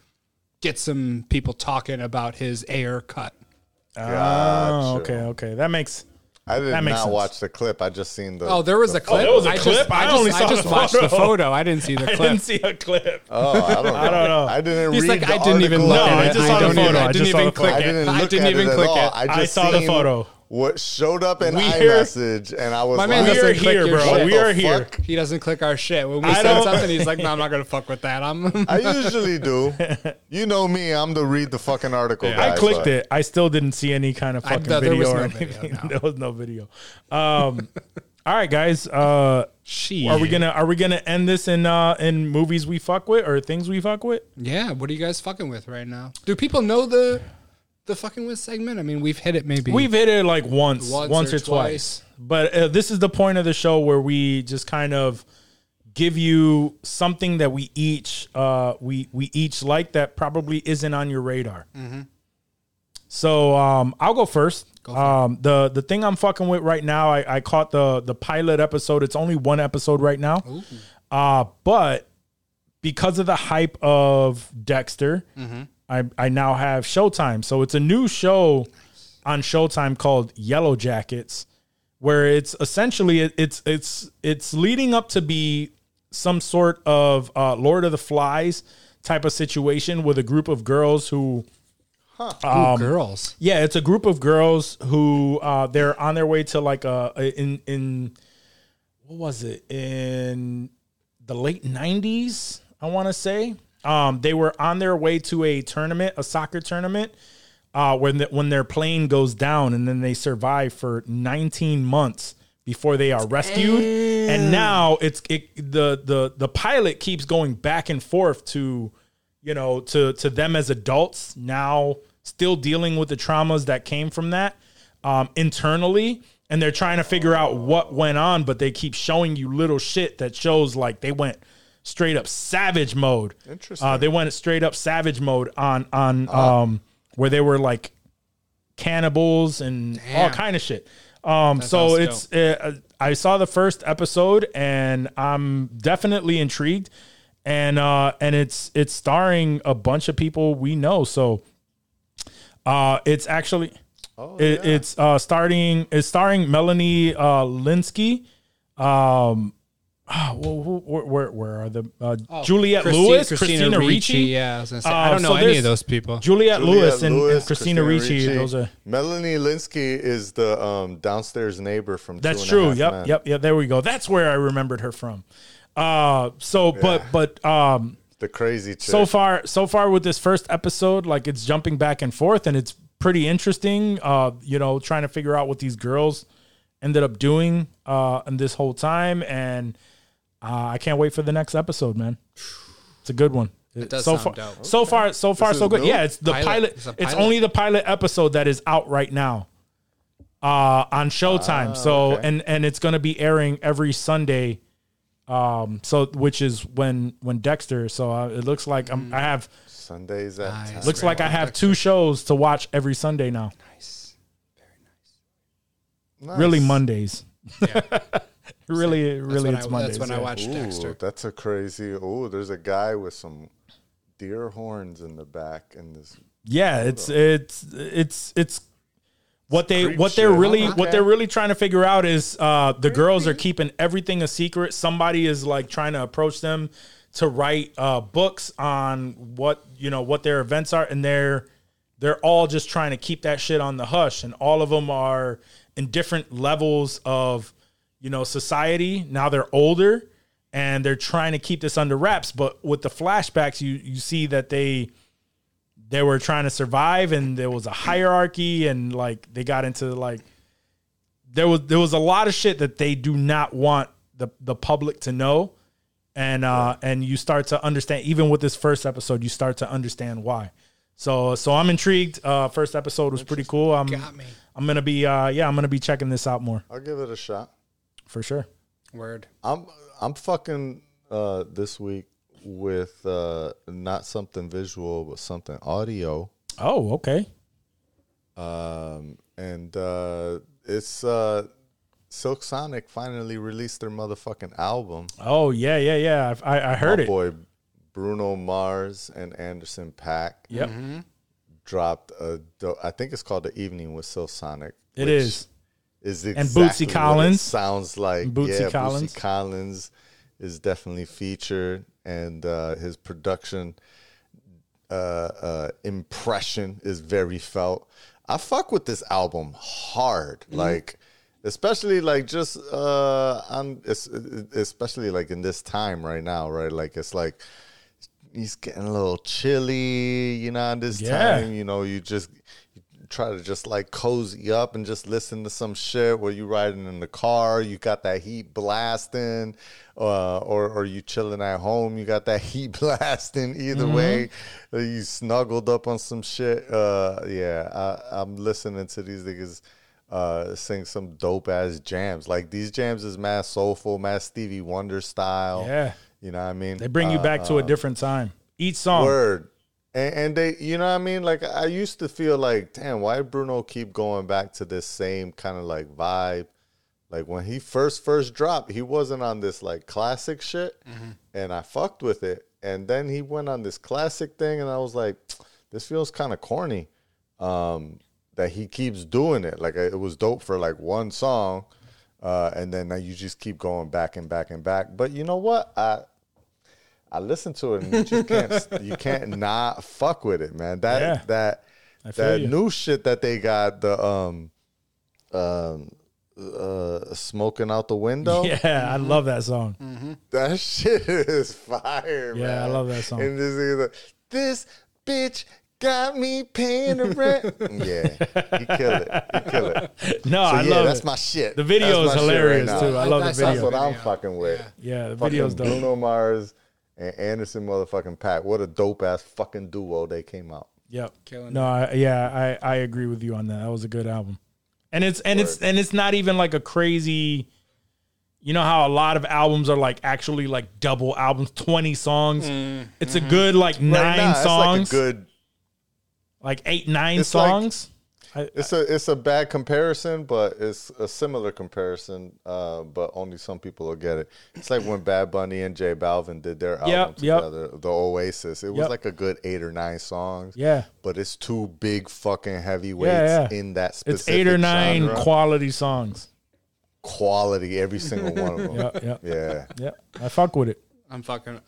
get some people talking about his Ayer cut. Gotcha. Okay. I did not watch the clip. I just seen the. Oh, there was a clip. Oh, there was a clip. I just watched the photo. I didn't see the clip. I didn't see a clip. Oh, I don't know. I didn't read. He's like, I didn't even look at it. I just saw the photo. I didn't even click it. I didn't even click it. I saw the photo. What showed up in iMessage, and I was like, "We are here, bro. We are here." He doesn't click our shit when we send something. He's like, "No, I'm not gonna fuck with that." I usually do. You know me. I'm the read the fucking article guy. I clicked it. I still didn't see any kind of fucking video or anything. There was no video. All right, guys. Are we gonna end this in movies we fuck with or things we fuck with? Yeah. What are you guys fucking with right now? Do people know the fucking with segment? I mean, we've hit it maybe. We've hit it like once or twice. But this is the point of the show where we just kind of give you something that we each like that probably isn't on your radar. Mm-hmm. So I'll go first. The thing I'm fucking with right now, I caught the pilot episode. It's only one episode right now. Ooh. But because of the hype of Dexter, mm-hmm. I now have Showtime. So it's a new show on Showtime called Yellow Jackets, where it's essentially it's leading up to be some sort of Lord of the Flies type of situation with a group of girls who girls. Yeah, it's a group of girls who they're on their way to like in what was it? In the late 90s, I want to say. They were on their way to a tournament, a soccer tournament, when their plane goes down, and then they survive for 19 months before they are rescued. And now the pilot keeps going back and forth to them as adults now, still dealing with the traumas that came from that internally. And they're trying to figure out what went on, but they keep showing you little shit that shows like they went straight up savage mode. Interesting. They went straight up savage mode on where they were like cannibals and all kind of shit. So it's, I saw the first episode and I'm definitely intrigued, and it's starring a bunch of people we know. So, it's actually, it's starring Melanie Linsky. Where are the Juliette Lewis, Christina Ricci? Yeah, I was gonna say, I don't know any of those people. Juliette Lewis and Christina Ricci. Those are Melanie Linsky is the downstairs neighbor from. That's true. Yep. There we go. That's where I remembered her from. But the crazy chick. So far with this first episode, like it's jumping back and forth, and it's pretty interesting. Trying to figure out what these girls ended up doing in this whole time and. I can't wait for the next episode, man. It's a good one. It does so sound far, dope. So far, so good. Dope? Yeah, it's the pilot. It's only the pilot episode that is out right now on Showtime. And it's going to be airing every Sunday. Which is when Dexter. So it looks like I have Sundays. Looks like I have Dexter. 2 shows to watch every Sunday now. Nice, very nice. Really Mondays. Yeah. Really, it's Mondays. That's when I watched Dexter. That's a crazy. There's a guy with some deer horns in the back, and this. Yeah, it's what they're really trying to figure out is the girls are keeping everything a secret. Somebody is like trying to approach them to write books on what their events are, and they're all just trying to keep that shit on the hush, and all of them are in different levels of. Society. Now they're older and they're trying to keep this under wraps. But with the flashbacks, you see that they were trying to survive and there was a hierarchy and like they got into like there was a lot of shit that they do not want the public to know. And and you start to understand, even with this first episode, you start to understand why. So I'm intrigued. First episode was pretty cool. I'm gonna be checking this out more. I'll give it a shot. For sure. Word. I'm fucking this week with not something visual, but something audio. Oh, okay. It's Silk Sonic finally released their motherfucking album. Oh, yeah. I heard it. My boy Bruno Mars and Anderson .Paak. Yep. Mm-hmm. Dropped I think it's called The Evening with Silk Sonic. It is. Is exactly and Bootsy Collins sounds like Bootsy Collins. Bootsy Collins is definitely featured, and his production impression is very felt. I fuck with this album hard, like especially like just especially like in this time right now, right? Like it's like he's getting a little chilly, this time, you just. Try to just like cozy up and just listen to some shit where you riding in the car, you got that heat blasting, or you chilling at home, you got that heat blasting. Either way, you snuggled up on some shit. I'm listening to these niggas sing some dope ass jams. Like these jams is mad soulful, mad Stevie Wonder style. Yeah, you know what I mean. They bring you back to a different time. Each song. Word. And they, you know what I mean? Like, I used to feel like, damn, why Bruno keep going back to this same kind of, like, vibe? Like, when he first dropped, he wasn't on this, like, classic shit, and I fucked with it. And then he went on this classic thing, and I was like, this feels kind of corny that he keeps doing it. Like, it was dope for, like, one song, and then now you just keep going back and back and back. But you know what? I listened to it and you can't not fuck with it, man. That new shit that they got, the smoking out the window. Yeah, I love that song. That shit is fire, man. Yeah, I love that song. And this bitch Got me paying the rent. Yeah, you kill it. You kill it. No, so, I love it. That's my shit. The video is hilarious, right too. I love the video. That's what I'm fucking with. Yeah, the video's dope. Bruno Mars and Anderson motherfucking Paak. What a dope-ass fucking duo they came out. Yep. Killing no, I agree with you on that. That was a good album. And it's not even like a crazy... You know how a lot of albums are like actually like double albums, 20 songs. It's a good like 9 songs. It's like a good... Like 8-9 songs. Like, it's a bad comparison, but it's a similar comparison. But only some people will get it. It's like when Bad Bunny and J Balvin did their album together, the Oasis. It was like a good 8 or 9 songs. Yeah, but it's 2 big fucking heavyweights in that specific. It's 8 or 9 genre. Quality songs. Quality, every single one of them. I fuck with it. I'm fucking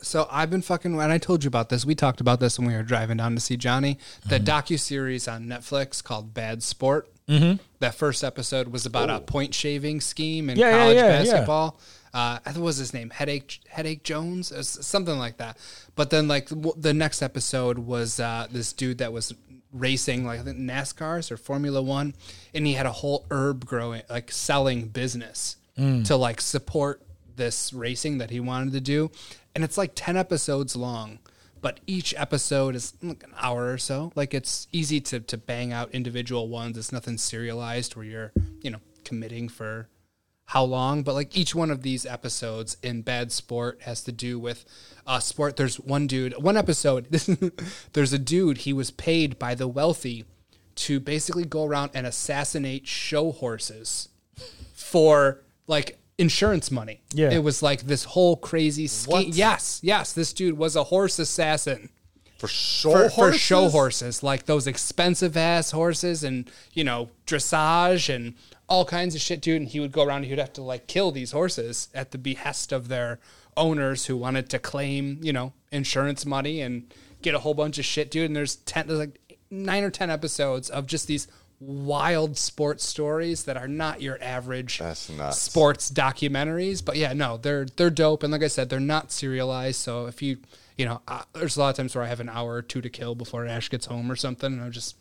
so I've been fucking, and I told you about this. We talked about this when we were driving down to see Johnny. The docuseries on Netflix called Bad Sport. That first episode was about a point shaving scheme in college basketball. What was his name? Headache Jones? Something like that. But then like the next episode was this dude that was racing like I think NASCARs or Formula One, and he had a whole herb growing, like selling business to like support this racing that he wanted to do. And it's like 10 episodes long, but each episode is like an hour or so. Like it's easy to bang out individual ones. It's nothing serialized where you're, committing for how long, but like each one of these episodes in Bad Sport has to do with sport. There's one episode, there's a dude, he was paid by the wealthy to basically go around and assassinate show horses for like insurance money. Yeah. It was like this whole crazy scheme. What? Yes. This dude was a horse assassin. For show horses, like those expensive ass horses and, dressage and all kinds of shit, dude. And he would go around and he would have to like kill these horses at the behest of their owners who wanted to claim, insurance money and get a whole bunch of shit, dude. And there's like 9 or 10 episodes of just these wild sports stories that are not your average sports documentaries. But yeah, no, they're dope. And like I said, they're not serialized. So if there's a lot of times where I have an hour or 2 to kill before Ash gets home or something, and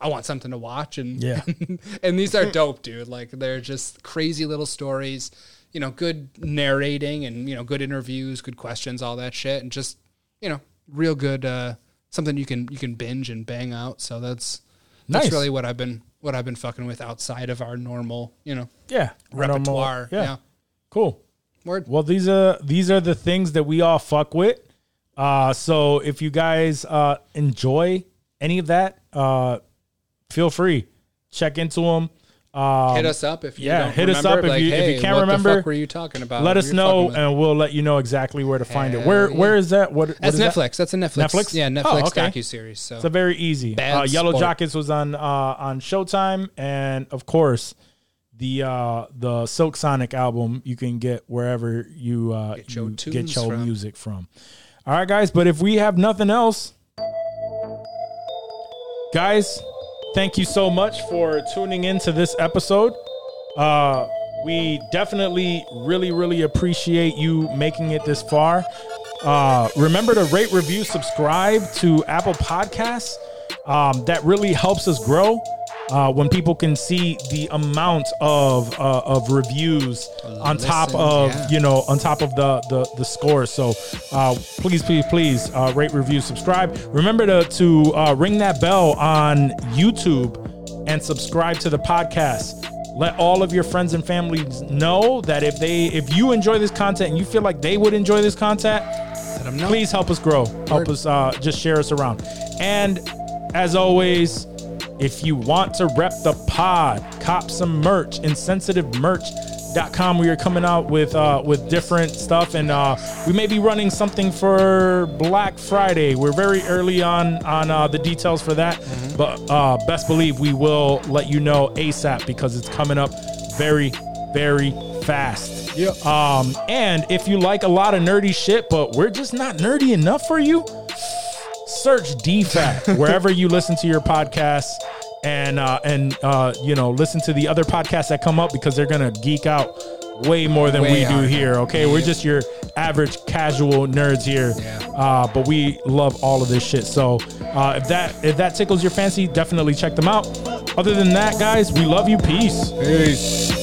I want something to watch. And and these are dope, dude. Like they're just crazy little stories, good narrating and, good interviews, good questions, all that shit. And just, real good, something you can binge and bang out. So that's really what I've been fucking with outside of our normal, repertoire. Yeah. Cool. Word. Well, these are the things that we all fuck with. So if you guys enjoy any of that, feel free, check into them. Hit us up if you don't remember. Hit us up if you can't remember. What the fuck were you talking about? Let us know, and we'll let you know exactly where to find it. Where is that? What that's is Netflix. That? That's a Netflix. Yeah, Netflix docuseries. So it's a very easy. Yellow Jackets was on Showtime, and of course, the Silk Sonic album you can get wherever you get your music from. All right, guys, but if we have nothing else, guys, thank you so much for tuning into this episode. We definitely really, really appreciate you making it this far. Remember to rate, review, subscribe to Apple Podcasts. That really helps us grow when people can see the amount of reviews on top of the score. So please rate, review, subscribe. Remember to ring that bell on YouTube and subscribe to the podcast. Let all of your friends and families know that if you enjoy this content and you feel like they would enjoy this content, please help us grow. Help us just share us around. And as always, if you want to rep the pod, cop some merch, insensitivemerch.com. We are coming out with different stuff, and we may be running something for Black Friday. We're very early on the details for that, but best believe we will let you know ASAP because it's coming up very, very fast. Yeah. And if you like a lot of nerdy shit, but we're just not nerdy enough for you, search DFAT wherever you listen to your podcasts, and listen to the other podcasts that come up because they're gonna geek out way more than we do here. Okay, we're just your average casual nerds here. But we love all of this shit. So if that tickles your fancy, definitely check them out. Other than that, guys, we love you. Peace.